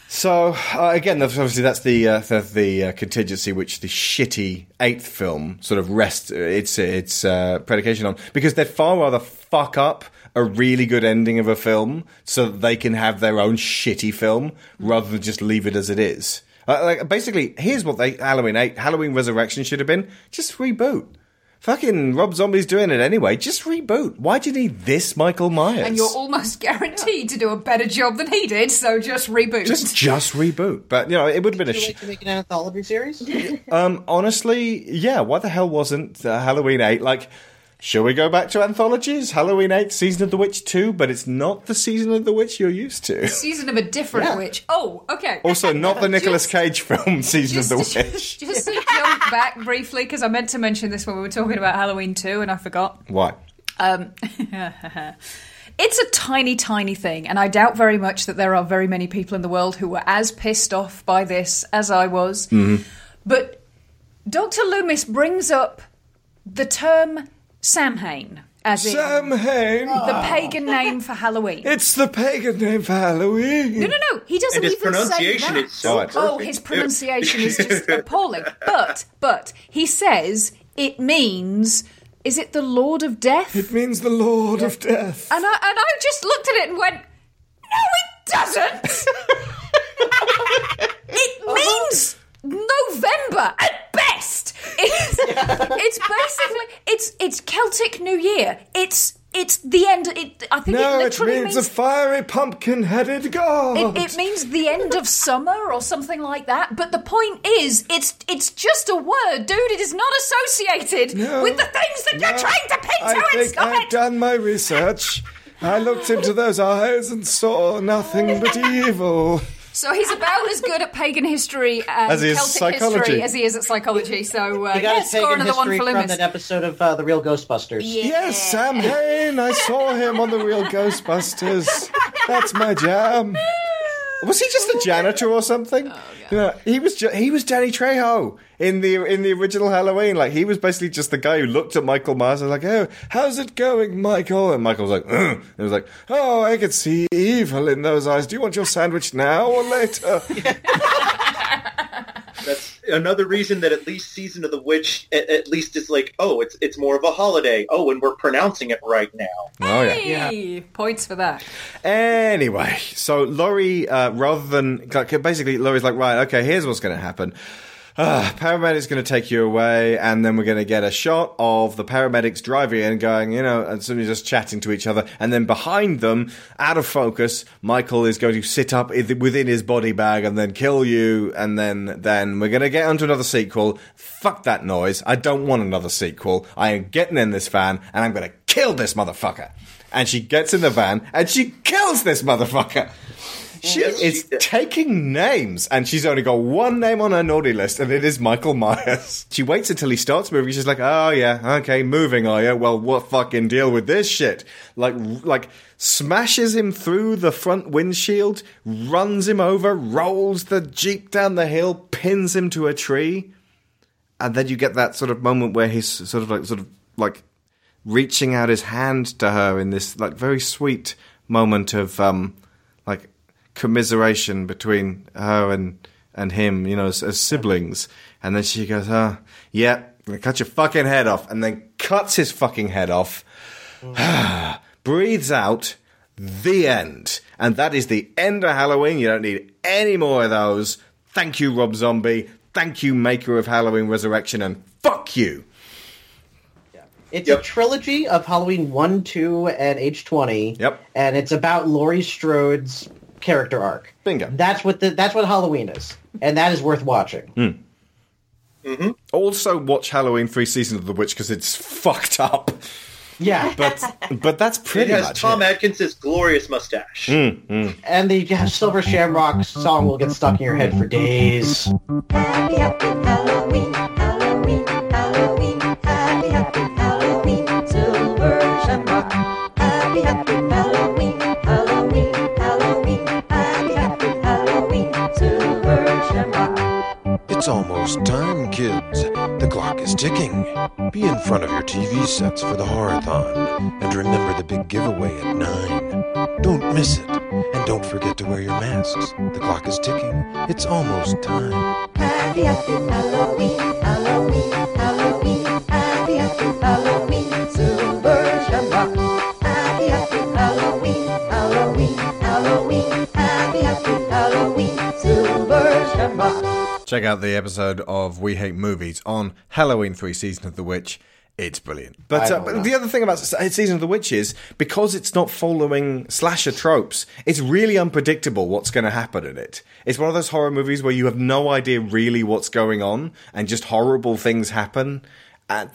So, again, obviously that's the contingency which the shitty eighth film sort of rests its predication on, because they'd far rather fuck up a really good ending of a film so that they can have their own shitty film rather than just leave it as it is. Basically, here's what Halloween Resurrection should have been. Just reboot. Fucking Rob Zombie's doing it anyway. Just reboot. Why do you need this Michael Myers? And you're almost guaranteed to do a better job than he did, so just reboot. Just reboot. But, you know, it would have been wait to make an anthology series? Honestly, yeah, why the hell wasn't Halloween 8? Like, shall we go back to anthologies? Halloween 8, Season of the Witch 2, but it's not the Season of the Witch you're used to. Season of a different witch. Oh, okay. Also, not the Nicolas Cage film, Season of the Witch. Just to jump back briefly, because I meant to mention this when we were talking about Halloween 2, and I forgot. Why? It's a tiny, tiny thing, and I doubt very much that there are very many people in the world who were as pissed off by this as I was. Mm-hmm. But Dr. Loomis brings up the term Samhain, as in the pagan name for Halloween. It's the pagan name for Halloween. No. He doesn't even say that. His pronunciation is so perfect. Oh, his pronunciation is just appalling. But he says it means, is it the Lord of Death? It means the Lord of Death. And I just looked at it and went, no, it doesn't. It means November at best. It's basically it's Celtic New Year. It's the end. It literally means a fiery pumpkin-headed god. It means the end of summer or something like that. But the point is, it's just a word, dude. It is not associated with the things that you're trying to pin to. I've done my research. I looked into those eyes and saw nothing but evil. So he's about as good at pagan history and as Celtic psychology. History as he is at psychology. So he got score another one for Loomis. From that episode of The Real Ghostbusters. Yeah. Yes, Sam Hain. I saw him on The Real Ghostbusters. That's my jam. Was he just a janitor or something? Oh, yeah. You know, he was Danny Trejo in the original Halloween. Like, he was basically just the guy who looked at Michael Myers and was like, oh, how's it going, Michael? And Michael was like, ugh. And he was like, oh, I could see evil in those eyes. Do you want your sandwich now or later? That's another reason that at least Season of the Witch at least is like, oh, it's more of a holiday. Oh, and we're pronouncing it right now. Oh, yeah. Points for that. Anyway, so Laurie, rather than... Basically, Laurie's like, right, okay, here's what's going to happen. Paramedic's going to take you away, and then we're going to get a shot of the paramedics driving in, going, you know, and somebody just chatting to each other, and then behind them, out of focus, Michael is going to sit up within his body bag and then kill you, and then we're going to get onto another sequel. Fuck that noise. I don't want another sequel. I am getting in this van, and I'm going to kill this motherfucker. And she gets in the van, and she kills this motherfucker. She is taking names, and she's only got one name on her naughty list, and it is Michael Myers. She waits until he starts moving. She's like, oh, yeah, okay, moving, are you? Well, what fucking deal with this shit? Like smashes him through the front windshield, runs him over, rolls the Jeep down the hill, pins him to a tree. And then you get that sort of moment where he's sort of like reaching out his hand to her in this like very sweet moment of like commiseration between her and him, you know, as siblings. And then she goes, oh, yeah, I'm gonna cut your fucking head off. And then cuts his fucking head off, breathes out, the end. And that is the end of Halloween. You don't need any more of those. Thank you, Rob Zombie. Thank you, maker of Halloween Resurrection. And fuck you. It's a trilogy of Halloween 1, 2, and H20. Yep. And it's about Laurie Strode's character arc. Bingo. That's what Halloween is, and that is worth watching. Mm. Mm-hmm. Also, watch Halloween 3: Season of the Witch because it's fucked up. Yeah, but that's pretty much it. Because Tom Atkins' glorious mustache, and the Silver Shamrock song will get stuck in your head for days. Happy, happy Halloween, Halloween, Halloween. Happy, happy Halloween, Silver Shamrock. Happy, happy Halloween, Halloween. Halloween. It's almost time, kids. The clock is ticking. Be in front of your TV sets for the horathon. And remember the big giveaway at 9. Don't miss it. And don't forget to wear your masks. The clock is ticking. It's almost time. Happy, happy Halloween, Halloween, Halloween. Happy, happy Halloween, Silver Shamrock. Happy, happy Halloween, Halloween, Halloween. Happy, happy Halloween, Silver Shamrock. Check out the episode of We Hate Movies on Halloween 3 Season of the Witch. It's brilliant. But the other thing about Season of the Witch is, because it's not following slasher tropes, it's really unpredictable what's going to happen in it. It's one of those horror movies where you have no idea really what's going on and just horrible things happen. And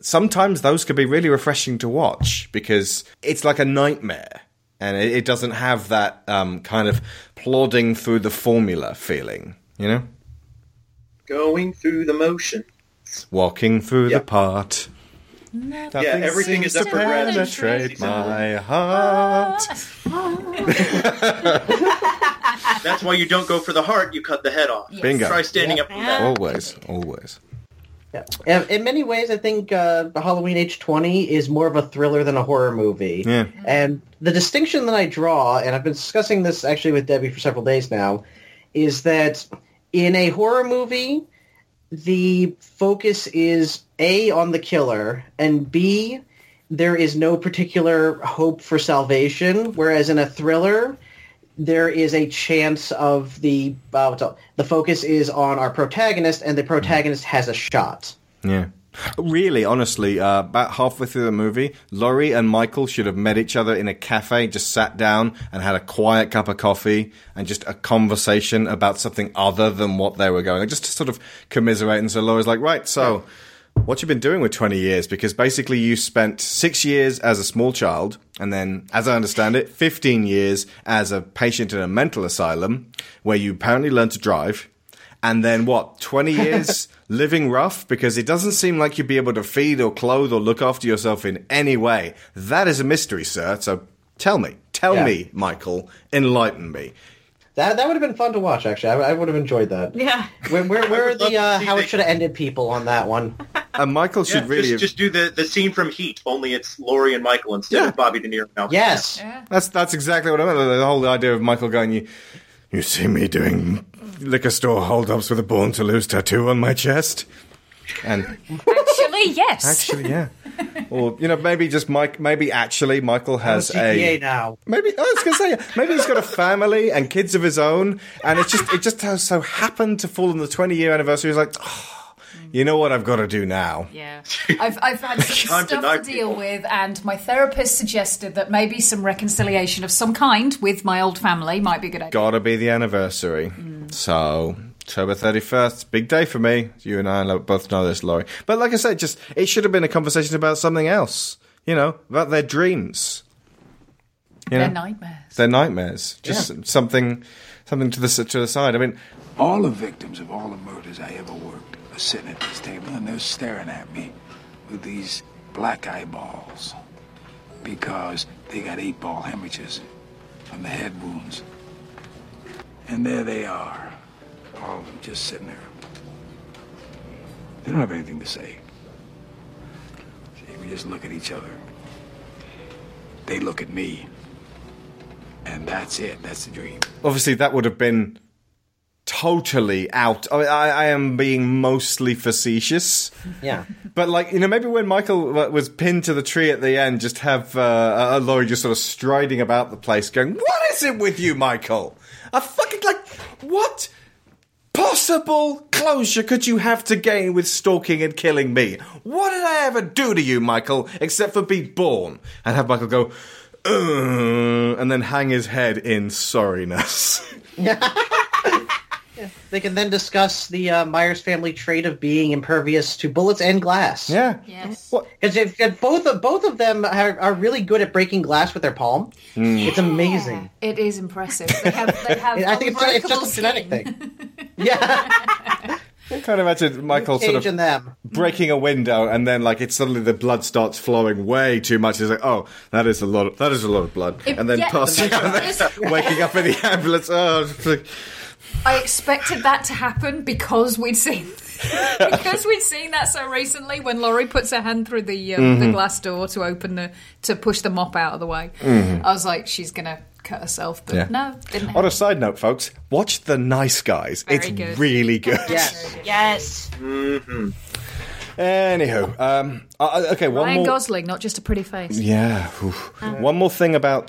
sometimes those can be really refreshing to watch because it's like a nightmare. And it doesn't have that kind of plodding through the formula feeling. You know? Going through the motion. Walking through the part. Nothing everything is up around to penetrate my heart. That's why you don't go for the heart, you cut the head off. Yes. Bingo. Try standing up for that. Always. Yeah. In many ways, I think Halloween H20 is more of a thriller than a horror movie. Yeah. And the distinction that I draw, and I've been discussing this actually with Debbie for several days now, is that in a horror movie, the focus is A, on the killer, and B, there is no particular hope for salvation, whereas in a thriller, there is a chance of the focus is on our protagonist, and the protagonist has a shot. Yeah. Really, honestly, about halfway through the movie, Laurie and Michael should have met each other in a cafe, just sat down and had a quiet cup of coffee and just a conversation about something other than what they were going. Just to sort of commiserate. And so Laurie's like, right, so what you've been doing with 20 years? Because basically you spent 6 years as a small child and then, as I understand it, 15 years as a patient in a mental asylum where you apparently learned to drive. And then, 20 years living rough? Because it doesn't seem like you'd be able to feed or clothe or look after yourself in any way. That is a mystery, sir. So tell me, Michael, enlighten me. That would have been fun to watch, actually. I would have enjoyed that. Yeah. Where are the how it should have ended people on that one? And Michael should really... Just do the scene from Heat, only it's Laurie and Michael instead of Bobby De Niro. No. Yes. Yeah. That's exactly what I meant. The whole idea of Michael going, you see me doing... liquor store hold-ups with a Born to Lose tattoo on my chest. And Actually, yeah. Or, maybe just Mike, maybe actually Michael has a GPA now. Maybe, I was going to say, maybe he's got a family and kids of his own, and it just has so happened to fall on the 20-year anniversary. He's like, you know what I've got to do now? Yeah. I've had some stuff to deal with, and my therapist suggested that maybe some reconciliation of some kind with my old family might be a good idea. Gotta be the anniversary. Mm. So, October 31st, big day for me. You and I both know this, Laurie. But like I said, just it should have been a conversation about something else. About their dreams. Their nightmares. Their nightmares. Just something to the side. I mean, all the victims of all the murders I ever worked sitting at this table and they're staring at me with these black eyeballs because they got 8-ball hemorrhages from the head wounds. And there they are, all of them just sitting there. They don't have anything to say. See, we just look at each other. They look at me. And that's it. That's the dream. Obviously, that would have been... totally out. I am being mostly facetious. Yeah. But maybe when Michael was pinned to the tree at the end, just have Laurie just sort of striding about the place going, what is it with you, Michael? I fucking what possible closure could you have to gain with stalking and killing me? What did I ever do to you, Michael, except for be born? And have Michael go, and then hang his head in sorriness. Yeah. Yeah. They can then discuss the Myers family trait of being impervious to bullets and glass. Yeah. Yes. Because both of them are really good at breaking glass with their palm. Mm. Yeah. It's amazing. It is impressive. They have I think it's just a genetic thing. Yeah. I can't imagine Michael sort of breaking a window and then it's suddenly the blood starts flowing way too much. It's like, oh, that is a lot of blood. And then passing out, waking up in the ambulance. Oh, I expected that to happen because we'd seen that so recently when Laurie puts her hand through the glass door to push the mop out of the way. Mm-hmm. I was like, she's gonna cut herself, but no, didn't happen. On a side note, folks, watch The Nice Guys. Really good. Yes. Yes. Mm-hmm. Anywho, okay. Ryan Gosling, not just a pretty face. Yeah. One more thing about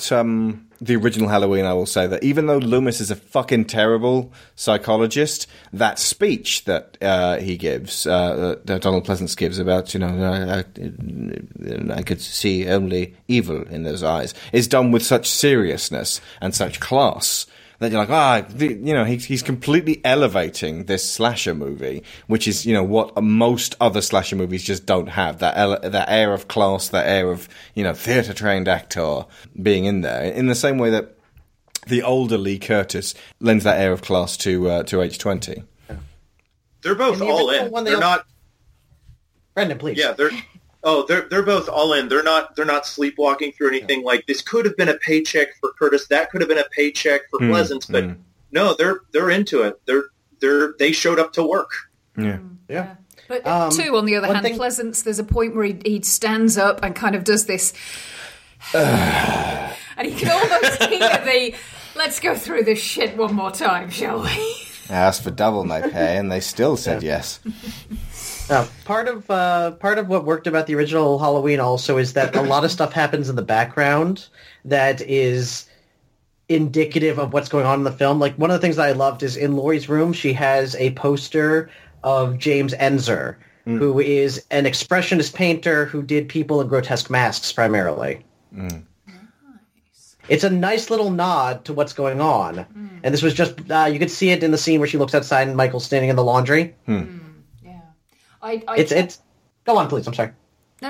the original Halloween, I will say that even though Loomis is a fucking terrible psychologist, that speech that he gives, that Donald Pleasance gives about, I could see only evil in those eyes, is done with such seriousness and such class that you're like, he's completely elevating this slasher movie, which is, what most other slasher movies just don't have, that air of class, that air of, theatre-trained actor being in there, in the same way that the older Lee Curtis lends that air of class to H20. They're both all in. They're not... Brendan, please. Yeah, they're... Oh, they're both all in. They're not sleepwalking through anything. Like, this could have been a paycheck for Curtis. That could have been a paycheck for Pleasance. But no, they're into it. They showed up to work. Yeah, yeah. But on the other hand, Pleasance. There's a point where he stands up and kind of does this, and you can almost hear the "Let's go through this shit one more time, shall we?" I asked for double my pay, and they still said yes. Part of what worked about the original Halloween also is that a lot of stuff happens in the background that is indicative of what's going on in the film. Like, one of the things that I loved is in Laurie's room, she has a poster of James Ensor, who is an expressionist painter who did people in grotesque masks primarily. Mm. It's a nice little nod to what's going on. Mm. And this was just, you could see it in the scene where she looks outside and Michael's standing in the laundry. Mm. Go on, please. I'm sorry. No.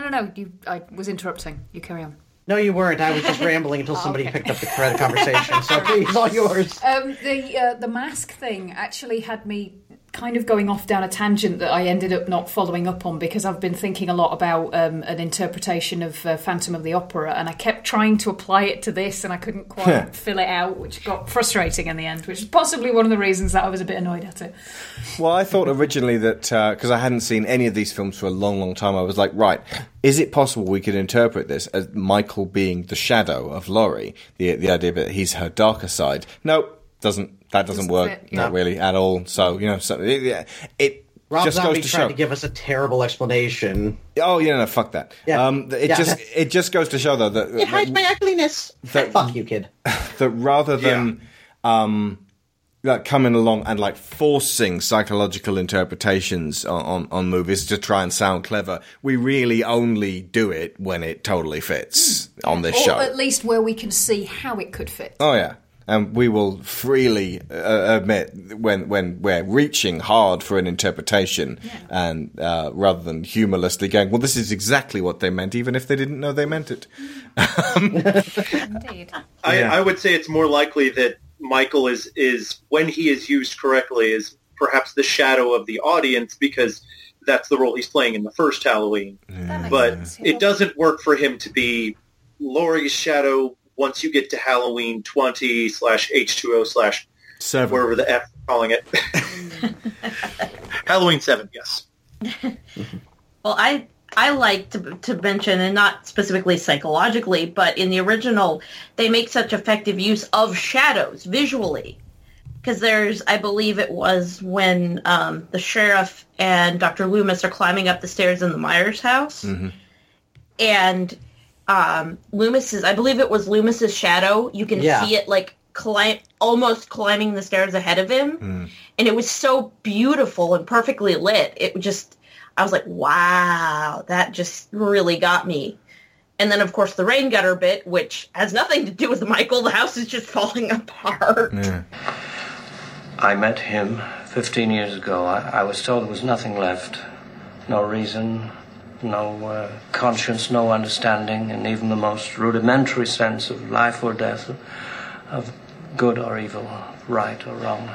I was interrupting. You carry on. No, you weren't. I was just rambling until somebody picked up the credit conversation. So please, all yours. The mask thing actually had me kind of going off down a tangent that I ended up not following up on, because I've been thinking a lot about an interpretation of Phantom of the Opera, and I kept trying to apply it to this, and I couldn't quite fill it out, which got frustrating in the end, which is possibly one of the reasons that I was a bit annoyed at it. Well, I thought originally that, because I hadn't seen any of these films for a long, long time, I was like, right, is it possible we could interpret this as Michael being the shadow of Laurie, the idea that he's her darker side? No, doesn't work, fit, yeah. Not really at all. So, it Rob just Zombie goes to show. Rob Zombie tried to give us a terrible explanation. Oh, yeah, no, fuck that. Yeah. It just goes to show, though, that... You hide my ugliness. Fuck you, kid. That rather than... coming along and forcing psychological interpretations on movies to try and sound clever, we really only do it when it totally fits on this show. Or at least where we can see how it could fit. Oh, yeah. And we will freely admit when we're reaching hard for an interpretation, and rather than humorlessly going, well, this is exactly what they meant, even if they didn't know they meant it. Indeed. I would say it's more likely that Michael is when he is used correctly, is perhaps the shadow of the audience, because that's the role he's playing in the first Halloween. Yeah. But it doesn't work for him to be Laurie's shadow. Once you get to Halloween 20 / H2O / wherever the F we're calling it. Halloween 7, yes. Well, I like to mention, and not specifically psychologically, but in the original, they make such effective use of shadows visually. Because there's, I believe it was when the sheriff and Dr. Loomis are climbing up the stairs in the Myers house. Mm-hmm. And... Loomis's shadow. You can see it almost climbing the stairs ahead of him, and it was so beautiful and perfectly lit. It just, I was like, wow, that just really got me. And then, of course, the rain gutter bit, which has nothing to do with Michael. The house is just falling apart. Yeah. I met him 15 years ago. I was told there was nothing left, no reason. No conscience, no understanding, and even the most rudimentary sense of life or death, of good or evil, right or wrong.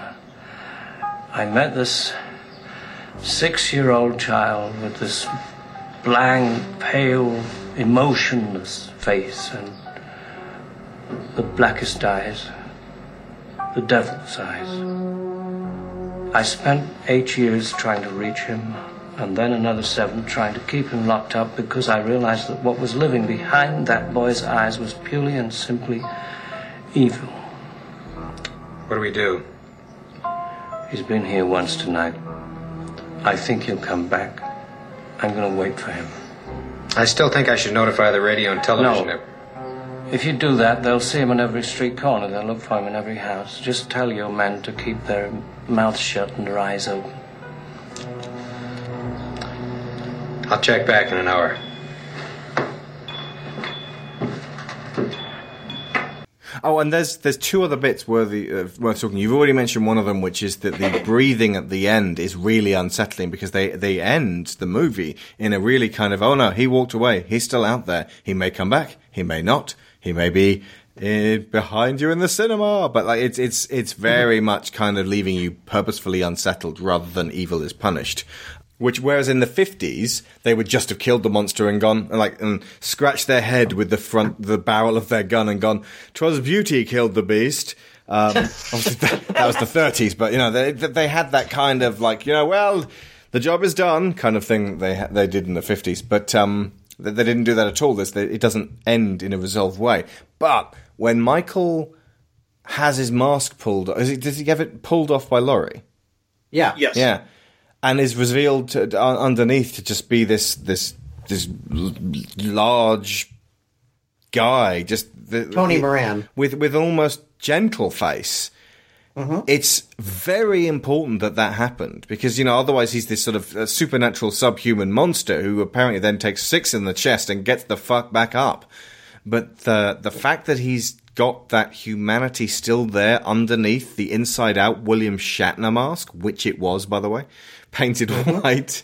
I met this 6-year-old child with this blank, pale, emotionless face and the blackest eyes, the devil's eyes. I spent 8 years trying to reach him, and then another 7 trying to keep him locked up, because I realized that what was living behind that boy's eyes was purely and simply evil. What do we do? He's been here once tonight. I think he'll come back. I'm gonna wait for him. I still think I should notify the radio and television. No. If you do that, they'll see him on every street corner. They'll look for him in every house. Just tell your men to keep their mouths shut and their eyes open. I'll check back in an hour. Oh, and there's 2 other bits worth talking. You've already mentioned one of them, which is that the breathing at the end is really unsettling, because they end the movie in a really kind of, oh no, he walked away, he's still out there, he may come back, he may not, he may be behind you in the cinema, but like it's very much kind of leaving you purposefully unsettled rather than evil is punished. Which, whereas in the 50s, they would just have killed the monster and gone, and scratched their head with the barrel of their gun and gone, "'Twas beauty killed the beast." Obviously that was the 30s, but, you know, they had that kind of, like, you know, well, the job is done kind of thing they did in the 50s. But they didn't do that at all. It doesn't end in a resolved way. But when Michael has his mask pulled off, does he have it pulled off by Laurie? Yeah. Yes. Yeah. And is revealed underneath to just be this large guy, just Tony Moran with almost gentle face. Mm-hmm. It's very important that happened, because, you know, otherwise he's this sort of supernatural subhuman monster who apparently then takes 6 in the chest and gets the fuck back up. But the fact that he's got that humanity still there underneath the inside-out William Shatner mask, which it was, by the way, painted white.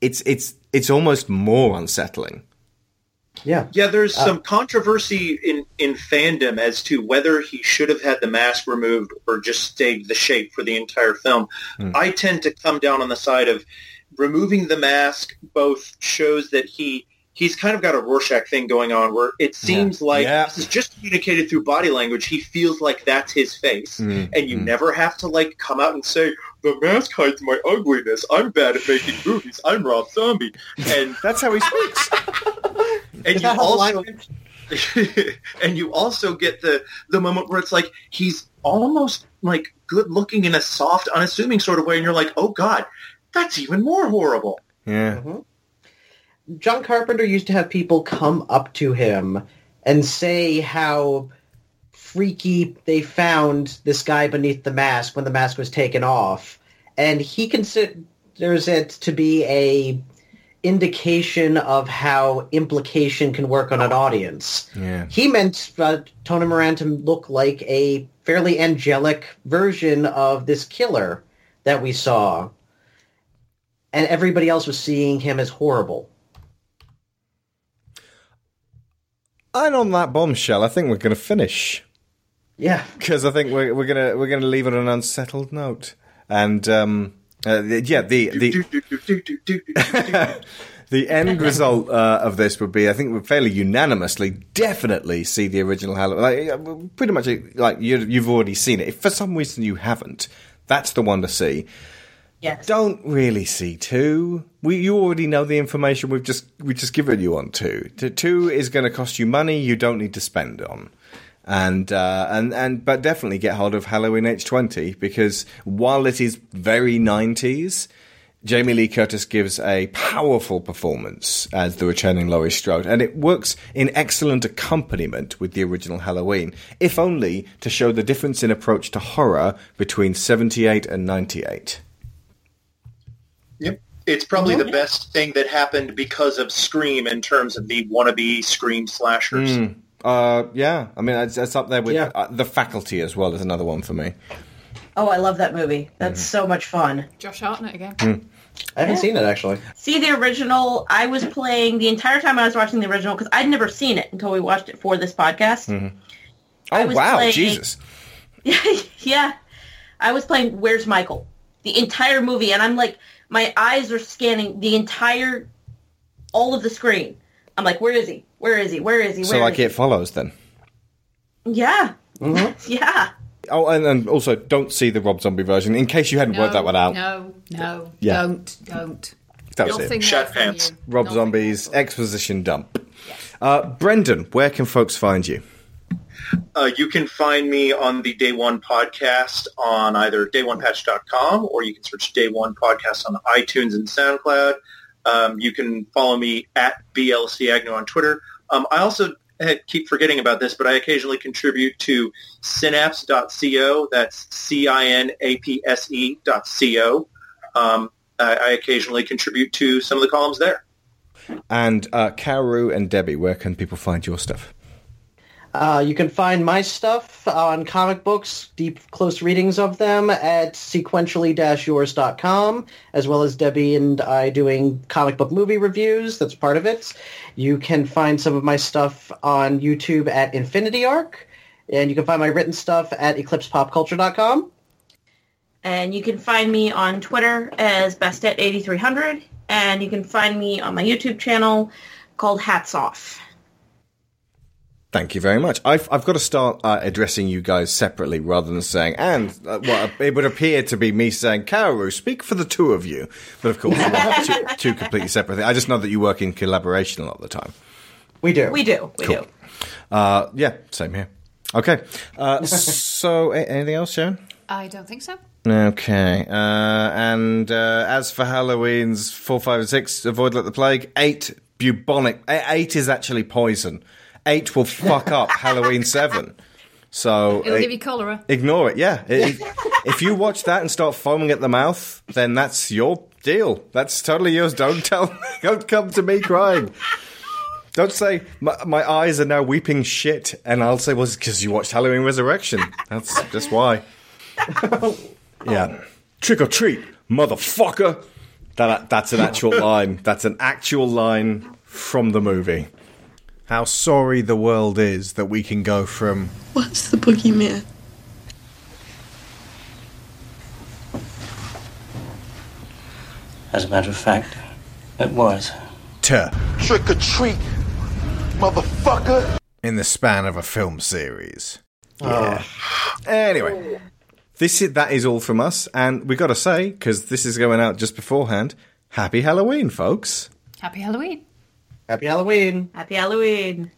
It's almost more unsettling. Yeah, yeah. There's some controversy in fandom as to whether he should have had the mask removed or just stayed the shape for the entire film. Mm. I tend to come down on the side of removing the mask. Both shows that he's kind of got a Rorschach thing going on, where it seems this is just communicated through body language. He feels like that's his face. Mm, and you never have to, like, come out and say, the mask hides my ugliness. I'm bad at making movies. I'm Rob Zombie. And that's how he speaks. And you also get the moment where it's like he's almost, like, good looking in a soft, unassuming sort of way. And you're like, oh, God, that's even more horrible. Yeah. Mm-hmm. John Carpenter used to have people come up to him and say how freaky they found this guy beneath the mask when the mask was taken off. And he considers it to be a indication of how implication can work on an audience. Yeah. He meant Tony Moran to look like a fairly angelic version of this killer that we saw. And everybody else was seeing him as horrible. And on that bombshell, I think we're going to finish. Yeah, because I think we're going to leave it on an unsettled note. And the end result of this would be, I think, we fairly unanimously, definitely see the original Halloween. Like, pretty much, like you've already seen it. If for some reason you haven't, that's the one to see. Yes. Don't really see 2. You already know the information we've just given you on 2. 2 is going to cost you money you don't need to spend on, and but definitely get hold of Halloween H20, because while it is very 90s, Jamie Lee Curtis gives a powerful performance as the returning Laurie Strode, and it works in excellent accompaniment with the original Halloween, if only to show the difference in approach to horror between 78 and 98. Yep. It's probably the best thing that happened because of Scream in terms of the wannabe Scream slashers. Yeah. I mean, it's up there with The Faculty as well is another one for me. Oh, I love that movie. That's so much fun. Josh Hartnett again. I haven't seen it, actually. See the original. I was playing the entire time I was watching the original, because I'd never seen it until we watched it for this podcast. Mm-hmm. Oh, wow. Jesus. Yeah. I was playing Where's Michael? The entire movie, and I'm like... My eyes are scanning all of the screen. I'm like, where is he? Where is he? Where is he? So, like, it follows then. Yeah. Mm-hmm. Yeah. Oh, and also don't see the Rob Zombie version in case you hadn't worked that one out. No, yeah. Don't. That's it. Shut pants. Rob Zombie's exposition dump. Yes. Brendan, where can folks find you? You can find me on the Day One podcast on either day1patch.com or you can search Day One podcast on iTunes and SoundCloud. You can follow me at BLC Agnew on Twitter. I also keep forgetting about this, but I occasionally contribute to synapse.co. That's CINAPSE.co. I occasionally contribute to some of the columns there. And Kaoru and Debbie, where can people find your stuff? You can find my stuff on comic books, deep, close readings of them at sequentially-yours.com, as well as Debbie and I doing comic book movie reviews. That's part of it. You can find some of my stuff on YouTube at Infinity Arc, and you can find my written stuff at eclipsepopculture.com. And you can find me on Twitter as bestet8300, and you can find me on my YouTube channel called Hats Off. Thank you very much. I've got to start addressing you guys separately rather than saying, and what it would appear to be me saying, Kaoru, speak for the two of you. But of course, two completely separate things. I just know that you work in collaboration a lot of the time. We do. Yeah, same here. Okay. So anything else, Sharon? I don't think so. Okay. And as for Halloween's 4, 5, and 6, avoid like the plague. 8, bubonic. 8 is actually poison. 8 will fuck up Halloween 7. So it'll give you cholera. Ignore it, yeah. If you watch that and start foaming at the mouth, then that's your deal. That's totally yours. Don't come to me crying. Don't say, my eyes are now weeping shit, and I'll say, well, it's because you watched Halloween Resurrection. That's just why. Yeah. Trick or treat, motherfucker. That's an actual line. That's an actual line from the movie. How sorry the world is that we can go from... What's the boogeyman? As a matter of fact, it was. To trick or treat, motherfucker. In the span of a film series. Yeah. Anyway, that is all from us. And we got to say, because this is going out just beforehand, happy Halloween, folks. Happy Halloween. Happy Halloween! Happy Halloween!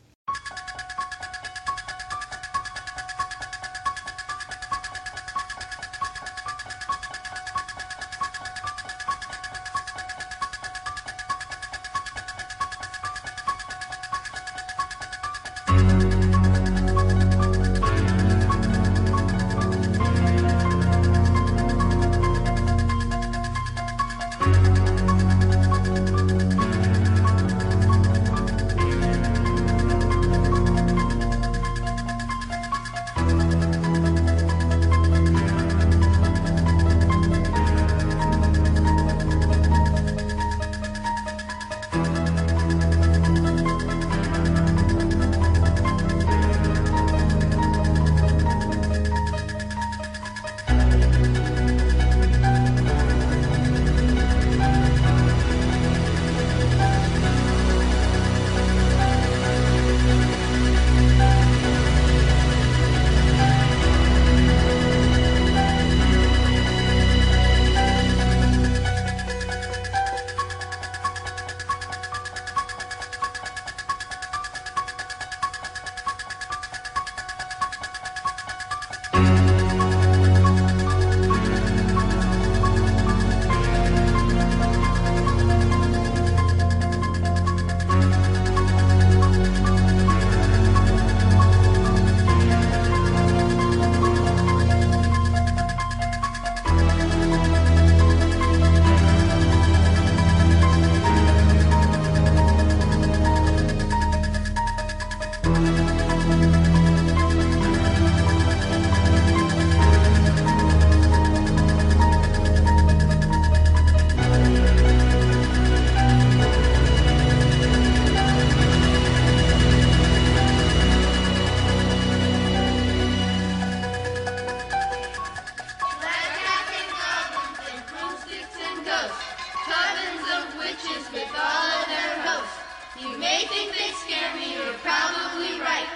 Scare me, you're probably right.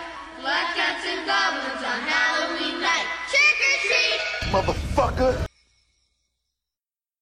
Black cats and goblins on Halloween night. Trick or motherfucker.